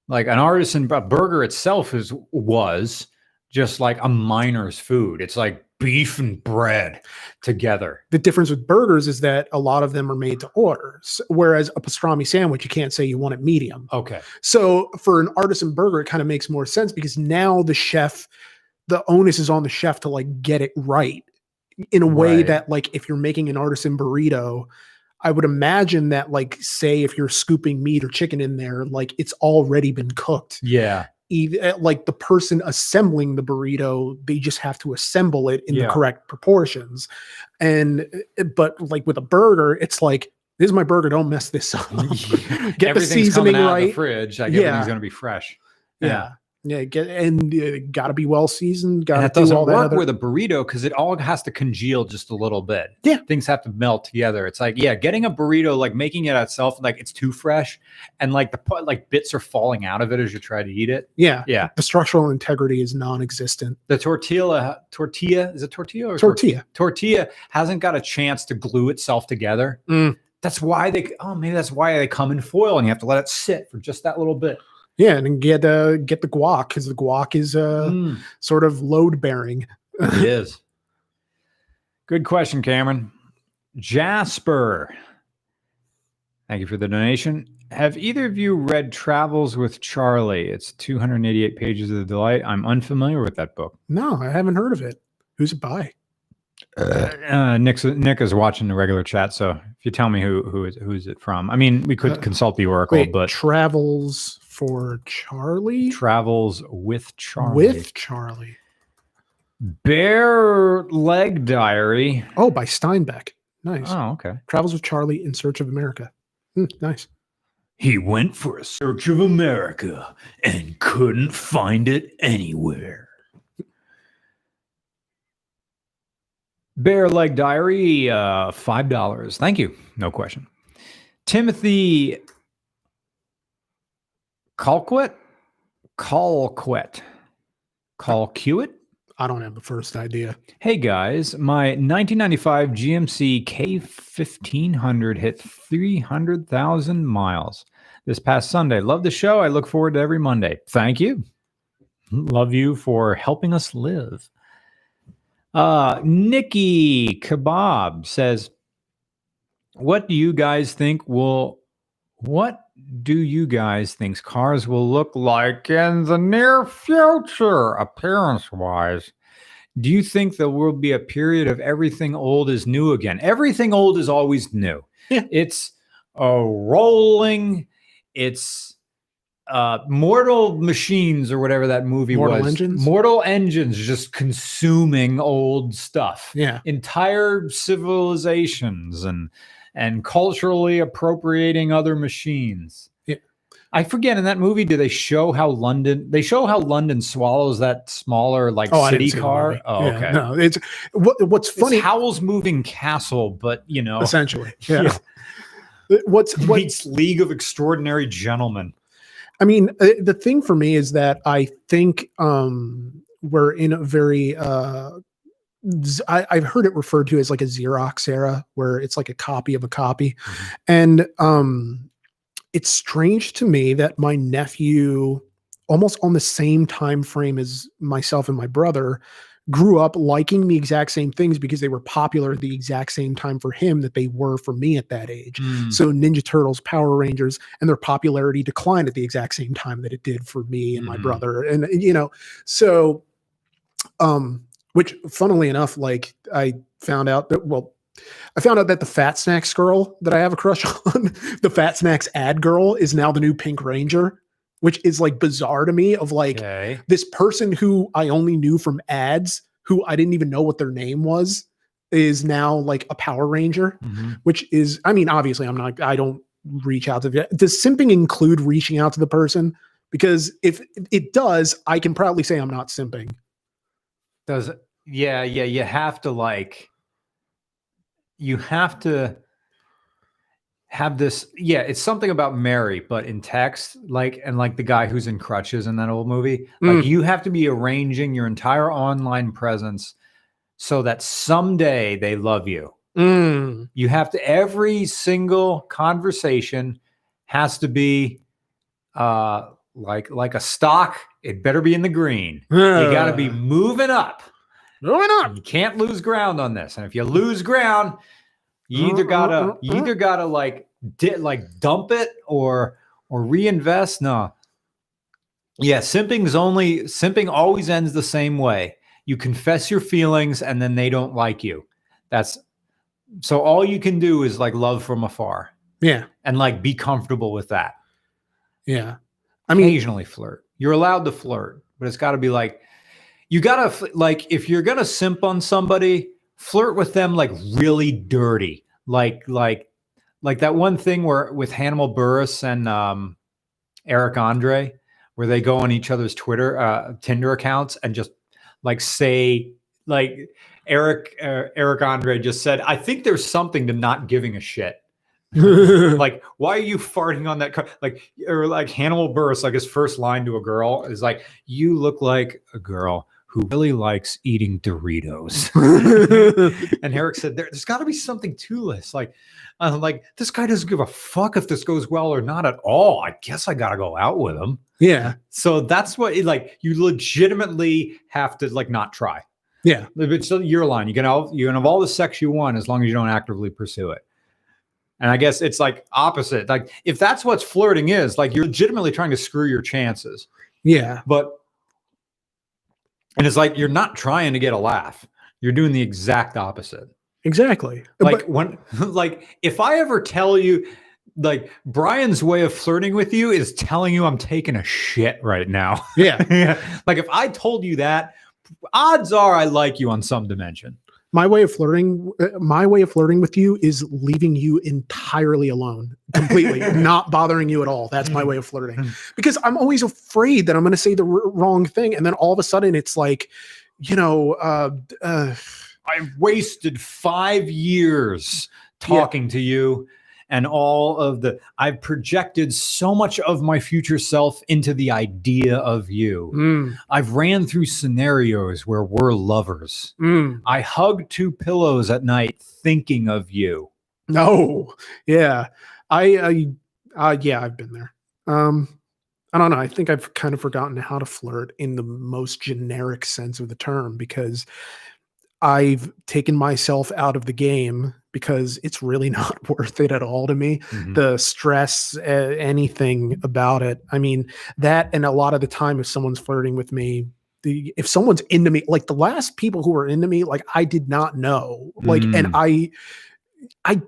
Like an artisan burger itself was just like a miner's food. It's like beef and bread together. The difference with burgers is that a lot of them are made to order, whereas a pastrami sandwich, you can't say you want it medium. Okay. So for an artisan burger, it kind of makes more sense because now the onus is on the chef to like get it right in a way that like if you're making an artisan burrito, I would imagine that like say if you're scooping meat or chicken in there, like it's already been cooked. Yeah. Like the person assembling the burrito, they just have to assemble it in the correct proportions. But like with a burger, it's like, this is my burger. Don't mess this up. Get the seasoning right. Out of the fridge. Like everything's going to be fresh. Yeah. Yeah. Got to be well seasoned. Got to do all that. It doesn't work with a burrito because it all has to congeal just a little bit. Yeah. Things have to melt together. It's like, getting a burrito, like making it itself, like it's too fresh. And like the bits are falling out of it as you try to eat it. Yeah. Yeah. The structural integrity is non-existent. The tortilla, is it tortilla or tortilla? Tortilla hasn't got a chance to glue itself together. Mm. That's why maybe that's why they come in foil and you have to let it sit for just that little bit. Yeah, and get the guac because the guac is sort of load bearing. It is. Good question, Cameron. Jasper, thank you for the donation. Have either of you read Travels with Charlie? It's 288 pages of delight. I'm unfamiliar with that book. No, I haven't heard of it. Who's it by? Nick is watching the regular chat, so if you tell me who's it from, I mean, we could consult the Oracle. But Travels for Charlie? Travels with Charlie. With Charlie. Bare Leg Diary. Oh, by Steinbeck. Nice. Oh, okay. Travels with Charlie in Search of America. Nice. He went for a search of America and couldn't find it anywhere. Bare Leg Diary, $5. Thank you. No question. Timothy Colquitt. I don't have the first idea. Hey guys, my 1995 GMC K1500 hit 300,000 miles this past Sunday. Love the show. I look forward to every Monday. Thank you. Love you for helping us live. Nikki Kebab says, what do you guys think cars will look like in the near future, appearance-wise? Do you think there will be a period of everything old is new again? Everything old is always new. It's rolling. It's Mortal Machines or whatever that movie was. Mortal Engines? Mortal Engines, just consuming old stuff. Yeah. Entire civilizations and culturally appropriating other machines. Yeah. I forget, in that movie, do they show how London swallows that smaller city car? Oh, yeah, okay. No, it's what's funny. It's Howl's Moving Castle, but essentially. Yeah. What's League of Extraordinary Gentlemen. I mean, the thing for me is that I think we're in a very I've heard it referred to as like a Xerox era, where it's like a copy of a copy. Mm-hmm. And it's strange to me that my nephew, almost on the same time frame as myself and my brother, grew up liking the exact same things because they were popular at the exact same time for him that they were for me at that age. Mm. So Ninja Turtles, Power Rangers, and their popularity declined at the exact same time that it did for me and my brother. And, so, which funnily enough, I found out that the Fat Snacks girl that I have a crush on, the Fat Snacks ad girl, is now the new Pink Ranger, which is bizarre to me, This person who I only knew from ads, who I didn't even know what their name was, is now a Power Ranger, which is, obviously I don't reach out to. Does simping include reaching out to the person? Because if it does, I can proudly say I'm not simping. Does it? Yeah. You have to you have to have this. Yeah. It's something about Mary, but in text, the guy who's in crutches in that old movie, you have to be arranging your entire online presence so that someday they love you. Mm. You have to, every single conversation has to be, like a stock. It better be in the green. You got to be moving up. You can't lose ground on this. And if you lose ground, you either gotta dump it or reinvest. No. Yeah. Simping always ends the same way. You confess your feelings and then they don't like you. So all you can do is love from afar. Yeah. And be comfortable with that. Yeah. Occasionally flirt. You're allowed to flirt, but it's got to be you got to, if you're going to simp on somebody, flirt with them really dirty. Like that one thing where with Hannibal Buress and Eric Andre, where they go on each other's Twitter, Tinder accounts and just say, Eric Andre just said, I think there's something to not giving a shit. Why are you farting on that car? Hannibal Buress, his first line to a girl is you look like a girl who really likes eating Doritos. And Eric said, there's got to be something to this. This guy doesn't give a fuck if this goes well or not at all. I guess I got to go out with him. Yeah. So that's what you legitimately have to not try. Yeah. It's your line. You can have all the sex you want as long as you don't actively pursue it. And I guess it's opposite. If that's what flirting is, you're legitimately trying to screw your chances. Yeah. And it's you're not trying to get a laugh. You're doing the exact opposite. Exactly. If I ever tell you, Brian's way of flirting with you is telling you I'm taking a shit right now. Yeah. Yeah. If I told you that, odds are I like you on some dimension. My way of flirting with you is leaving you entirely alone, completely, not bothering you at all. That's my way of flirting, because I'm always afraid that I'm going to say the wrong thing. And then all of a sudden it's I've wasted 5 years talking to you, and I've projected so much of my future self into the idea of you. Mm. I've ran through scenarios where we're lovers. Mm. I hug two pillows at night thinking of you. No. Yeah. I've been there. I don't know. I think I've kind of forgotten how to flirt in the most generic sense of the term, because I've taken myself out of the game because it's really not worth it at all to me. Mm-hmm. The stress, anything about it. I mean, that, and a lot of the time if someone's flirting with me, if someone's into me, like the last people who were into me, like I did not know, like, and I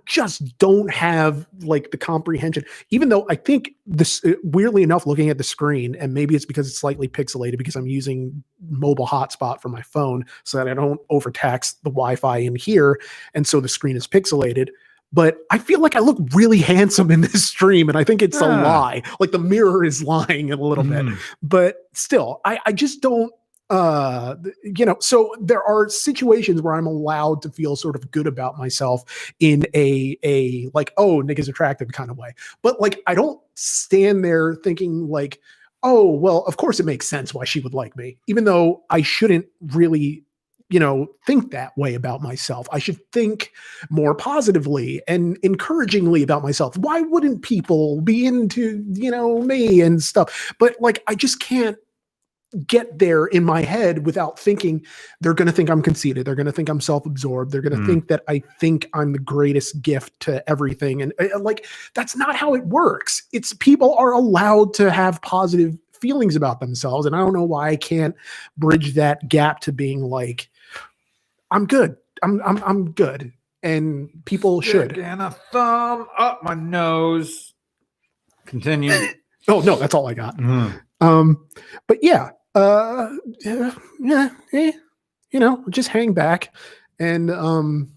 just don't have like the comprehension, even though I think this, weirdly enough, looking at the screen, and maybe it's because it's slightly pixelated because I'm using mobile hotspot for my phone so that I don't overtax the Wi-Fi in here. And so the screen is pixelated, but I feel like I look really handsome in this stream. And I think it's a lie. Like the mirror is lying a little bit, but still, I just don't, you know, so there are situations where I'm allowed to feel sort of good about myself in a like, oh, Nick is attractive kind of way. But like, I don't stand there thinking like, oh, well, of course it makes sense why she would like me, even though I shouldn't really, you know, think that way about myself. I should think more positively and encouragingly about myself. Why wouldn't people be into, you know, me and stuff? But like, I just can't get there in my head without thinking they're going to think I'm conceited. They're going to think I'm self-absorbed. They're going to think that I think I'm the greatest gift to everything. And like, that's not how it works. It's people are allowed to have positive feelings about themselves. And I don't know why I can't bridge that gap to being like, I'm good. I'm good. And people should. And a thumb up my nose. Continue. Oh no, that's all I got. But yeah. You know, just hang back, and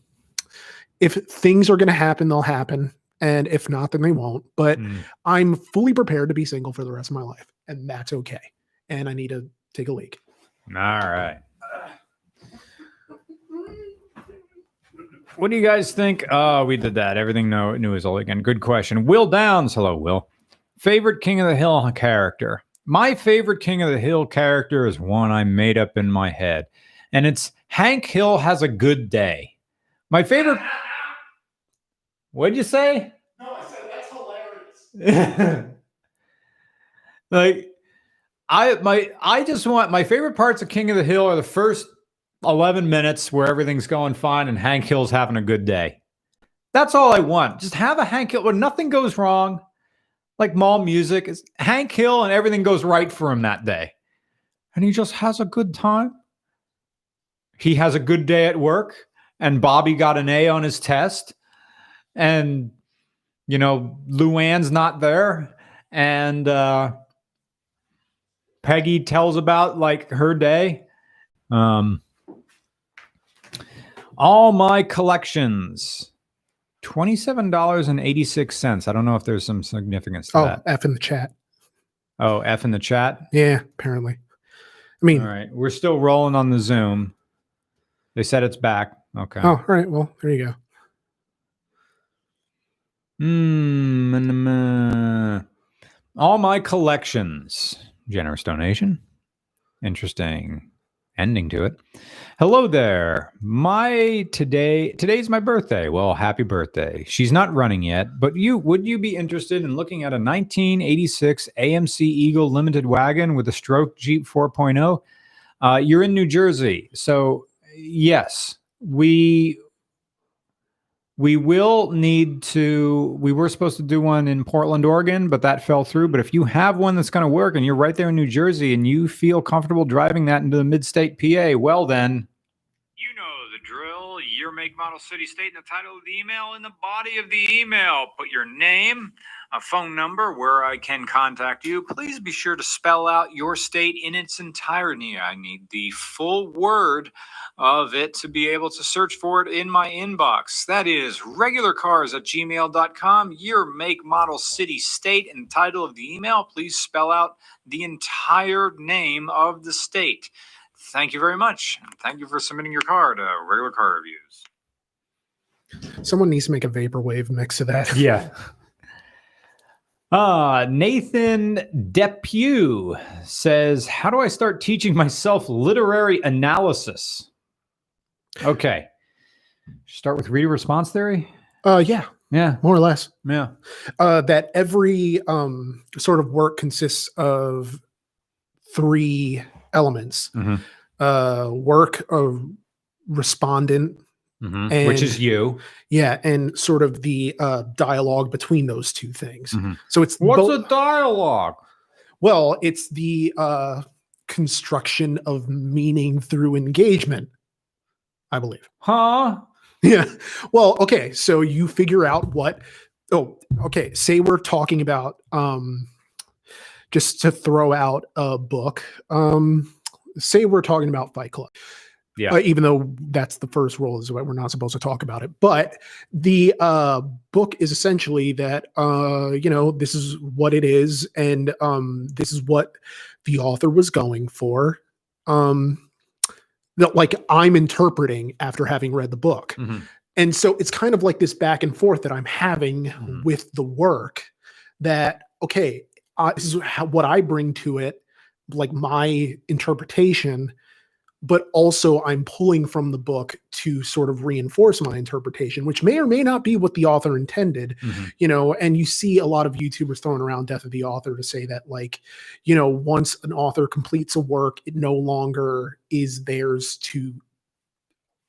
if things are going to happen, they'll happen, and if not, then they won't. But I'm fully prepared to be single for the rest of my life, and that's okay. And I need to take a leak. All right. What do you guys think? We did that. Everything new is old again. Good question. Will Downs. Hello, Will. Favorite King of the Hill character. My favorite King of the Hill character is one I made up in my head, and it's Hank Hill Has a Good Day. My favorite. What'd you say? No, I said that's hilarious. Like, I just want my favorite parts of King of the Hill are the first 11 minutes where everything's going fine and Hank Hill's having a good day. That's all I want. Just have a Hank Hill where nothing goes wrong. Like mall music is Hank Hill and everything goes right for him that day. And he just has a good time. He has a good day at work, and Bobby got an A on his test, and, you know, Luann's not there. And, Peggy tells about like her day. All my collections. $27.86. I don't know if there's some significance to that. F in the chat. Oh, F in the chat? Yeah, apparently. I mean, all right. We're still rolling on the Zoom. They said it's back. Okay. Oh, all right. Well, there you go. All my collections. Generous donation. Interesting ending to it. Hello there. Today's my birthday. Well, happy birthday. She's not running yet, but would you be interested in looking at a 1986 AMC Eagle limited wagon with a stroke Jeep 4.0? You're in New Jersey. So yes, we will need to, we were supposed to do one in Portland, Oregon, but that fell through. But if you have one that's going to work and you're right there in New Jersey and you feel comfortable driving that into the mid-state PA, well then, you know the drill, year, make, model, city, state, and the title of the email. In the body of the email, put your name, a phone number where I can contact you. Please be sure to spell out your state in its entirety. I need the full word of it to be able to search for it in my inbox. That is regularcars@gmail.com. Year, make, model, city, state, and title of the email. Please spell out the entire name of the state. Thank you very much. Thank you for submitting your car to Regular Car Reviews. Someone needs to make a vaporwave next to that. Yeah. Nathan Depew says, how do I start teaching myself literary analysis? Okay. Start with reader response theory? Yeah. Yeah. More or less. Yeah. That every sort of work consists of three elements. Work of respondent, Mm-hmm. And, which is you. Yeah. And sort of the dialogue between those two things. Mm-hmm. So it's what's a dialogue? Well, it's the construction of meaning through engagement, I believe. Huh? Yeah. Well, okay. So you figure out what, say we're talking about, just to throw out a book, say we're talking about Fight Club. Yeah. Even though that's the first rule is what we're not supposed to talk about it. But the book is essentially that, this is what it is. And this is what the author was going for. Like I'm interpreting after having read the book. Mm-hmm. And so it's kind of like this back and forth that I'm having mm-hmm. with the work that, this is what I bring to it, like my interpretation, but also I'm pulling from the book to sort of reinforce my interpretation, which may or may not be what the author intended, mm-hmm. And you see a lot of YouTubers throwing around death of the author to say that once an author completes a work, it no longer is theirs to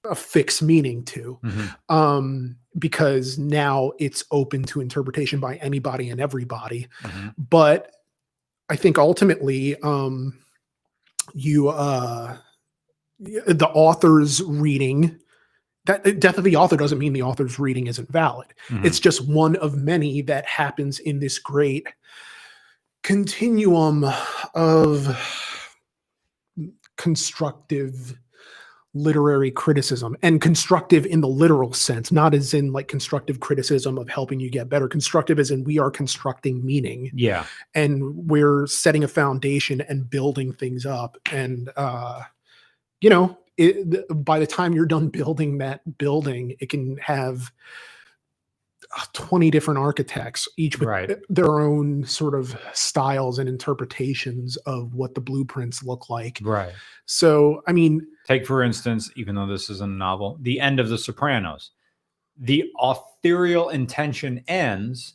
affix meaning to, mm-hmm. Because now it's open to interpretation by anybody and everybody. Mm-hmm. But I think ultimately the author's reading, that death of the author doesn't mean the author's reading isn't valid. Mm-hmm. It's just one of many that happens in this great continuum of constructive literary criticism, and constructive in the literal sense, not as in like constructive criticism of helping you get better. Constructive as in we are constructing meaning. Yeah. And we're setting a foundation and building things up. And, by the time you're done building that building, it can have 20 different architects, each with their own sort of styles and interpretations of what the blueprints look like. Right. So, take, for instance, even though this is a novel, the end of The Sopranos. The authorial intention ends,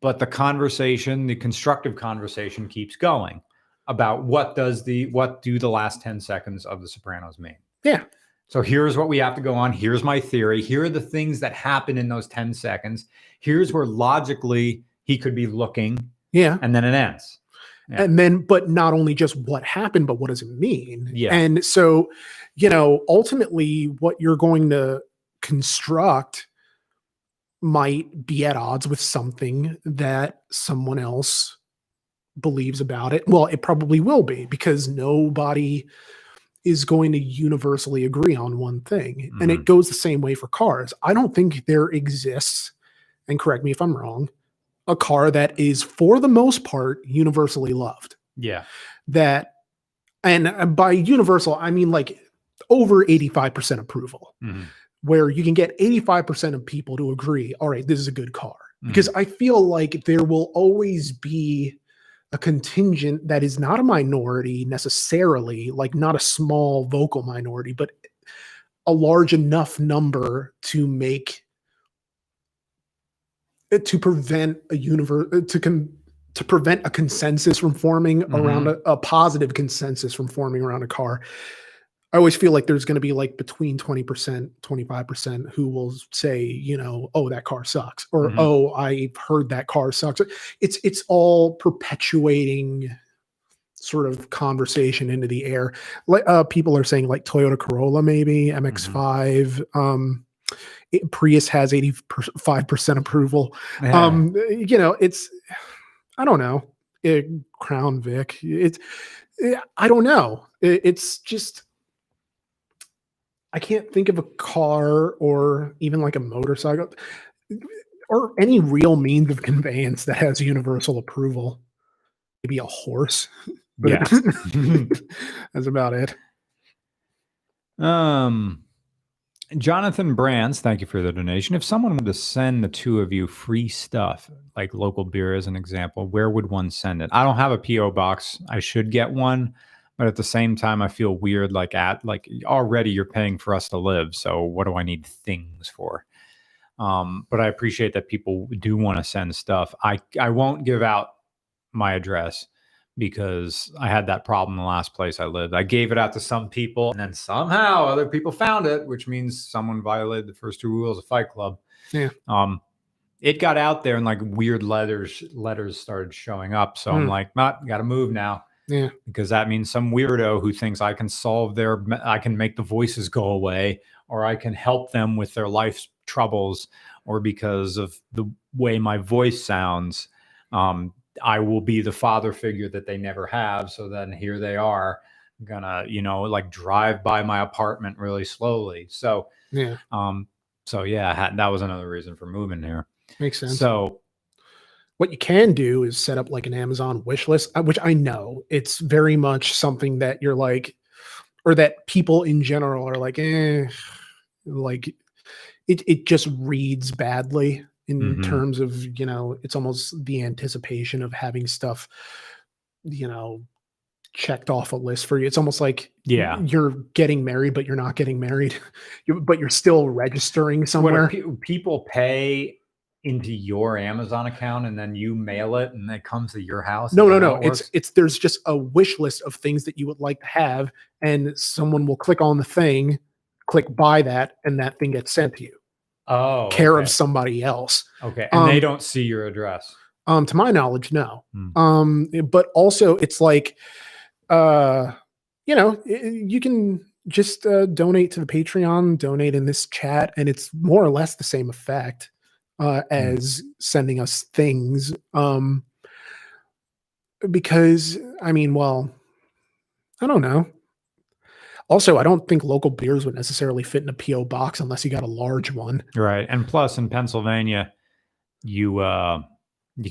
but the conversation, the constructive conversation keeps going about what do the last 10 seconds of The Sopranos mean? Yeah. So here's what we have to go on. Here's my theory. Here are the things that happen in those 10 seconds. Here's where logically he could be looking. Yeah. And then it ends. Yeah. And then, but not only just what happened, but what does it mean? Yeah. And so, ultimately what you're going to construct might be at odds with something that someone else believes about it. Well, it probably will be, because nobody is going to universally agree on one thing. Mm-hmm. And it goes the same way for cars. I don't think there exists, and correct me if I'm wrong, a car that is for the most part universally loved. Yeah. That, and by universal, I mean like over 85% approval, mm-hmm. where you can get 85% of people to agree, all right, this is a good car. Mm-hmm. Because I feel like there will always be a contingent that is not a minority necessarily, like not a small vocal minority, but a large enough number to make to prevent a universe to prevent a consensus from forming mm-hmm. around a positive consensus from forming around a car. I always feel like there's going to be like between 20%, 25% who will say, oh, that car sucks, or, mm-hmm. oh, I've heard that car sucks. It's all perpetuating sort of conversation into the air. Like people are saying like Toyota Corolla, maybe MX-5, mm-hmm. Prius has 85% approval. Yeah. I don't know. Crown Vic. I don't know. It's just, I can't think of a car or even like a motorcycle or any real means of conveyance that has universal approval. Maybe a horse. Yeah. That's about it. Jonathan Brands, thank you for the donation. If someone were to send the two of you free stuff, like local beer as an example, where would one send it? I don't have a P.O. box. I should get one. But at the same time, I feel weird, already you're paying for us to live. So what do I need things for? But I appreciate that people do want to send stuff. I won't give out my address because I had that problem in the last place I lived. I gave it out to some people, and then somehow other people found it, which means someone violated the first two rules of Fight Club. Yeah. It got out there, and like weird letters started showing up. So I'm like, got to move now. Yeah. Because that means some weirdo who thinks I can solve I can make the voices go away, or I can help them with their life's troubles, or because of the way my voice sounds, I will be the father figure that they never have. So then here they are gonna, like drive by my apartment really slowly. So, yeah. That was another reason for moving here. Makes sense. So what you can do is set up like an Amazon wish list, which I know it's very much something that you're like, or that people in general are like, it just reads badly in terms of, it's almost the anticipation of having stuff, checked off a list for you. It's almost like you're getting married, but you're not getting married, but you're still registering somewhere. People pay into your Amazon account and then you mail it and it comes to your house. No. There's just a wish list of things that you would like to have, and someone will click on the thing, click buy that, and that thing gets sent to you. Care of somebody else. Okay. And they don't see your address. To my knowledge, no. But also it's like, you can just donate to the Patreon, donate in this chat, and it's more or less the same effect as sending us things. Because I don't know. Also, I don't think local beers would necessarily fit in a P.O. box unless you got a large one. Right. And plus, in Pennsylvania, you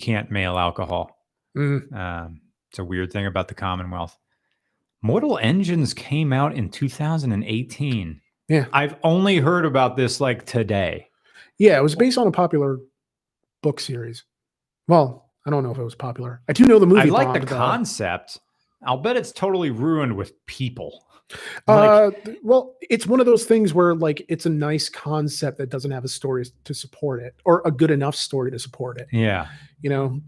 can't mail alcohol. It's a weird thing about the Commonwealth. Mortal Engines came out in 2018. Yeah. I've only heard about this like today. Yeah, it was based on a popular book series. Well, I don't know if it was popular. I do know the movie. I like the concept. I'll bet it's totally ruined with people. It's one of those things where like it's a nice concept that doesn't have a story to support it, or a good enough story to support it. Yeah. And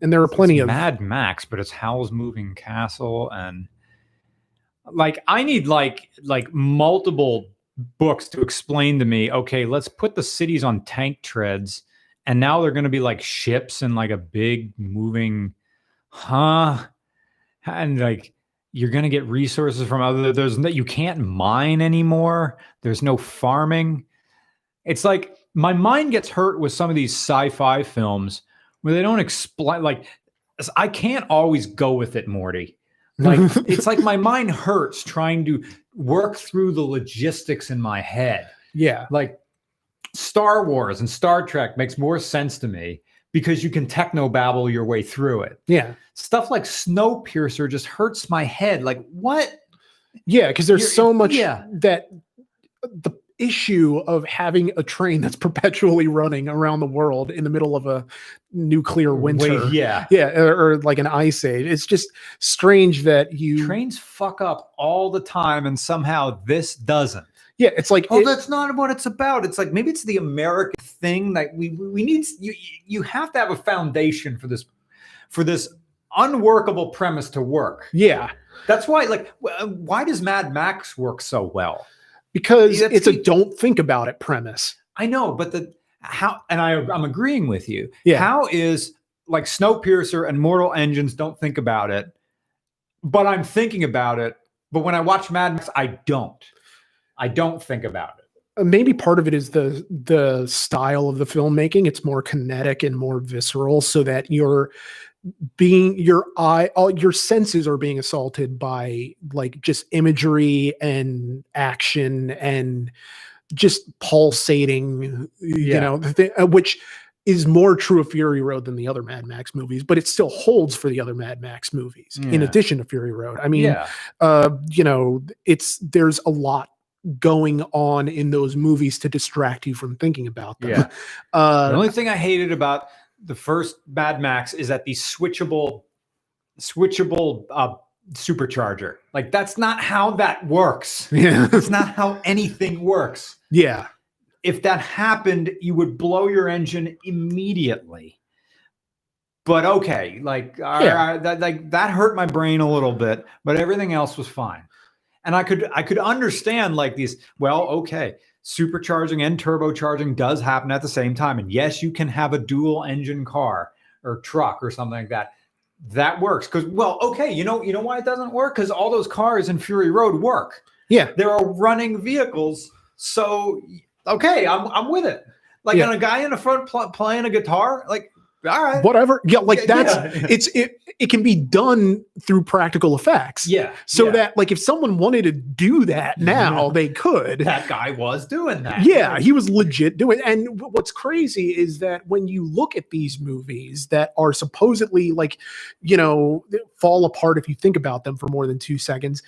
there are plenty of Mad Max, but it's Howl's Moving Castle, and like I need like multiple books to explain to me, okay, let's put the cities on tank treads and now they're going to be like ships and like a big moving and like you're going to get resources from you can't mine anymore. There's no farming. It's like my mind gets hurt with some of these sci-fi films where they don't explain, like I can't always go with it, Morty. Like it's like my mind hurts trying to work through the logistics in my head. Yeah. Like Star Wars and Star Trek makes more sense to me, because you can techno-babble your way through it. Yeah. Stuff like Snowpiercer just hurts my head. Like, what? Yeah, because there's so much that the issue of having a train that's perpetually running around the world in the middle of a nuclear winter. Or like an ice age. It's just strange that trains fuck up all the time and somehow this doesn't. Yeah, it's like... that's not what it's about. It's like, maybe it's the American thing that we need... You have to have a foundation for this unworkable premise to work. Yeah. That's why, like, why does Mad Max work so well? Because it's a don't think about it premise. I know, but I'm agreeing with you. Yeah. How is, like, Snowpiercer and Mortal Engines don't think about it, but I'm thinking about it, but when I watch Mad Max, I don't think about it. Maybe part of it is the style of the filmmaking. It's more kinetic and more visceral, so that your senses are being assaulted by like just imagery and action and just pulsating, which is more true of Fury Road than the other Mad Max movies, but it still holds for the other Mad Max movies in addition to Fury Road. There's a lot going on in those movies to distract you from thinking about them. Yeah. The only thing I hated about the first Mad Max is that the switchable supercharger. Like, that's not how that works. Yeah. It's not how anything works. Yeah. If that happened, you would blow your engine immediately. But okay, that hurt my brain a little bit, but everything else was fine. And I could understand like these, well, okay, supercharging and turbocharging does happen at the same time. And yes, you can have a dual engine car or truck or something like that. That works. Because, well, okay, you know why it doesn't work? Because all those cars in Fury Road work. Yeah. They're all running vehicles. So, okay, I'm with it. Like, and a guy in the front playing a guitar, like, all right. Whatever. Yeah, like that's it can be done through practical effects. Yeah. So that like if someone wanted to do that now, they could. That guy was doing that. Yeah, he was legit doing it. And what's crazy is that when you look at these movies that are supposedly like, fall apart if you think about them for more than 2 seconds,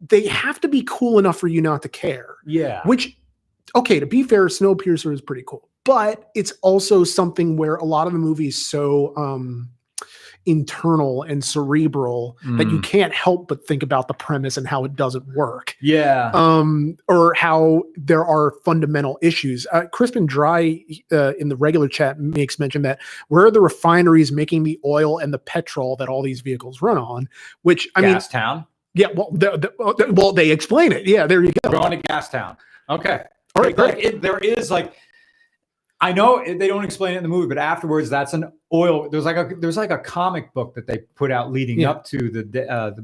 they have to be cool enough for you not to care. Yeah. Which, okay, to be fair, Snowpiercer is pretty cool. But it's also something where a lot of the movie is so internal and cerebral that you can't help but think about the premise and how it doesn't work. Yeah. Or how there are fundamental issues. Crispin Dry in the regular chat makes mention that where are the refineries making the oil and the petrol that all these vehicles run on? Which, I mean. Gastown? Yeah. Well, they explain it. Yeah, there you go. We're going to Gastown. Okay. All right. Great. There is like. I know they don't explain it in the movie, but afterwards, that's an oil. There's like a comic book that they put out leading up to the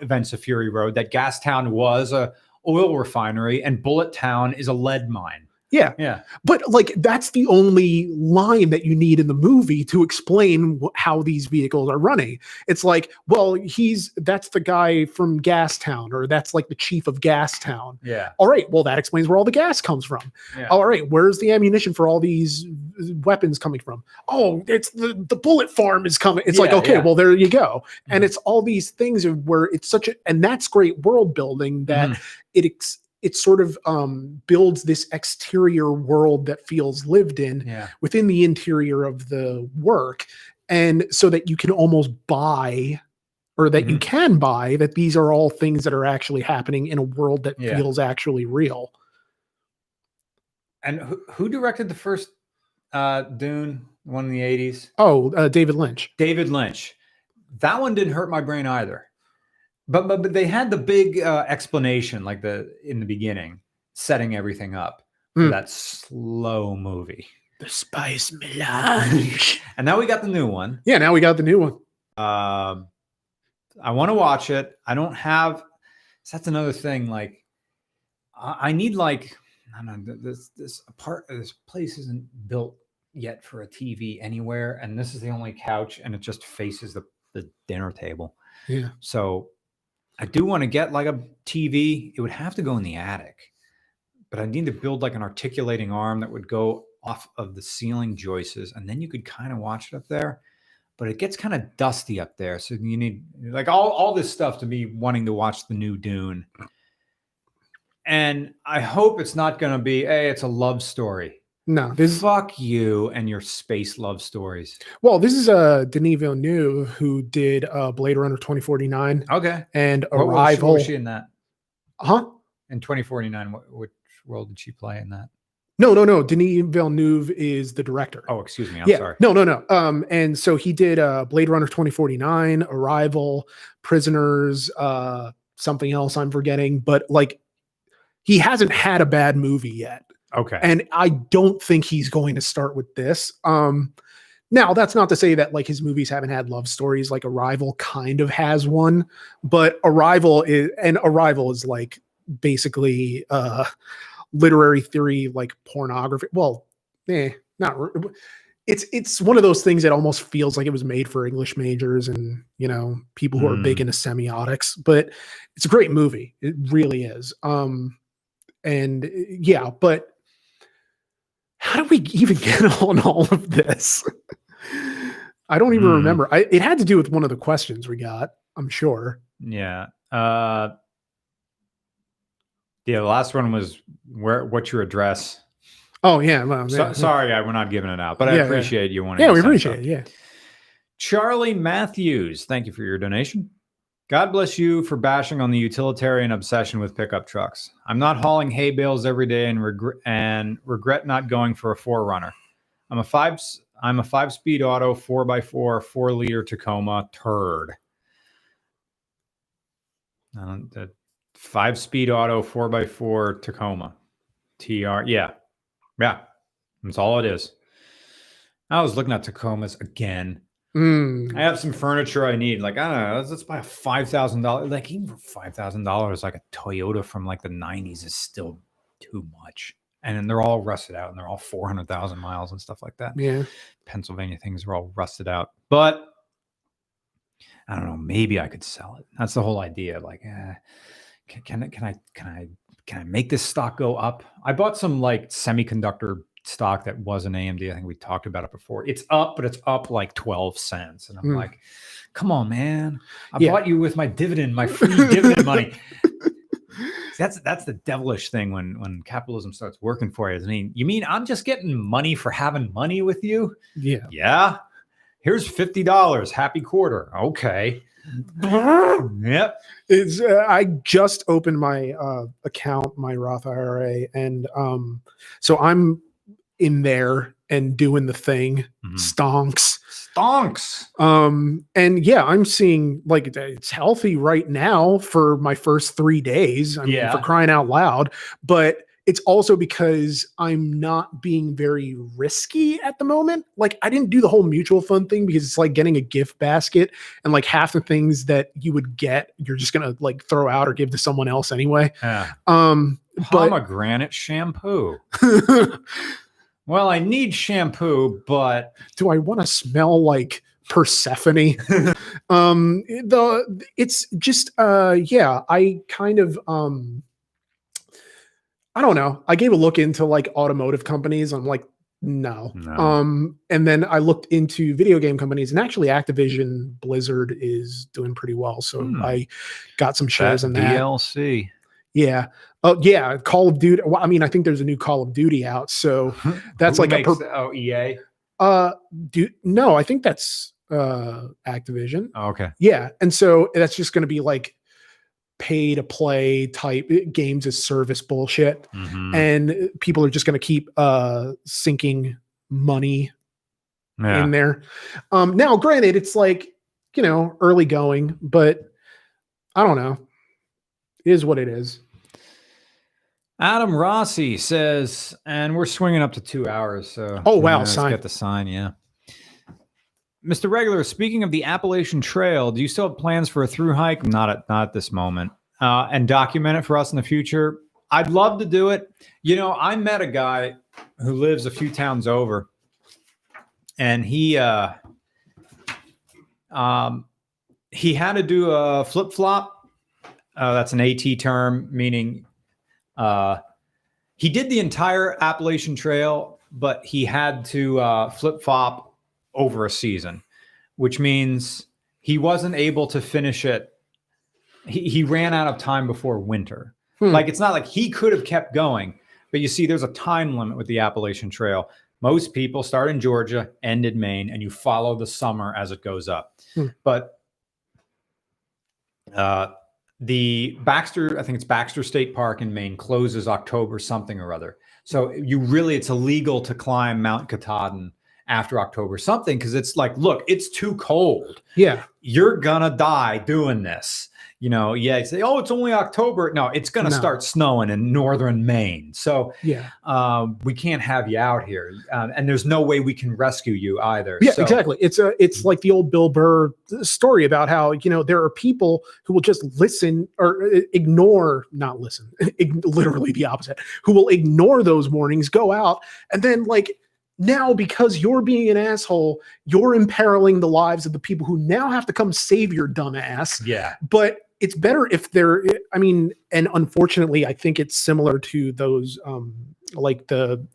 events of Fury Road that Gastown was a oil refinery and Bullet Town is a lead mine. Yeah, yeah. But like that's the only line that you need in the movie to explain how these vehicles are running. It's like, well, that's the guy from Gastown, or that's like the chief of Gastown. Yeah. All right. Well, that explains where all the gas comes from. Yeah. All right. Where's the ammunition for all these weapons coming from? Oh, it's the bullet farm is coming. It's like, okay, well, there you go. Mm-hmm. And it's all these things where it's such a, and that's great world building that it sort of builds this exterior world that feels lived in within the interior of the work. And so that you can almost buy or that you can buy that these are all things that are actually happening in a world that feels actually real. And who directed the first Dune, one in the 80s? Oh, David Lynch. That one didn't hurt my brain either. But they had the big explanation like in the beginning, setting everything up for that slow movie. The Spice Melange. And now we got the new one. Yeah, now we got the new one. I want to watch it. I don't have. That's another thing. Like, I need like I don't know. This place isn't built yet for a TV anywhere, and this is the only couch, and it just faces the dinner table. Yeah. So. I do want to get like a TV. It would have to go in the attic, but I need to build like an articulating arm that would go off of the ceiling joists. And then you could kind of watch it up there, but it gets kind of dusty up there. So you need like all this stuff to be wanting to watch the new Dune. And I hope it's not going to be, hey, it's a love story. No, fuck you and your space love stories. Well, this is Denis Villeneuve who did Blade Runner 2049. Okay, and Arrival. What was she in that? Huh? In 2049, which role did she play in that? No. Denis Villeneuve is the director. Oh, excuse me. I'm sorry. No. And so he did Blade Runner 2049, Arrival, Prisoners, something else I'm forgetting, but like he hasn't had a bad movie yet. Okay. And I don't think he's going to start with this. Now, that's not to say that like his movies haven't had love stories. Like Arrival kind of has one, but Arrival is like basically literary theory, like pornography. Well, it's one of those things that almost feels like it was made for English majors and, people who are big into semiotics, but it's a great movie. It really is. And yeah, but how do we even get on all of this? I don't even remember. It had to do with one of the questions we got, I'm sure. Yeah. The last one was what's your address? Oh, yeah. Well, sorry, we're not giving it out, but I appreciate you wanting to. Yeah, we appreciate it. Yeah. Charlie Matthews, thank you for your donation. God bless you for bashing on the utilitarian obsession with pickup trucks. I'm not hauling hay bales every day and regret not going for a 4Runner. I'm a five I'm a 5-speed auto 4x4 4-liter Tacoma turd. I don't, 5-speed auto 4x4 Tacoma TR. Yeah. Yeah. That's all it is. I was looking at Tacomas again. I have some furniture I need. Like, I don't know, let's buy a $5,000. Like, even for $5,000, like a Toyota from like the 90s is still too much. And then they're all rusted out and they're all 400,000 miles and stuff like that. Yeah. Pennsylvania things are all rusted out. But I don't know, maybe I could sell it. That's the whole idea. Like, can I make this stock go up? I bought some like semiconductor stock that was an AMD. I think we talked about it before. It's up, but it's up like 12 cents. And I'm like, come on, man. I bought you with my dividend, my free dividend money. That's the devilish thing when capitalism starts working for you. I mean, you mean I'm just getting money for having money with you? Yeah. Yeah. Here's $50. Happy quarter. Okay. Yep. It's I just opened my account, my Roth IRA, and so I'm in there and doing the thing. Stonks. And yeah, I'm seeing like it's healthy right now for my first 3 days. I mean, for crying out loud, but it's also because I'm not being very risky at the moment. Like, I didn't do the whole mutual fund thing because it's like getting a gift basket and like half the things that you would get, you're just going to like throw out or give to someone else anyway. Pomegranate shampoo. Well, I need shampoo, but do I want to smell like Persephone? It's just, I kind of, I don't know. I gave a look into like automotive companies. I'm like, no. And then I looked into video game companies, and actually Activision Blizzard is doing pretty well. So I got some shares in that. DLC. Yeah. Oh, yeah. Call of Duty. Well, I mean, I think there's a new Call of Duty out. So that's like a EA. No, I think that's Activision. Oh, okay. Yeah. And so that's just going to be like pay to play type games as service bullshit. And people are just going to keep sinking money in there. Now, granted, it's like, you know, early going, but I don't know. It is what it is. Adam Rossi says, and we're swinging up to 2 hours. So, oh, wow. Sign. Get the sign. Yeah. Mr. Regular, speaking of the Appalachian Trail, do you still have plans for a through hike? Not at this moment. And document it for us in the future. I'd love to do it. You know, I met a guy who lives a few towns over, and he had to do a flip flop. That's an AT term, meaning he did the entire Appalachian Trail, but he had to flip-flop over a season, which means he wasn't able to finish it. He ran out of time before winter. Like, it's not like he could have kept going, but you see, there's a time limit with the Appalachian Trail. Most people start in Georgia, end in Maine, and you follow the summer as it goes up. But... the Baxter, I think it's Baxter State Park in Maine, closes October something or other. So it's illegal to climb Mount Katahdin after October something, because it's like, look, it's too cold. Yeah. You're going to die doing this. You know, you say, oh, it's only October. No, it's going to start snowing in northern Maine. So we can't have you out here. And there's no way we can rescue you either. Yeah, so. Exactly. It's like the old Bill Burr story about how, you know, there are people who will just listen or ignore, not listen, literally the opposite, who will ignore those warnings, go out, and then like, now, because you're being an asshole, you're imperiling the lives of the people who now have to come save your dumb ass. Yeah. But it's better if they're, I mean, and unfortunately, I think it's similar to those, like the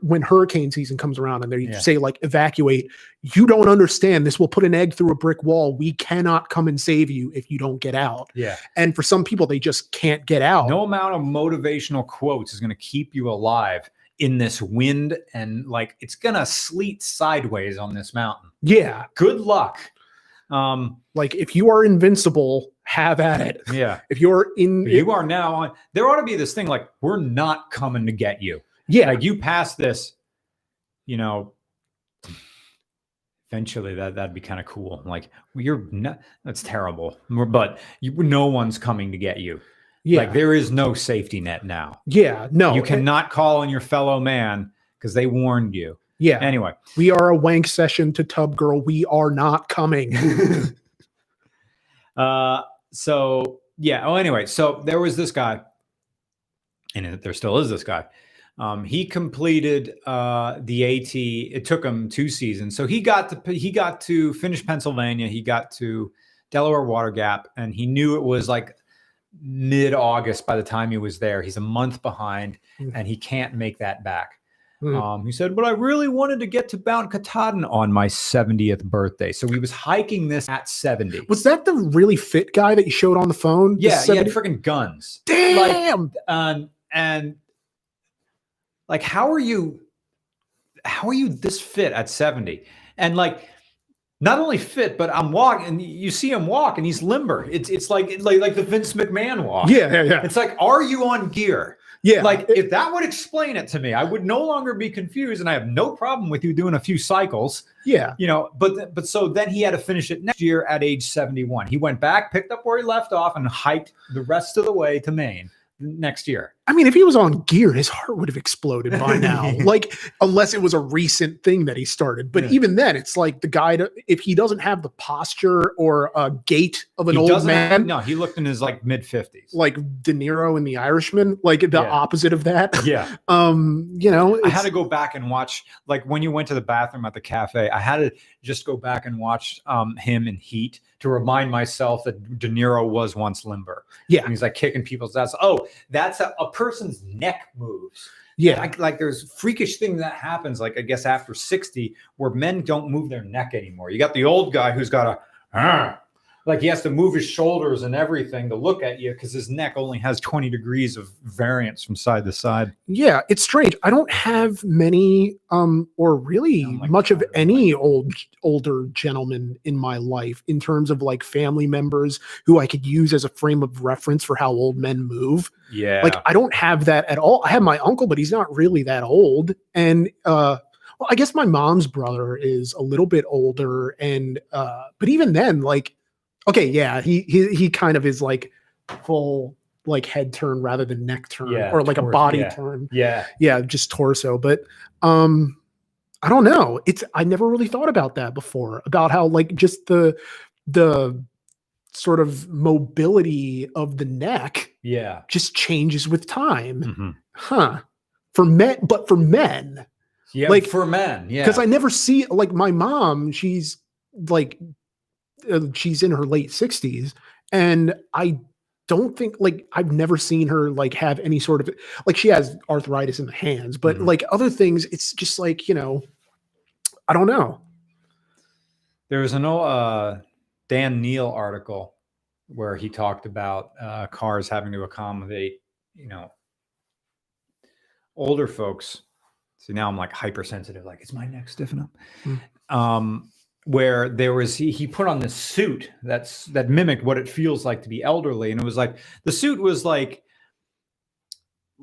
when hurricane season comes around and they say like, evacuate, you don't understand. This will put an egg through a brick wall. We cannot come and save you if you don't get out. Yeah. And for some people, they just can't get out. No amount of motivational quotes is going to keep you alive in this wind, and like, it's gonna sleet sideways on this mountain. Yeah. Good luck. Like, if you are invincible, have at it. Yeah. If you're you are now on, there ought to be this thing like, we're not coming to get you. Yeah. Like, you pass this, you know, Eventually, that'd be kind of cool. Like, well, you're not, that's terrible, but no one's coming to get you. Yeah. Like, there is no safety net now. Yeah, no. You cannot call on your fellow man because they warned you. Yeah. Anyway. We are a wank session to Tub Girl. We are not coming. So, yeah. Oh, anyway. So, there was this guy, and there still is this guy. He completed the AT. It took him 2 seasons. So he got to finish Pennsylvania. He got to Delaware Water Gap, and he knew it was like mid-August by the time he was there. He's a month behind, and he can't make that back. He said, but I really wanted to get to Mount Katahdin on my 70th birthday. So he was hiking this at 70. Was that the really fit guy that you showed on the phone? Yeah, he had freaking guns. Damn! Like, and... like, how are you this fit at 70? And like, not only fit, but I'm walking, and you see him walk, and he's limber. It's like the Vince McMahon walk. Yeah. It's like, are you on gear? Yeah. Like, if that would explain it to me, I would no longer be confused, and I have no problem with you doing a few cycles. Yeah. You know, but so then he had to finish it next year at age 71. He went back, picked up where he left off, and hiked the rest of the way to Maine. Next year. I mean, if he was on gear, his heart would have exploded by now. Like, unless it was a recent thing that he started. But even then, it's like the guy, if he doesn't have the posture or gait of an old man. He looked in his like mid-50s. Like De Niro in The Irishman, like the opposite of that. Yeah. You know. I had to go back and watch, like when you went to the bathroom at the cafe, I had to just go back and watch him in Heat to remind myself that De Niro was once limber. Yeah. And he's like kicking people's ass. Oh, that's a person's neck moves. Yeah. Like there's freakish thing that happens, like I guess after 60, where men don't move their neck anymore. You got the old guy who's got like he has to move his shoulders and everything to look at you because his neck only has 20 degrees of variance from side to side. Yeah, it's strange. I don't have many or really like much of any older gentleman in my life in terms of like family members who I could use as a frame of reference for how old men move. Yeah. Like I don't have that at all. I have my uncle, but he's not really that old. And well, I guess my mom's brother is a little bit older. And but even then, like, okay, yeah, he kind of is like full like head turn rather than neck turn or like a body turn. Yeah. Yeah, just torso. But I don't know. I never really thought about that before, about how like just the sort of mobility of the neck just changes with time. Mm-hmm. Huh. For men. Yeah, like for men, yeah. Because I never see like my mom, she's in her late 60s, and I don't think like I've never seen her like have any sort of like she has arthritis in the hands, but like other things, it's just like, you know, I don't know. There was an old Dan Neal article where he talked about cars having to accommodate, you know, older folks. So now I'm like hypersensitive, like it's my neck stiffen up. Where there was, he put on this suit that mimicked what it feels like to be elderly. And it was like, the suit was like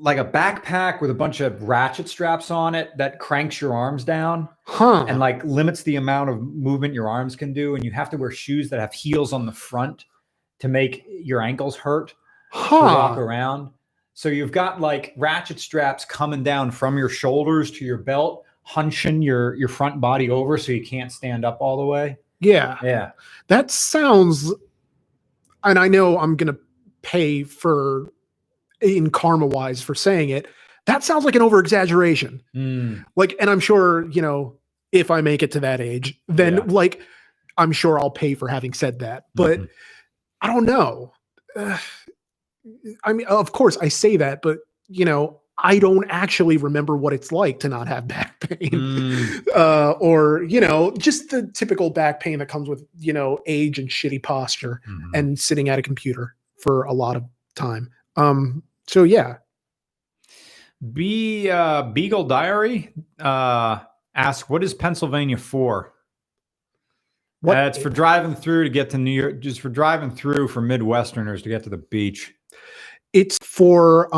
a backpack with a bunch of ratchet straps on it that cranks your arms down and like limits the amount of movement your arms can do. And you have to wear shoes that have heels on the front to make your ankles hurt to walk around. So you've got like ratchet straps coming down from your shoulders to your belt, hunching your front body over so you can't stand up all the way. Yeah. That sounds, and I know I'm going to pay for, in karma-wise, for saying it, that sounds like an over-exaggeration. Like, and I'm sure, you know, if I make it to that age, then like, I'm sure I'll pay for having said that. But I don't know. I mean, of course I say that, but, you know, I don't actually remember what it's like to not have back pain or, you know, just the typical back pain that comes with, you know, age and shitty posture and sitting at a computer for a lot of time. So, yeah. Beagle Diary asks, what is Pennsylvania for? What? It's for driving through to get to New York, just for driving through for Midwesterners to get to the beach. It's for...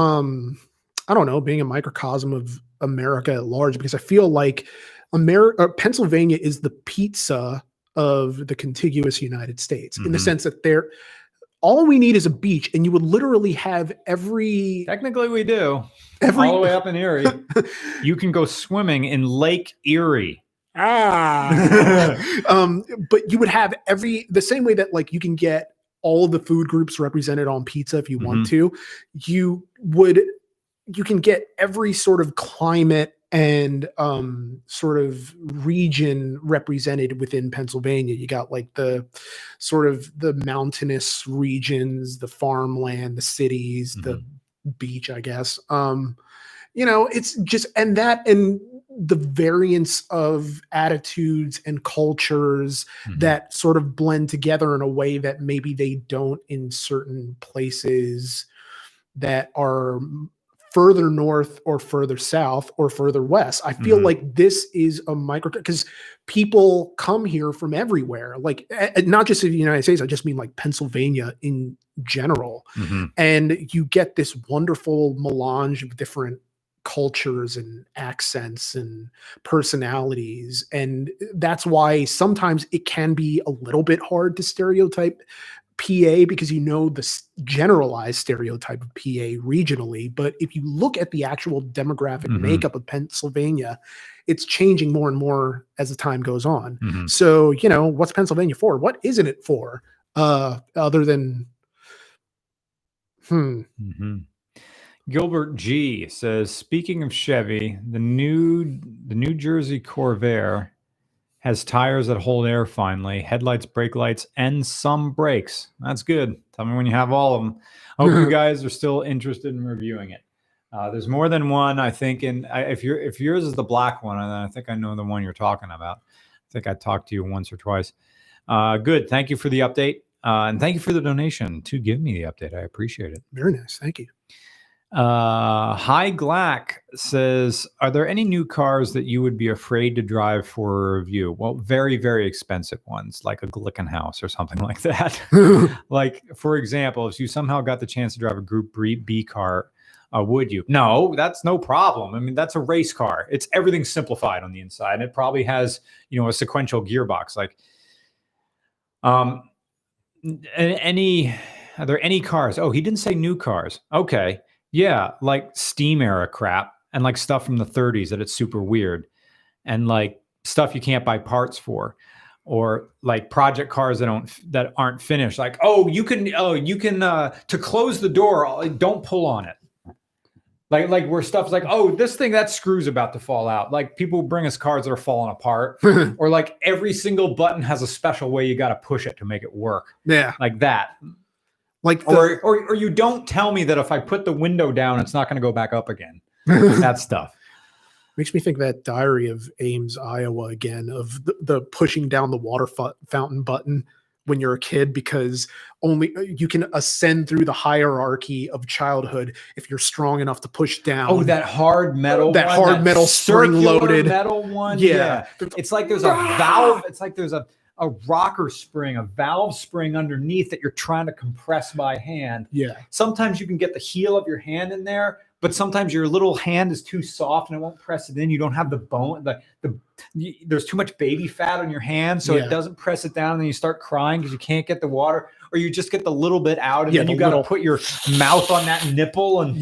I don't know, being a microcosm of America at large, because I feel like Pennsylvania is the pizza of the contiguous United States, in the sense that they're all we need is a beach, and you would literally have every. Technically, we do. All the way up in Erie, you can go swimming in Lake Erie. But you would have the same way that like you can get all the food groups represented on pizza if you want to. You can get every sort of climate and sort of region represented within Pennsylvania. You got like the sort of the mountainous regions, the farmland, the cities, the beach, I guess. You know, it's just, and the variance of attitudes and cultures that sort of blend together in a way that maybe they don't in certain places that are further north or further south or further west. I feel like this is a because people come here from everywhere, like not just in the United States. I just mean like Pennsylvania in general. And you get this wonderful melange of different cultures and accents and personalities. And that's why sometimes it can be a little bit hard to stereotype PA, because you know the generalized stereotype of PA regionally, but if you look at the actual demographic makeup of Pennsylvania, it's changing more and more as the time goes on. So, you know, what's Pennsylvania for? What isn't it for? Other than, Gilbert G says, speaking of Chevy, the New Jersey Corvair has tires that hold air finally, headlights, brake lights, and some brakes. That's good. Tell me when you have all of them. I hope you guys are still interested in reviewing it. There's more than one, I think. And if yours is the black one, and I think I know the one you're talking about. I think I talked to you once or twice. Good. Thank you for the update. And thank you for the donation to give me the update. I appreciate it. Very nice. Thank you. Hi Glack says, are there any new cars that you would be afraid to drive for a review? Well, very, very expensive ones, like a Glickenhaus or something like that. Like, for example, if you somehow got the chance to drive a Group B car, would you? No, that's no problem. I mean, that's a race car. It's everything simplified on the inside. And it probably has, you know, a sequential gearbox. Like, are there any cars? Oh, he didn't say new cars. Okay. Yeah, like steam era crap and like stuff from the 30s that it's super weird and like stuff you can't buy parts for, or like project cars that aren't finished. Like, you can to close the door, don't pull on it. Like where stuff's like, oh, this thing, that screw's about to fall out. Like people bring us cars that are falling apart or like every single button has a special way you got to push it to make it work. Yeah. Like that. Like or you don't tell me that if I put the window down, it's not going to go back up again. That stuff makes me think of that Diary of Ames, Iowa again, of the pushing down the water fountain button when you're a kid, because only you can ascend through the hierarchy of childhood if you're strong enough to push down. Oh, that hard metal, that spring loaded metal one. Yeah. It's like there's a valve. It's like there's a rocker spring, a valve spring underneath that you're trying to compress by hand. Yeah. Sometimes you can get the heel of your hand in there, but sometimes your little hand is too soft and it won't press it in. You don't have the bone, there's too much baby fat on your hand. So it doesn't press it down. And then you start crying because you can't get the water, or you just get the little bit out and then you got to put your mouth on that nipple and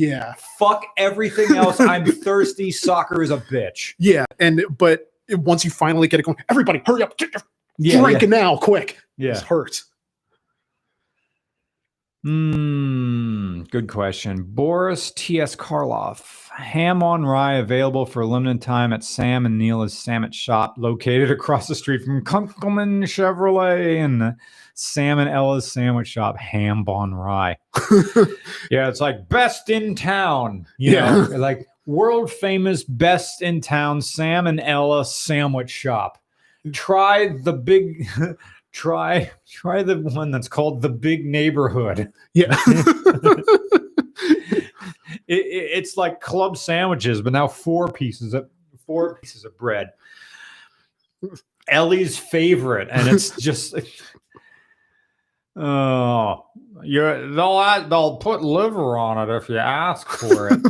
fuck everything else. I'm thirsty. Soccer is a bitch. Yeah. But once you finally get it going, everybody hurry up. Drink it now, quick. Yeah. This hurts. Good question. Boris T.S. Karloff. Ham on rye available for a limited time at Sam and Neil's Samet shop, located across the street from Kunkelman Chevrolet and the Sam and Ella's sandwich shop, Ham on Rye. Yeah, it's like best in town. You know, like world famous best in town Sam and Ella sandwich shop. Try the one that's called the Big Neighborhood. Yeah. It's like club sandwiches, but now four pieces of bread. Ellie's favorite. And it's just, they'll put liver on it if you ask for it.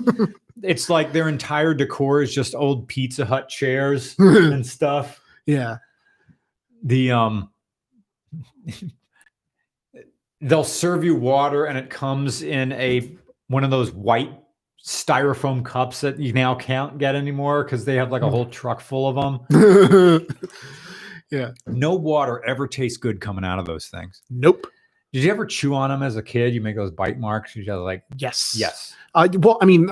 It's like their entire decor is just old Pizza Hut chairs and stuff. Yeah. The they'll serve you water and it comes in a one of those white styrofoam cups that you now can't get anymore because they have like a whole truck full of them. Yeah. No water ever tastes good coming out of those things. Nope. Did you ever chew on them as a kid? You make those bite marks. You're like, yes. Yes. Well, I mean,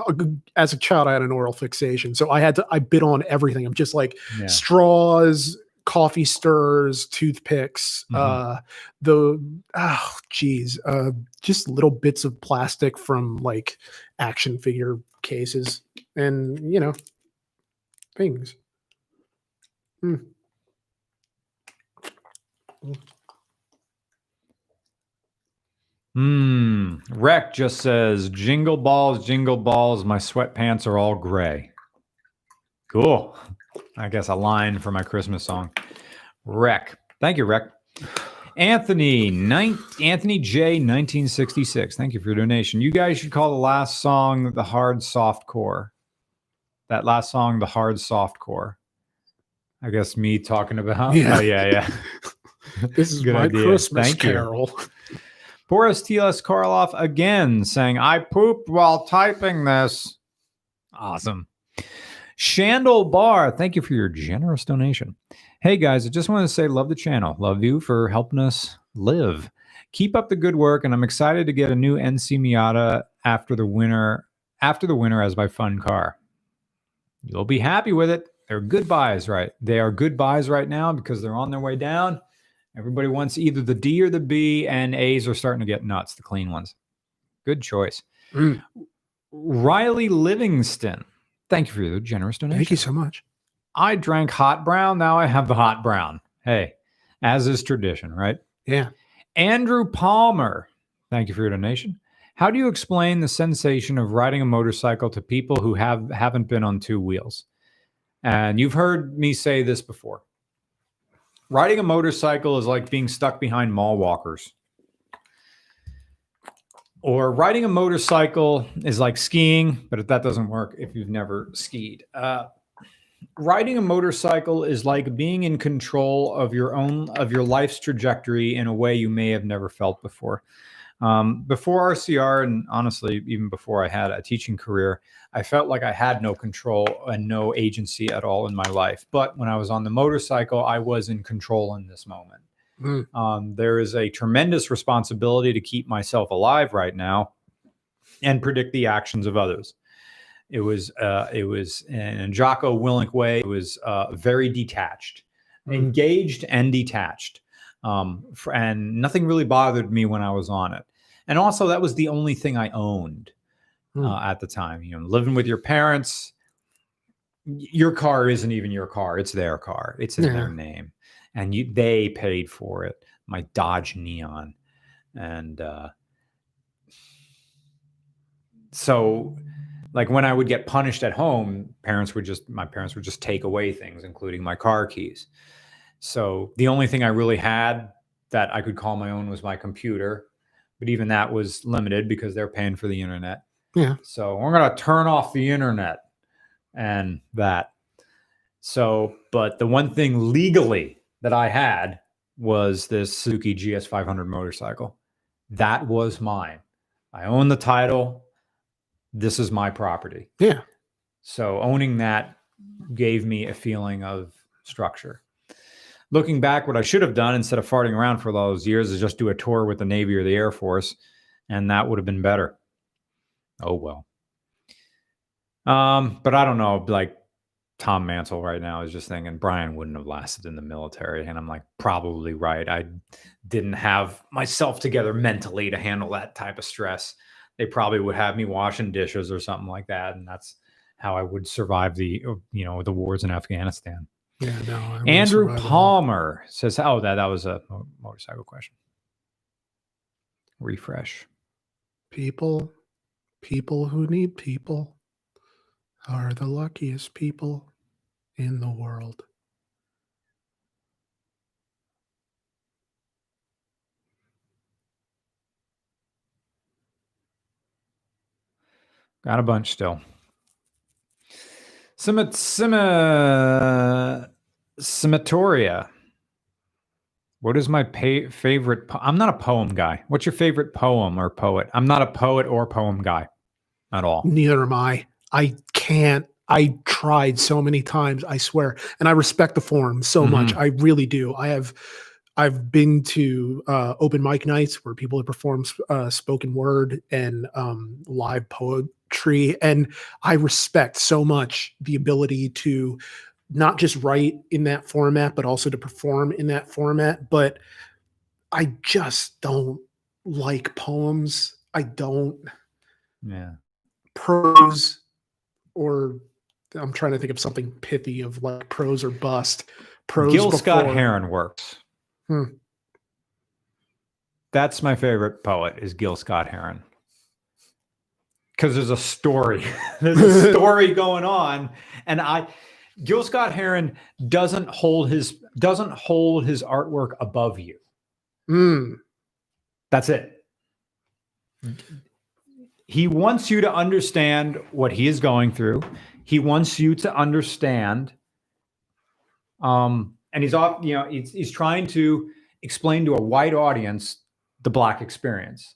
as a child, I had an oral fixation. So I bit on everything. I'm just like straws, coffee stirs, toothpicks, just little bits of plastic from like action figure cases and, you know, things. Mm. Mm. Rec just says, jingle balls, my sweatpants are all gray. Cool. I guess a line for my Christmas song. Rec. Thank you, Rec. Anthony J, 1966. Thank you for your donation. You guys should call the last song the hard soft core. That last song, the hard soft core. I guess me talking about. Yeah. Oh, yeah. This is my idea. Christmas Thank carol. You. Boris TLS Karloff again saying, I pooped while typing this. Awesome. Shandel Bar, thank you for your generous donation. Hey guys, I just want to say love the channel. Love you for helping us live. Keep up the good work, and I'm excited to get a new NC Miata after the winter as my fun car. You'll be happy with it. They're good buys, right? They are good buys right now because they're on their way down. Everybody wants either the D or the B, and A's are starting to get nuts, the clean ones. Good choice. Mm. Riley Livingston, thank you for your generous donation. Thank you so much. I drank hot brown. Now I have the hot brown. Hey, as is tradition, right? Yeah. Andrew Palmer, thank you for your donation. How do you explain the sensation of riding a motorcycle to people who haven't been on two wheels? And you've heard me say this before. Riding a motorcycle is like being stuck behind mall walkers. Or riding a motorcycle is like skiing, but that doesn't work if you've never skied. Riding a motorcycle is like being in control of your life's trajectory in a way you may have never felt before. Before RCR, and honestly, even before I had a teaching career, I felt like I had no control and no agency at all in my life. But when I was on the motorcycle, I was in control in this moment. Mm. There is a tremendous responsibility to keep myself alive right now and predict the actions of others. It was in a Jocko Willink way. It was very detached, engaged and detached. And nothing really bothered me when I was on it. And also that was the only thing I owned at the time. You know, living with your parents, your car isn't even your car. It's their car. It's in their name. And they paid for it. My Dodge Neon. And so like when I would get punished at home, my parents would just take away things, including my car keys. So the only thing I really had that I could call my own was my computer, but even that was limited because they're paying for the internet. Yeah. So we're going to turn off the internet and that. So, but the one thing legally that I had was this Suzuki GS500 motorcycle. That was mine. I own the title. This is my property. Yeah. So owning that gave me a feeling of structure. Looking back, what I should have done instead of farting around for all those years is just do a tour with the Navy or the Air Force, and that would have been better. Oh, well. But I don't know. Like Tom Mansell right now is just thinking Brian wouldn't have lasted in the military, and I'm like, probably right. I didn't have myself together mentally to handle that type of stress. They probably would have me washing dishes or something like that, and that's how I would survive the wars in Afghanistan. Yeah, no, Andrew Palmer says, oh, that was a motorcycle question. Refresh. People who need people are the luckiest people in the world. Got a bunch still. Cematoria. What is my favorite? I'm not a poem guy. What's your favorite poem or poet? I'm not a poet or poem guy at all. Neither am I. I can't. I tried so many times, I swear. And I respect the forum so much. I really do. I've been to open mic nights where people have performed spoken word and live poetry. And I respect so much the ability to not just write in that format, but also to perform in that format. But I just don't like poems. I don't. Yeah. Prose, or I'm trying to think of something pithy of like prose or bust. Prose. Gil Scott Heron works. That's my favorite poet is Gil Scott Heron. Because there's a story. There's a story going on. And Gil Scott Heron doesn't hold his artwork above you. That's it. He wants you to understand what he is going through. He wants you to understand. And he's off, you know, he's trying to explain to a white audience the Black experience.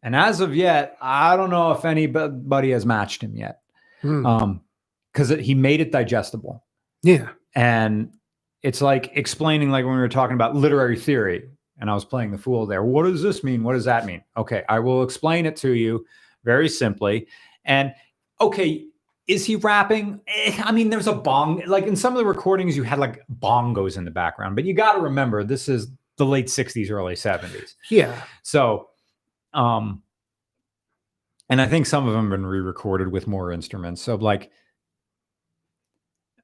And as of yet, I don't know if anybody has matched him yet. Because he made it digestible. Yeah. And it's like explaining, like when we were talking about literary theory and I was playing the fool there. What does this mean? What does that mean? Okay, I will explain it to you very simply. And okay, is he rapping? I mean, there's a bong. Like in some of the recordings, you had like bongos in the background. But you got to remember, this is the late 60s, early 70s. Yeah. So, and I think some of them have been re-recorded with more instruments. So like,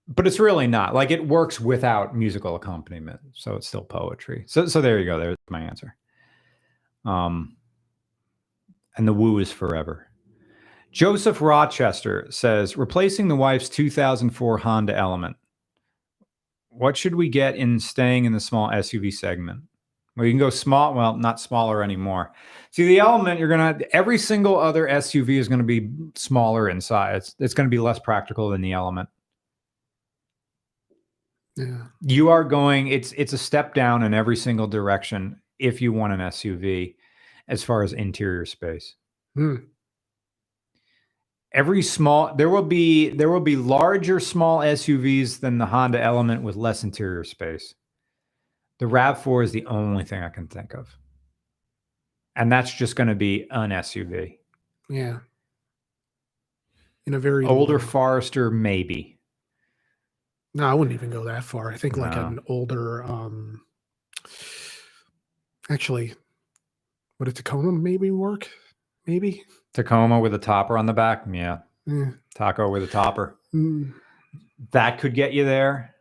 but it's really not like it works without musical accompaniment. So it's still poetry. So there you go. There's my answer. And the woo is forever. Joseph Rochester says, replacing the wife's 2004 Honda Element. What should we get in staying in the small SUV segment? Well, you can go small. Well, not smaller anymore. See, the Element, every single other SUV is going to be smaller in size. It's going to be less practical than the Element. Yeah. You are going, it's a step down in every single direction if you want an SUV as far as interior space. There will be larger small SUVs than the Honda Element with less interior space. The RAV4 is the only thing I can think of. And that's just going to be an SUV. Yeah. In a very older Forester, maybe. No, I wouldn't even go that far. I think like an older, actually, would a Tacoma maybe work? Maybe. Tacoma with a topper on the back? Yeah. Taco with a topper. That could get you there.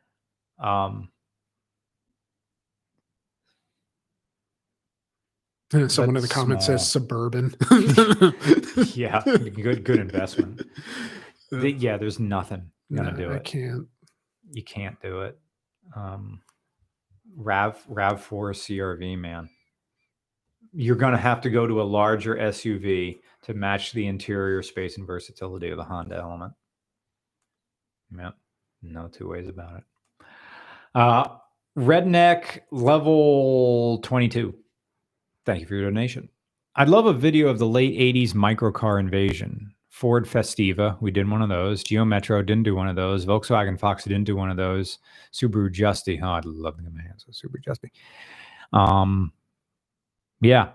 Someone in the comments says Suburban. Yeah, good investment. There's nothing going to do it. I can't. You can't do it. RAV4 CRV, man. You're going to have to go to a larger SUV to match the interior space and versatility of the Honda Element. Yep. No two ways about it. Redneck level 22. Thank you for your donation. I'd love a video of the late 80s microcar invasion. Ford Festiva, we did one of those. Geo Metro, didn't do one of those. Volkswagen Fox, didn't do one of those. Subaru Justy, oh, I'd love to get my hands on Subaru Justy. Yeah.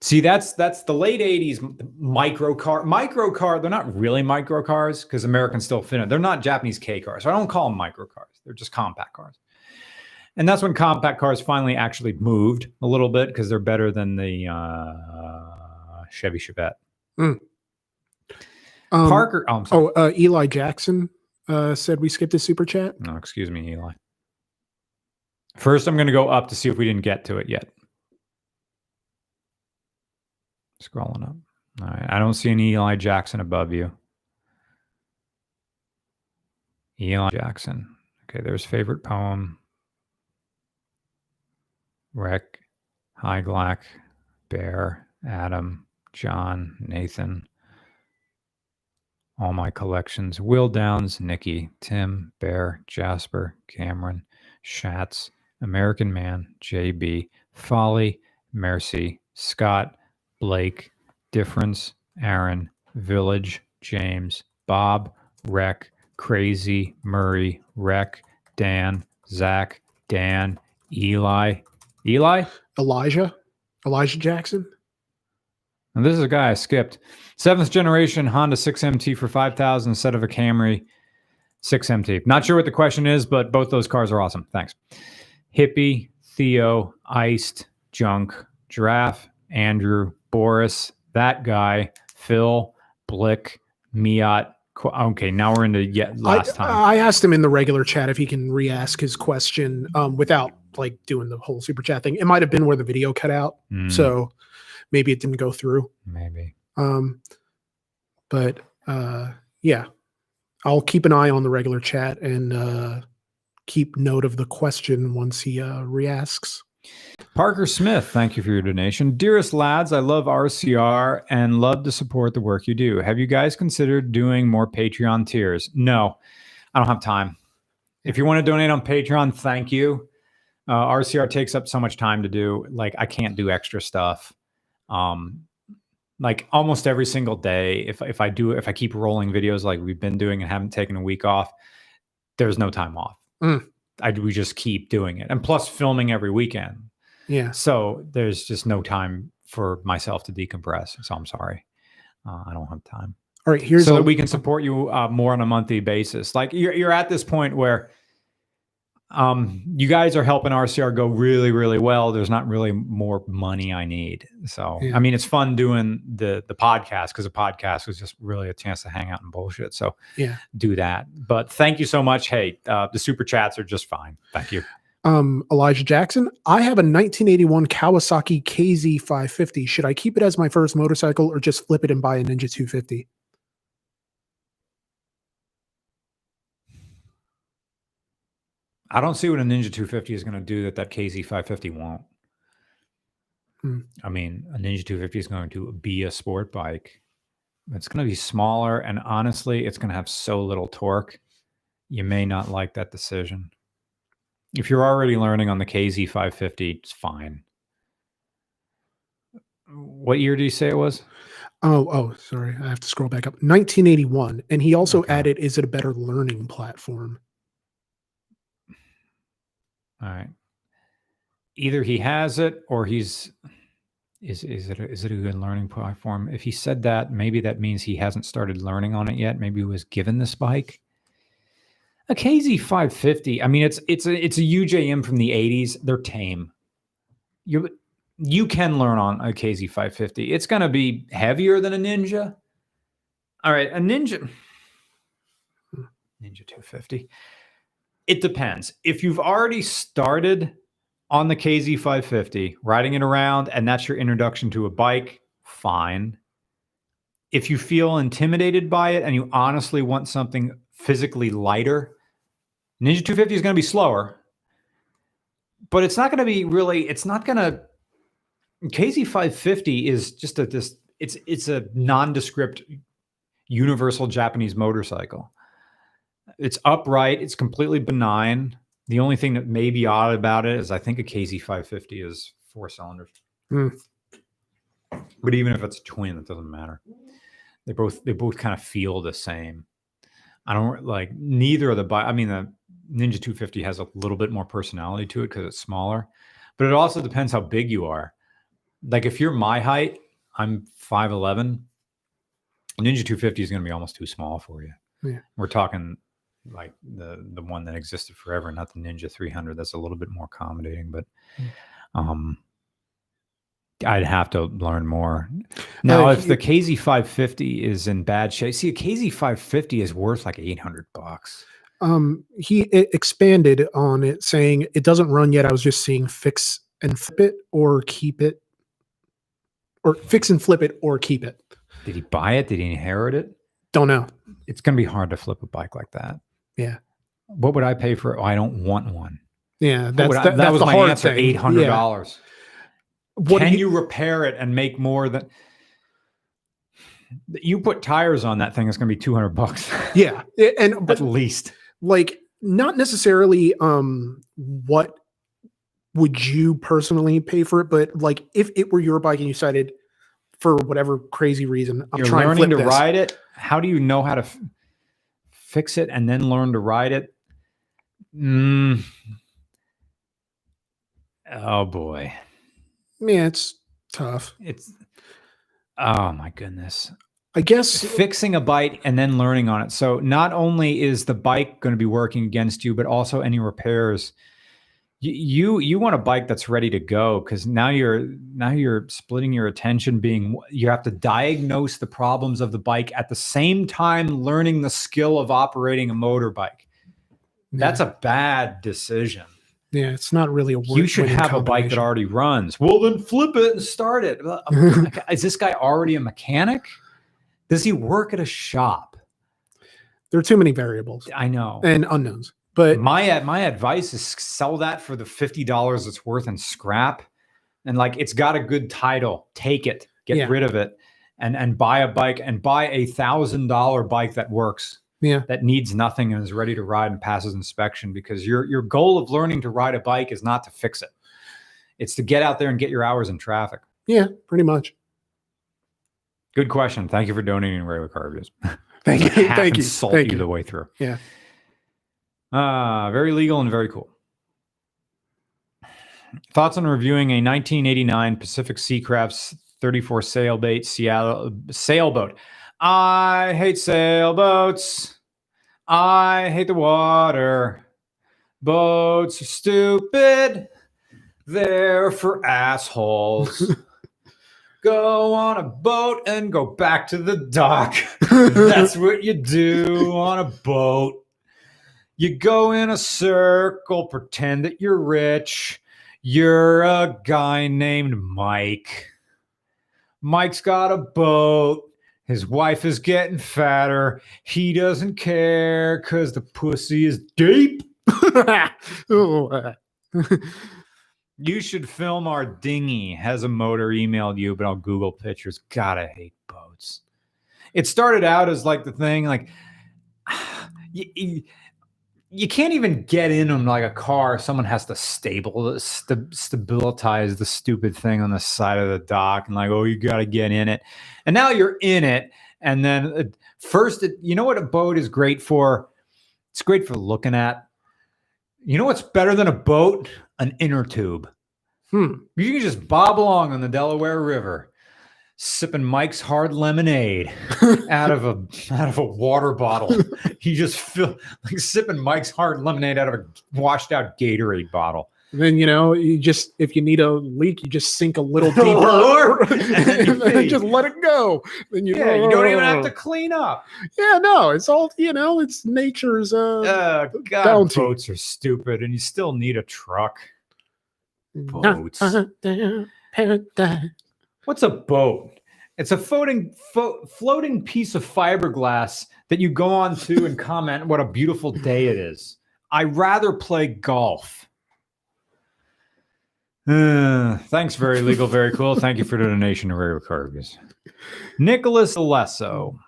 See, that's the late 80s microcar. Microcar, they're not really microcars because Americans still fit in. They're not Japanese K cars. So I don't call them microcars. They're just compact cars. And that's when compact cars finally actually moved a little bit because they're better than the Chevy Chevette. Parker. Eli Jackson said we skipped a super chat. No, excuse me, Eli. First, I'm going to go up to see if we didn't get to it yet. Scrolling up. All right. I don't see an Eli Jackson above you. Eli Jackson. Okay, there's favorite poem. Rick, Highlack, Bear, Adam, John, Nathan. all my collections. Will Downs, Nikki, Tim, Bear, Jasper, Cameron, Schatz, American Man, JB, Folly, Mercy, Scott, Blake, Difference, Aaron, Village, James, Bob, Rec, Crazy, Murray, Rec, Dan, Zach, Dan, Eli? Elijah Jackson. And this is a guy I skipped. 7th generation Honda 6MT for $5,000 instead of a Camry 6MT. Not sure what the question is, but both those cars are awesome. Thanks. Hippie, Theo, Iced, Junk, Giraffe, Andrew, Boris, that guy, Phil, Blick, Miat. Okay, now we're into last time. I asked him in the regular chat if he can re-ask his question without like doing the whole super chat thing. It might have been where the video cut out, so maybe it didn't go through. Maybe. Yeah, I'll keep an eye on the regular chat and keep note of the question once he re-asks. Parker Smith, thank you for your donation. Dearest lads, I love RCR and love to support the work you do. Have you guys considered doing more Patreon tiers? No, I don't have time. If you want to donate on Patreon, thank you. RCR takes up so much time to do. Like, I can't do extra stuff. Like almost every single day, if I keep rolling videos like we've been doing and haven't taken a week off, there's no time off. We just keep doing it, and plus filming every weekend. Yeah. So there's just no time for myself to decompress. So I'm sorry, I don't have time. All right, here's so that we can support you more on a monthly basis. Like you're at this point where you guys are helping RCR go really, really well. There's not really more money I need. So yeah. I mean, it's fun doing the podcast because the podcast was just really a chance to hang out and bullshit. So yeah, do that. But thank you so much. Hey, the super chats are just fine. Thank you. Elijah Jackson, I have a 1981 Kawasaki KZ550. Should I keep it as my first motorcycle or just flip it and buy a Ninja 250? I don't see what a Ninja 250 is going to do that KZ550 won't. I mean, a Ninja 250 is going to be a sport bike. It's going to be smaller, and honestly, it's going to have so little torque. You may not like that decision. If you're already learning on the KZ550, it's fine. What year do you say it was? Oh, sorry. I have to scroll back up. 1981. And he also added, is it a better learning platform? All right. Either he has it or is it a good learning platform? If he said that, maybe that means he hasn't started learning on it yet. Maybe he was given this bike. A KZ550. I mean, it's a UJM from the 80s. They're tame. You can learn on a KZ550. It's going to be heavier than a Ninja. All right, a Ninja 250. It depends. If you've already started on the KZ550, riding it around, and that's your introduction to a bike, fine. If you feel intimidated by it and you honestly want something physically lighter, Ninja 250 is going to be slower, but it's not going to be really, it's not going to, KZ550 is just it's a nondescript universal Japanese motorcycle. It's upright. It's completely benign. The only thing that may be odd about it is I think a KZ550 is 4 cylinders. But even if it's a twin, it doesn't matter. They both kind of feel the same. I don't like neither of the bike. I mean, the Ninja 250 has a little bit more personality to it because it's smaller, but it also depends how big you are. Like if you're my height, I'm 5'11", Ninja 250 is going to be almost too small for you. Yeah. We're talking like the one that existed forever, not the Ninja 300. That's a little bit more accommodating, but I'd have to learn more. Now, if the KZ550 is in bad shape, see, a KZ550 is worth like $800. He expanded on it, saying it doesn't run yet. I was just seeing fix and flip it or keep it, or fix and flip it or keep it. Did he buy it? Did he inherit it? Don't know. It's going to be hard to flip a bike like that. Yeah. What would I pay for it? Oh, I don't want one. Yeah. That was the hard answer. Thing. $800. Yeah. Can you repair it and make more than... You put tires on that thing, it's going to be $200. Yeah. And at least, like, not necessarily what would you personally pay for it, but like if it were your bike and you decided for whatever crazy reason, I'm trying to ride it. How do you know how to fix it and then learn to ride it? Oh boy. Man, it's tough. It's, oh my goodness. I guess fixing a bike and then learning on it. So not only is the bike going to be working against you, but also any repairs. You want a bike that's ready to go, because now you're splitting your attention. You have to diagnose the problems of the bike at the same time learning the skill of operating a motorbike. Yeah. That's a bad decision. Yeah, it's not really a. You should have a bike that already runs. Well, then flip it and start it. Is this guy already a mechanic? Does he work at a shop? There are too many variables. I know. And unknowns. But my advice is sell that for the $50 it's worth in scrap. And like, it's got a good title. Take it. Get rid of it. And buy a bike, and buy a $1,000 bike that works. Yeah. That needs nothing and is ready to ride and passes inspection, because your goal of learning to ride a bike is not to fix it. It's to get out there and get your hours in traffic. Yeah, pretty much. Good question. Thank you for donating Regular Car Reviews. Thank you. Thank you. Thank you the way through. Yeah. Very legal and very cool. Thoughts on reviewing a 1989 Pacific Seacrafts 34 sailboat, Seattle sailboat. I hate sailboats. I hate the water. Boats are stupid. They're for assholes. Go on a boat and go back to the dock. That's what you do on a boat. You go in a circle, pretend that you're rich. You're a guy named Mike. Mike's got a boat. His wife is getting fatter. He doesn't care because the pussy is deep. You should film our dinghy. Has a motor emailed you, but I'll Google pictures. God, I hate boats. It started out as like the thing, like you can't even get in them like a car. Someone has to stabilize the stupid thing on the side of the dock, and like, oh, you got to get in it. And now you're in it. And then you know what a boat is great for? It's great for looking at. You know what's better than a boat? An inner tube. You can just bob along on the Delaware River, sipping Mike's hard lemonade out of a water bottle. You just feel like sipping Mike's hard lemonade out of a washed out Gatorade bottle. And then, you know, if you need a leak, you just sink a little deeper and just let it go. Then you don't even have to clean up. Yeah, no, it's all, you know, it's nature's God, bounty. Boats are stupid, and you still need a truck. Boats. What's a boat? It's a floating piece of fiberglass that you go on to and comment what a beautiful day it is. I'd rather play golf. Thanks, very legal, very cool. Thank you for the donation to Regular Car Reviews. Nicholas Alesso,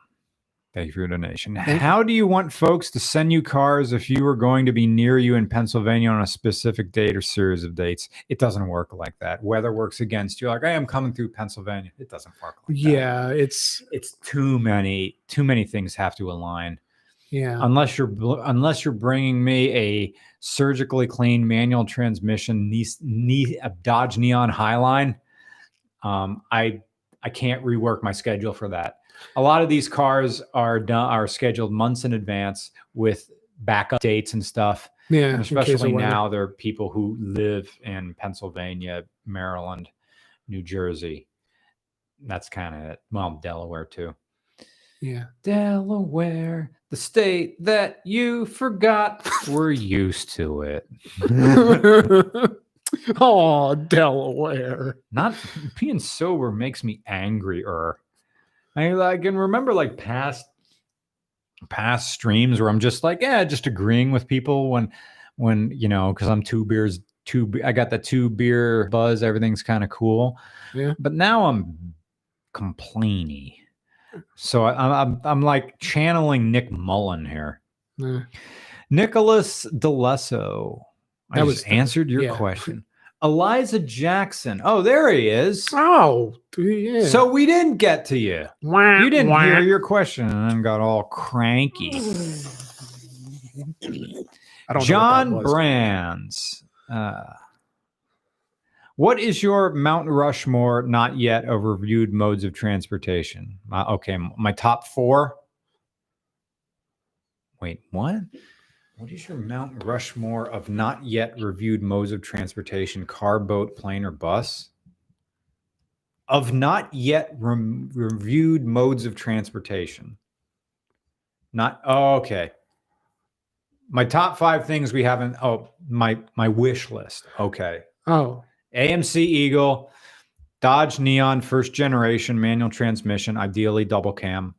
thank you for your donation. How do you want folks to send you cars if you were going to be near you in Pennsylvania on a specific date or series of dates? It doesn't work like that. Weather works against you. Like, hey, I'm coming through Pennsylvania. It doesn't work like that. Yeah, it's too many things have to align. Yeah. Unless you're bringing me a surgically clean manual transmission, a Dodge Neon Highline, I can't rework my schedule for that. A lot of these cars are scheduled months in advance with backup dates and stuff. Yeah. And especially now, there are people who live in Pennsylvania, Maryland, New Jersey. That's kind of it. Well, Delaware too. Yeah. Delaware, the state that you forgot. We're used to it. Oh, Delaware. Not being sober makes me angrier. I can remember like past streams where I'm just like, yeah, just agreeing with people when you know, because I'm I got the two beer buzz, everything's kind of cool. Yeah. But now I'm complaining. So I'm like channeling Nick Mullen here. Nicholas DeLesso. I just answered your question. Eliza Jackson. Oh, there he is. Oh, yeah. So we didn't get to you. Wah, you didn't hear your question and then got all cranky. I don't know what that was. Brands. What is your Mount Rushmore not yet overviewed modes of transportation? Okay, my top four. Wait, what? What is your Mount Rushmore of not yet reviewed modes of transportation? Car, boat, plane, or bus? Of not yet reviewed modes of transportation. Not, oh, okay. My top five things we haven't, oh, my wish list. Okay. Oh. AMC Eagle, Dodge Neon, first generation, manual transmission, ideally double cam.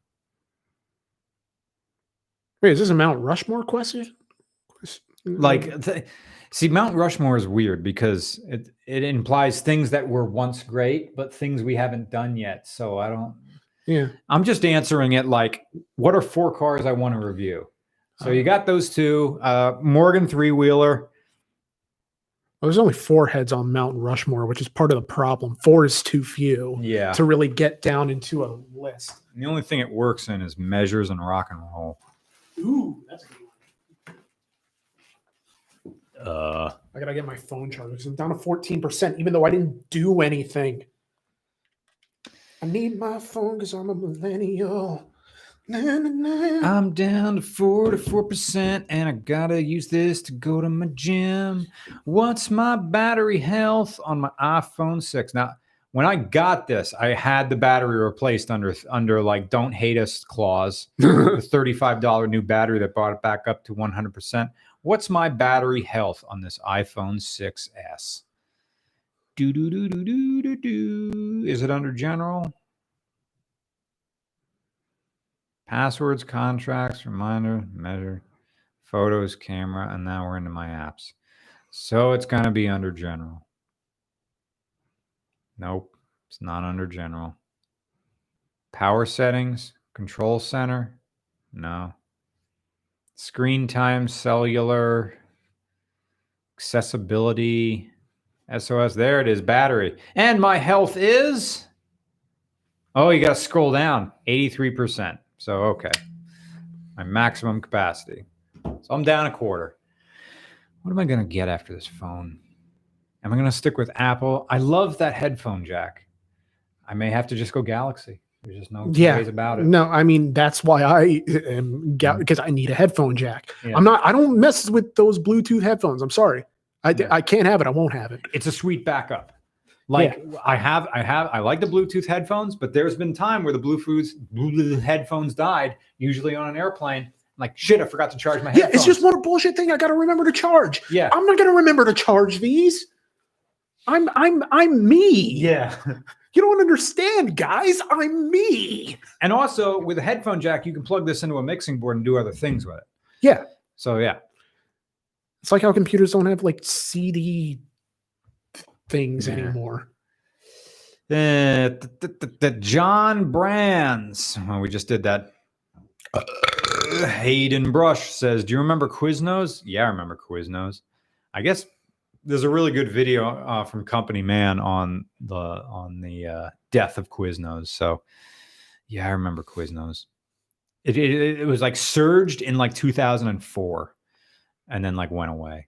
Wait, is this a Mount Rushmore question? Like, see, Mount Rushmore is weird because it implies things that were once great, but things we haven't done yet. So I don't. Yeah. I'm just answering it like, what are four cars I want to review? So you got those two. Morgan three-wheeler. Well, there's only four heads on Mount Rushmore, which is part of the problem. Four is too few to really get down into a list. And the only thing it works in is measures and rock and roll. Ooh, that's a good one. I gotta get my phone charged because I'm down to 14%, even though I didn't do anything. I need my phone because I'm a millennial. I'm down to 44%, and I gotta use this to go to my gym. What's my battery health on my iPhone 6? Now, when I got this, I had the battery replaced under like don't hate us clause. The $35 new battery that brought it back up to 100%. What's my battery health on this iPhone 6S? Is it under general? Passwords, contracts, reminder, measure, photos, camera, and now we're into my apps. So it's going to be under general. Nope, it's not under general. Power settings, control center, no. Screen time, cellular, accessibility, SOS, there it is, battery. And my health is, oh, you got to scroll down, 83%. So, okay, my maximum capacity. So I'm down a quarter. What am I going to get after this phone? Am I going to stick with Apple? I love that headphone jack. I may have to just go Galaxy. There's just no ways about it. No, I mean, that's why I am because I need a headphone jack. Yeah. I don't mess with those Bluetooth headphones. I'm sorry. I can't have it. I won't have it. It's a sweet backup. Like I like the Bluetooth headphones, but there's been time where the Bluetooth headphones died, usually on an airplane. Like, shit, I forgot to charge my headphones. Yeah, it's just one bullshit thing I got to remember to charge. Yeah. I'm not going to remember to charge these. I'm me. Yeah. You don't understand, guys. I'm me. And also with a headphone jack, you can plug this into a mixing board and do other things with it. Yeah. So yeah. It's like how computers don't have like CD things anymore. John Brands. Well, we just did that. Hayden Brush says, do you remember Quiznos? Yeah, I remember Quiznos. I guess there's a really good video from Company Man on the death of Quiznos. So, yeah, I remember Quiznos. It was like surged in like 2004, and then like went away.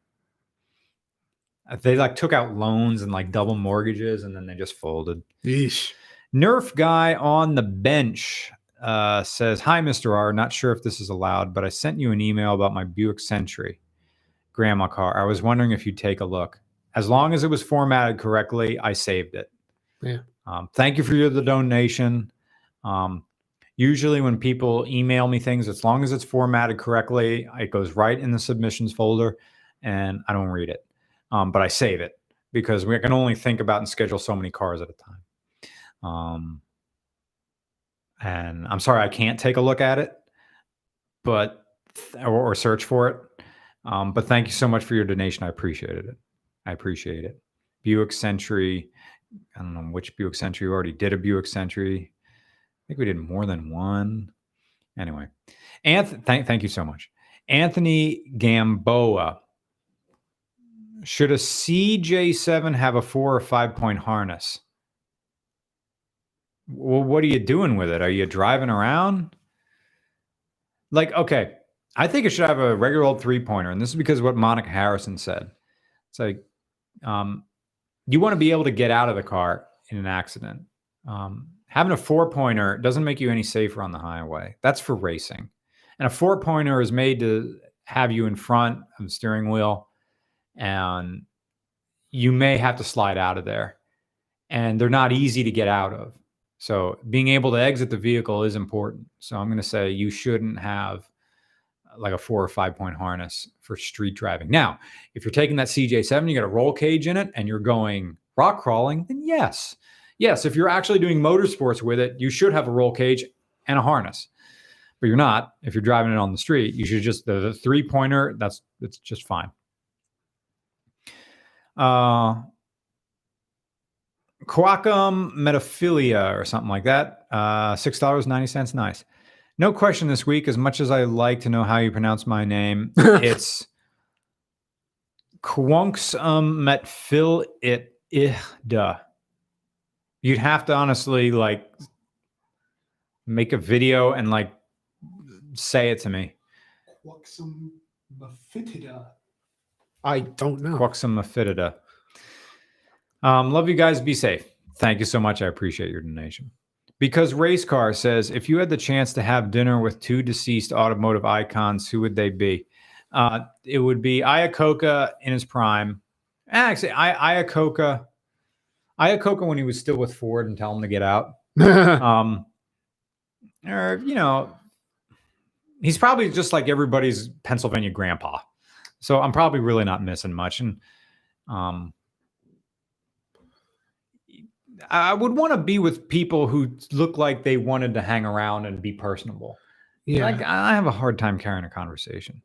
They like took out loans and like double mortgages, and then they just folded. Yeesh. Nerf guy on the bench says, "Hi, Mr. R. Not sure if this is allowed, but I sent you an email about my Buick Century." Grandma car. I was wondering if you'd take a look. As long as it was formatted correctly, I saved it. Yeah. Thank you for the donation. Usually when people email me things, as long as it's formatted correctly, it goes right in the submissions folder and I don't read it. But I save it because we can only think about and schedule so many cars at a time. And I'm sorry, I can't take a look at it, but or search for it. But thank you so much for your donation. I appreciated it. I appreciate it. Buick Century. I don't know which Buick Century. You already did a Buick Century. I think we did more than one. Anyway, thank you so much. Anthony Gamboa. Should a CJ7 have a 4 or 5 point harness? Well, what are you doing with it? Are you driving around? Like, okay, I think it should have a regular old 3-pointer. And this is because of what Monica Harrison said. It's like, you want to be able to get out of the car in an accident. Having a 4-pointer doesn't make you any safer on the highway. That's for racing. And a 4-pointer is made to have you in front of the steering wheel, and you may have to slide out of there. And they're not easy to get out of. So being able to exit the vehicle is important. So I'm going to say you shouldn't have like a 4 or 5 point harness for street driving. Now, if you're taking that CJ7, you got a roll cage in it and you're going rock crawling, then yes. Yes, if you're actually doing motorsports with it, you should have a roll cage and a harness. But you're not. If you're driving it on the street, you should just, the 3-pointer, it's just fine. Quacum Metaphilia or something like that. $6.90. Nice. No question this week. As much as I like to know how you pronounce my name, it's Quonksum Metphilida. You'd have to honestly like make a video and like say it to me. Quonksum Metphilida. I don't know. Quonksum Metphilida. Love you guys. Be safe. Thank you so much. I appreciate your donation. Because Race Car says, if you had the chance to have dinner with two deceased automotive icons, who would they be? It would be Iacocca in his prime. Actually, Iacocca when he was still with Ford and tell him to get out. Or, you know, he's probably just like everybody's Pennsylvania grandpa. So I'm probably really not missing much. And, I would want to be with people who look like they wanted to hang around and be personable. Yeah. Like, I have a hard time carrying a conversation.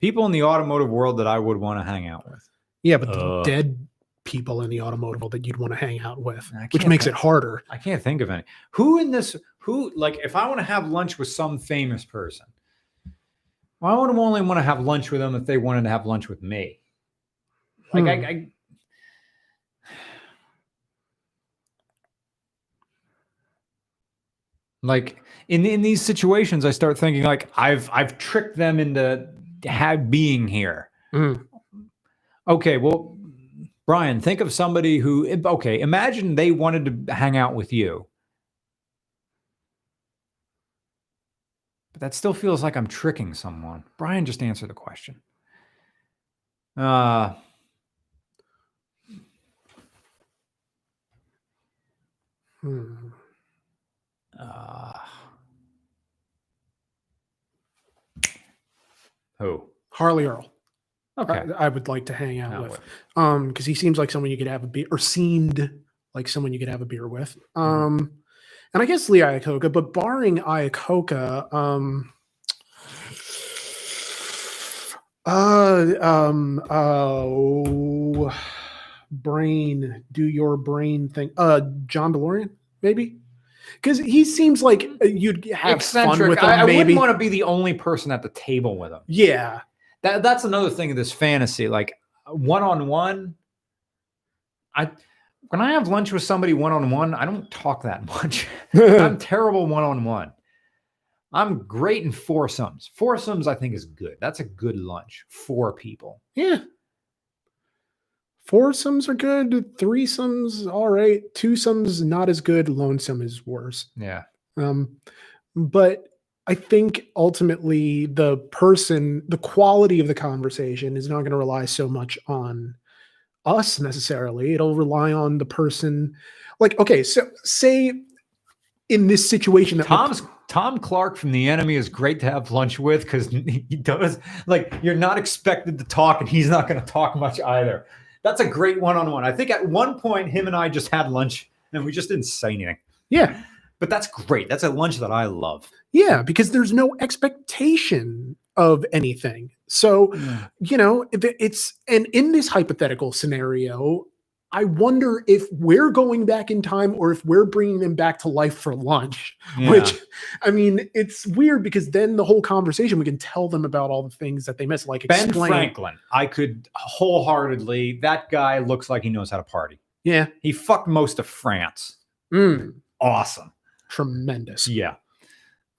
People in the automotive world that I would want to hang out with. Yeah, but the dead people in the automotive world that you'd want to hang out with, which makes it harder. I can't think of any. Who, if I want to have lunch with some famous person, well, I would only want to have lunch with them if they wanted to have lunch with me. Like, Like in these situations, I start thinking like I've tricked them into being here. Mm. Okay, well, Brian, think of somebody who. Okay, imagine they wanted to hang out with you, but that still feels like I'm tricking someone. Brian, just answer the question. Who? Harley Earl. Okay. I would like to hang out with. Because he seems like someone you could have a beer, or seemed like someone you could have a beer with. And I guess Lee Iacocca, but barring Iacocca, brain, do your brain thing. John DeLorean, maybe? Because he seems like you'd have eccentric. Fun with him. I wouldn't want to be the only person at the table with him. Yeah, that's another thing of this fantasy. Like one-on-one, when I have lunch with somebody one-on-one, I don't talk that much. I'm terrible one-on-one. I'm great in foursomes. Foursomes, I think, is good. That's a good lunch. 4 people. Yeah. Foursomes are good. Threesomes, all right. Twosomes, not as good. Lonesome is worse. Yeah. But I think ultimately the quality of the conversation is not going to rely so much on us necessarily. It'll rely on the person. Like, okay, so say in this situation that Tom Clark from The Enemy is great to have lunch with because he does. Like, you're not expected to talk, and he's not going to talk much either. That's a great one-on-one. I think at one point, him and I just had lunch and we just didn't say anything. Yeah. But that's great. That's a lunch that I love. Yeah, because there's no expectation of anything. So, you know, it's – and in this hypothetical scenario, I wonder if we're going back in time or if we're bringing them back to life for lunch, yeah. Which, I mean, it's weird because then the whole conversation, we can tell them about all the things that they missed. Like Ben Franklin, I could wholeheartedly, that guy looks like he knows how to party. Yeah. He fucked most of France. Mm. Awesome. Tremendous. Yeah.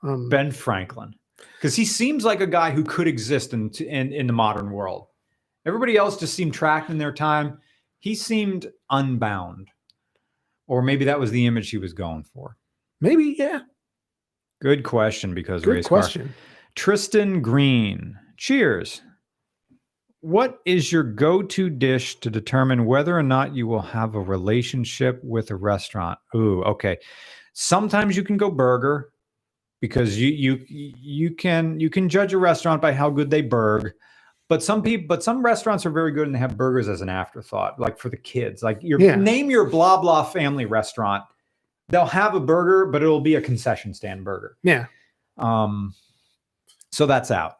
Ben Franklin. Because he seems like a guy who could exist in the modern world. Everybody else just seemed trapped in their time. He seemed unbound. Or maybe that was the image he was going for. Maybe, yeah. Good question, because good race question. Car. Tristan Green. Cheers. What is your go-to dish to determine whether or not you will have a relationship with a restaurant? Ooh, okay. Sometimes you can go burger, because you can judge a restaurant by how good they burg. But some restaurants are very good and they have burgers as an afterthought, like for the kids. Like name your blah blah family restaurant. They'll have a burger, but it'll be a concession stand burger. Yeah. So that's out.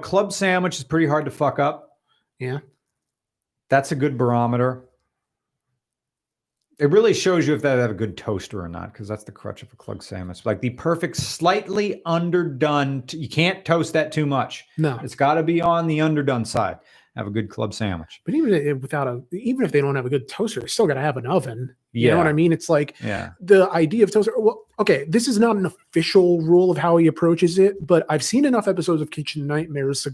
Club sandwich is pretty hard to fuck up. Yeah. That's a good barometer. It really shows you if they have a good toaster or not, because that's the crutch of a club sandwich. Like the perfect, slightly underdone. You can't toast that too much. No, it's got to be on the underdone side. Have a good club sandwich. But even if they don't have a good toaster, they still got to have an oven. You know what I mean? It's like the idea of toaster. Well, okay, this is not an official rule of how he approaches it, but I've seen enough episodes of Kitchen Nightmares to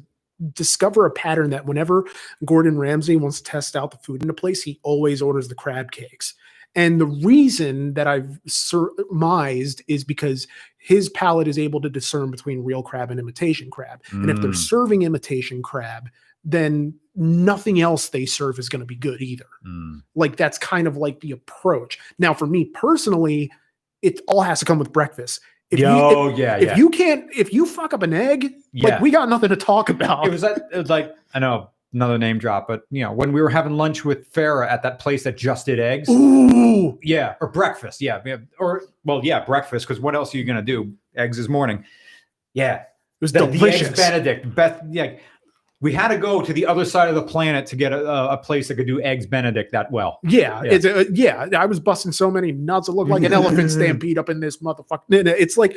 discover a pattern that whenever Gordon Ramsay wants to test out the food in a place, he always orders the crab cakes. And the reason that I've surmised is because his palate is able to discern between real crab and imitation crab. And if they're serving imitation crab, then nothing else they serve is going to be good either. Like that's kind of like the approach. Now, for me personally, it all has to come with breakfast. If you can't, if you fuck up an egg, like we got nothing to talk about. It was like, I know, another name drop, but when we were having lunch with Farah at that place that just did eggs. Ooh. Yeah. Or breakfast. Yeah. Breakfast. Because what else are you going to do? Eggs is morning. Yeah. It was delicious. The Eggs Benedict. We had to go to the other side of the planet to get a place that could do Eggs Benedict that well. Yeah. Yeah. I was busting so many nuts. It looked like an elephant stampede up in this motherfucker. It's like,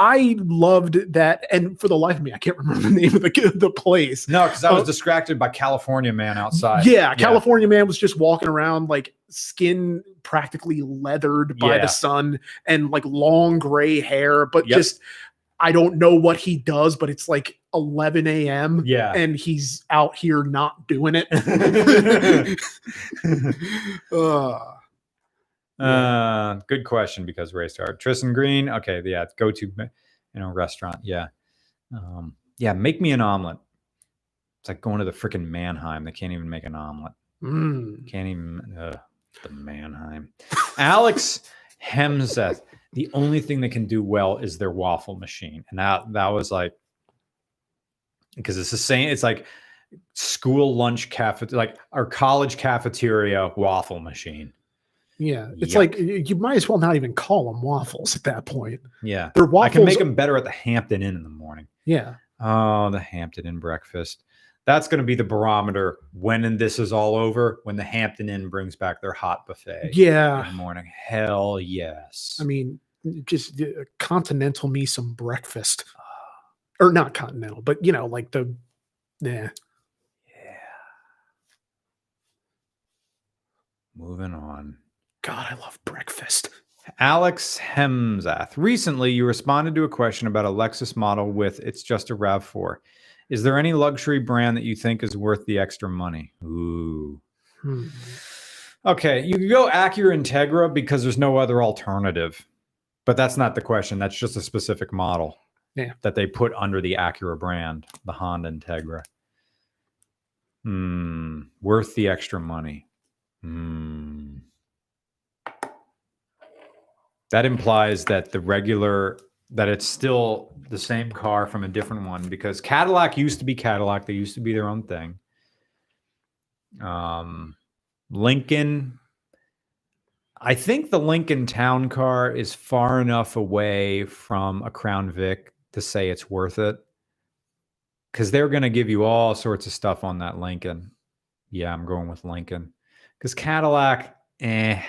I loved that, and for the life of me, I can't remember the name of the place. No, because I was distracted by California Man outside. Yeah, California Man was just walking around, like skin practically leathered by the sun, and like long gray hair. But just, I don't know what he does, but it's like 11 a.m. Yeah, and he's out here not doing it. Good question, because race car. Tristan Green. Okay. Yeah. Go to, restaurant. Yeah. Make me an omelet. It's like going to the freaking Mannheim. They can't even make an omelet. Can't even, the Mannheim. Alex Hemseth. The only thing they can do well is their waffle machine. And that was like, because it's the same. It's like school lunch like our college cafeteria waffle machine. Yeah, it's like you might as well not even call them waffles at that point. Yeah, they're waffles. I can make them better at the Hampton Inn in the morning. Yeah. Oh, the Hampton Inn breakfast. That's going to be the barometer when this is all over, when the Hampton Inn brings back their hot buffet. Yeah. In the morning. Hell yes. I mean, just continental me some breakfast. Or not continental, but like the... Yeah. Moving on. God, I love breakfast. Alex Hemseth. Recently, you responded to a question about a Lexus model with it's just a RAV4. Is there any luxury brand that you think is worth the extra money? Ooh. Okay, you can go Acura Integra because there's no other alternative. But that's not the question. That's just a specific model that they put under the Acura brand, the Honda Integra. Worth the extra money. That implies that that it's still the same car from a different one, because Cadillac used to be Cadillac. They used to be their own thing. Lincoln. I think the Lincoln Town Car is far enough away from a Crown Vic to say it's worth it, because they're going to give you all sorts of stuff on that Lincoln. Yeah, I'm going with Lincoln. Because Cadillac, a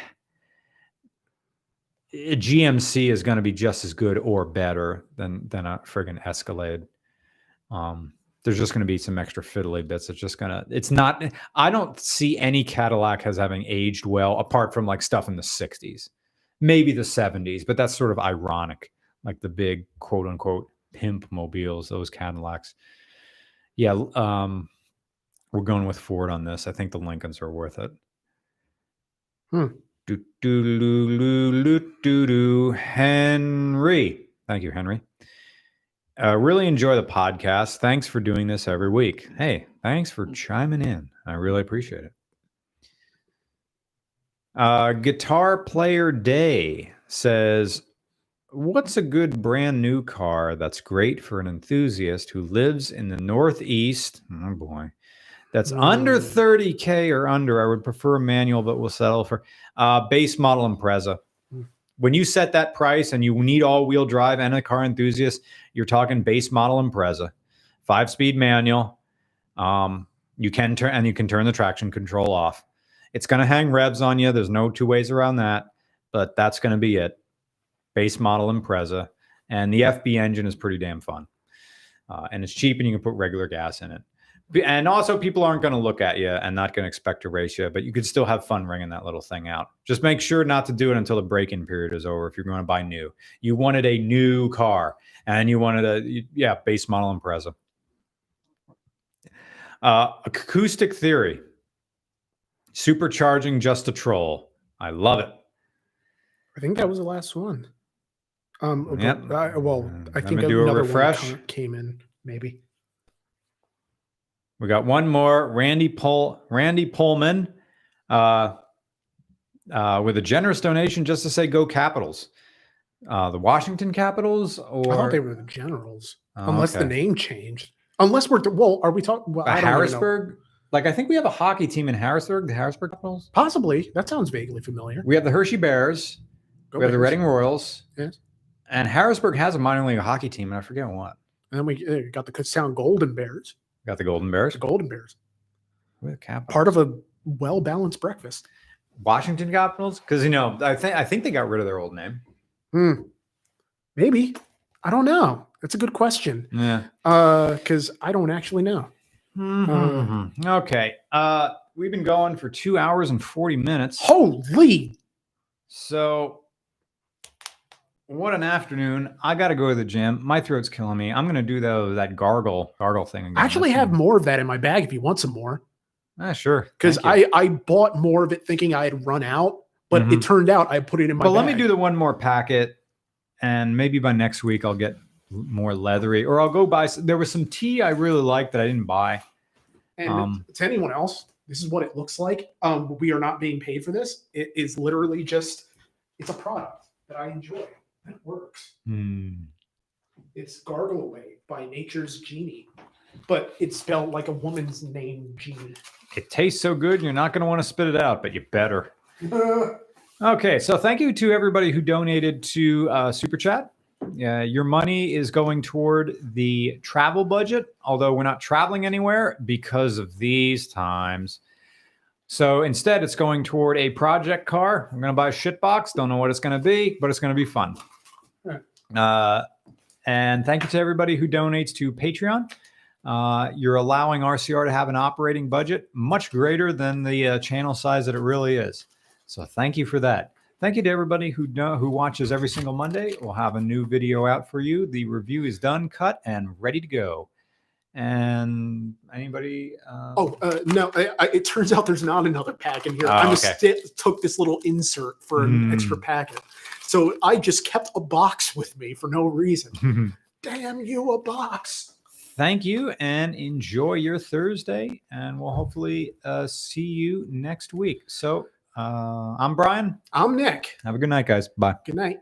GMC is going to be just as good or better than a friggin' Escalade. There's just going to be some extra fiddly bits. I don't see any Cadillac as having aged well, apart from like stuff in the 60s, maybe the 70s, but that's sort of ironic. Like the big quote unquote pimp mobiles, those Cadillacs. Yeah. We're going with Ford on this. I think the Lincolns are worth it. Henry. Thank you, Henry. Really enjoy the podcast. Thanks for doing this every week. Hey, thanks for chiming in. I really appreciate it. Guitar Player Day says, what's a good brand new car that's great for an enthusiast who lives in the Northeast? Oh, boy. That's under 30K or under. I would prefer a manual, but we'll settle for base model Impreza. When you set that price and you need all-wheel drive and a car enthusiast, you're talking base model Impreza, 5-speed manual. You can turn the traction control off. It's going to hang revs on you. There's no two ways around that, but that's going to be it. Base model Impreza, and the FB engine is pretty damn fun, and it's cheap, and you can put regular gas in it. And also, people aren't going to look at you and not going to expect a ratio, but you could still have fun wringing that little thing out. Just make sure not to do it until the break-in period is over if you're going to buy new. You wanted a new car, and you wanted base model Impreza. Acoustic Theory. Supercharging just a troll. I love it. I think that was the last one. Yep. I think another one came in, maybe. We got one more, Randy Pullman, with a generous donation just to say go Capitals. The Washington Capitals, or I thought they were the Generals, unless the name changed. Unless are we talking about Harrisburg? Really, like, I think we have a hockey team in Harrisburg, the Harrisburg Capitals. Possibly, that sounds vaguely familiar. We have the Hershey Bears, we have the Reading Royals, yes. And Harrisburg has a minor league hockey team, and I forget what. And then we got the Kutztown Golden Bears. Got the Golden Bears. The Golden Bears. We're the Capitals. Part of a well-balanced breakfast. Washington Capitals? Because, I think they got rid of their old name. Maybe. I don't know. That's a good question. Yeah. Because I don't actually know. Mm-hmm. Okay. We've been going for 2 hours and 40 minutes. Holy! So, what an afternoon. I got to go to the gym. My throat's killing me. I'm going to do that gargle thing again. I actually have more of that in my bag if you want some more. Sure. Because I bought more of it thinking I had run out, but it turned out I put it in my bag. But let me do the one more packet, and maybe by next week I'll get more leathery, or I'll go buy. There was some tea I really liked that I didn't buy. And to anyone else, this is what it looks like. We are not being paid for this. It is literally just, it's a product that I enjoy. It works. It's Gargle Away by Nature's Genie, but it's spelled like a woman's name, Genie. It tastes so good, you're not going to want to spit it out, but you better. Okay, so thank you to everybody who donated to Super Chat. Your money is going toward the travel budget, although we're not traveling anywhere because of these times. So instead, it's going toward a project car. I'm going to buy a shit box. Don't know what it's going to be, but it's going to be fun. And thank you to everybody who donates to Patreon. You're allowing RCR to have an operating budget much greater than the channel size that it really is. So thank you for that. Thank you to everybody who watches every single Monday. We'll have a new video out for you. The review is done, cut, and ready to go. And anybody? No. It turns out there's not another pack in here. Took this little insert for an extra packet. So I just kept a box with me for no reason. Damn you, a box. Thank you, and enjoy your Thursday. And we'll hopefully see you next week. So I'm Brian. I'm Nick. Have a good night, guys. Bye. Good night.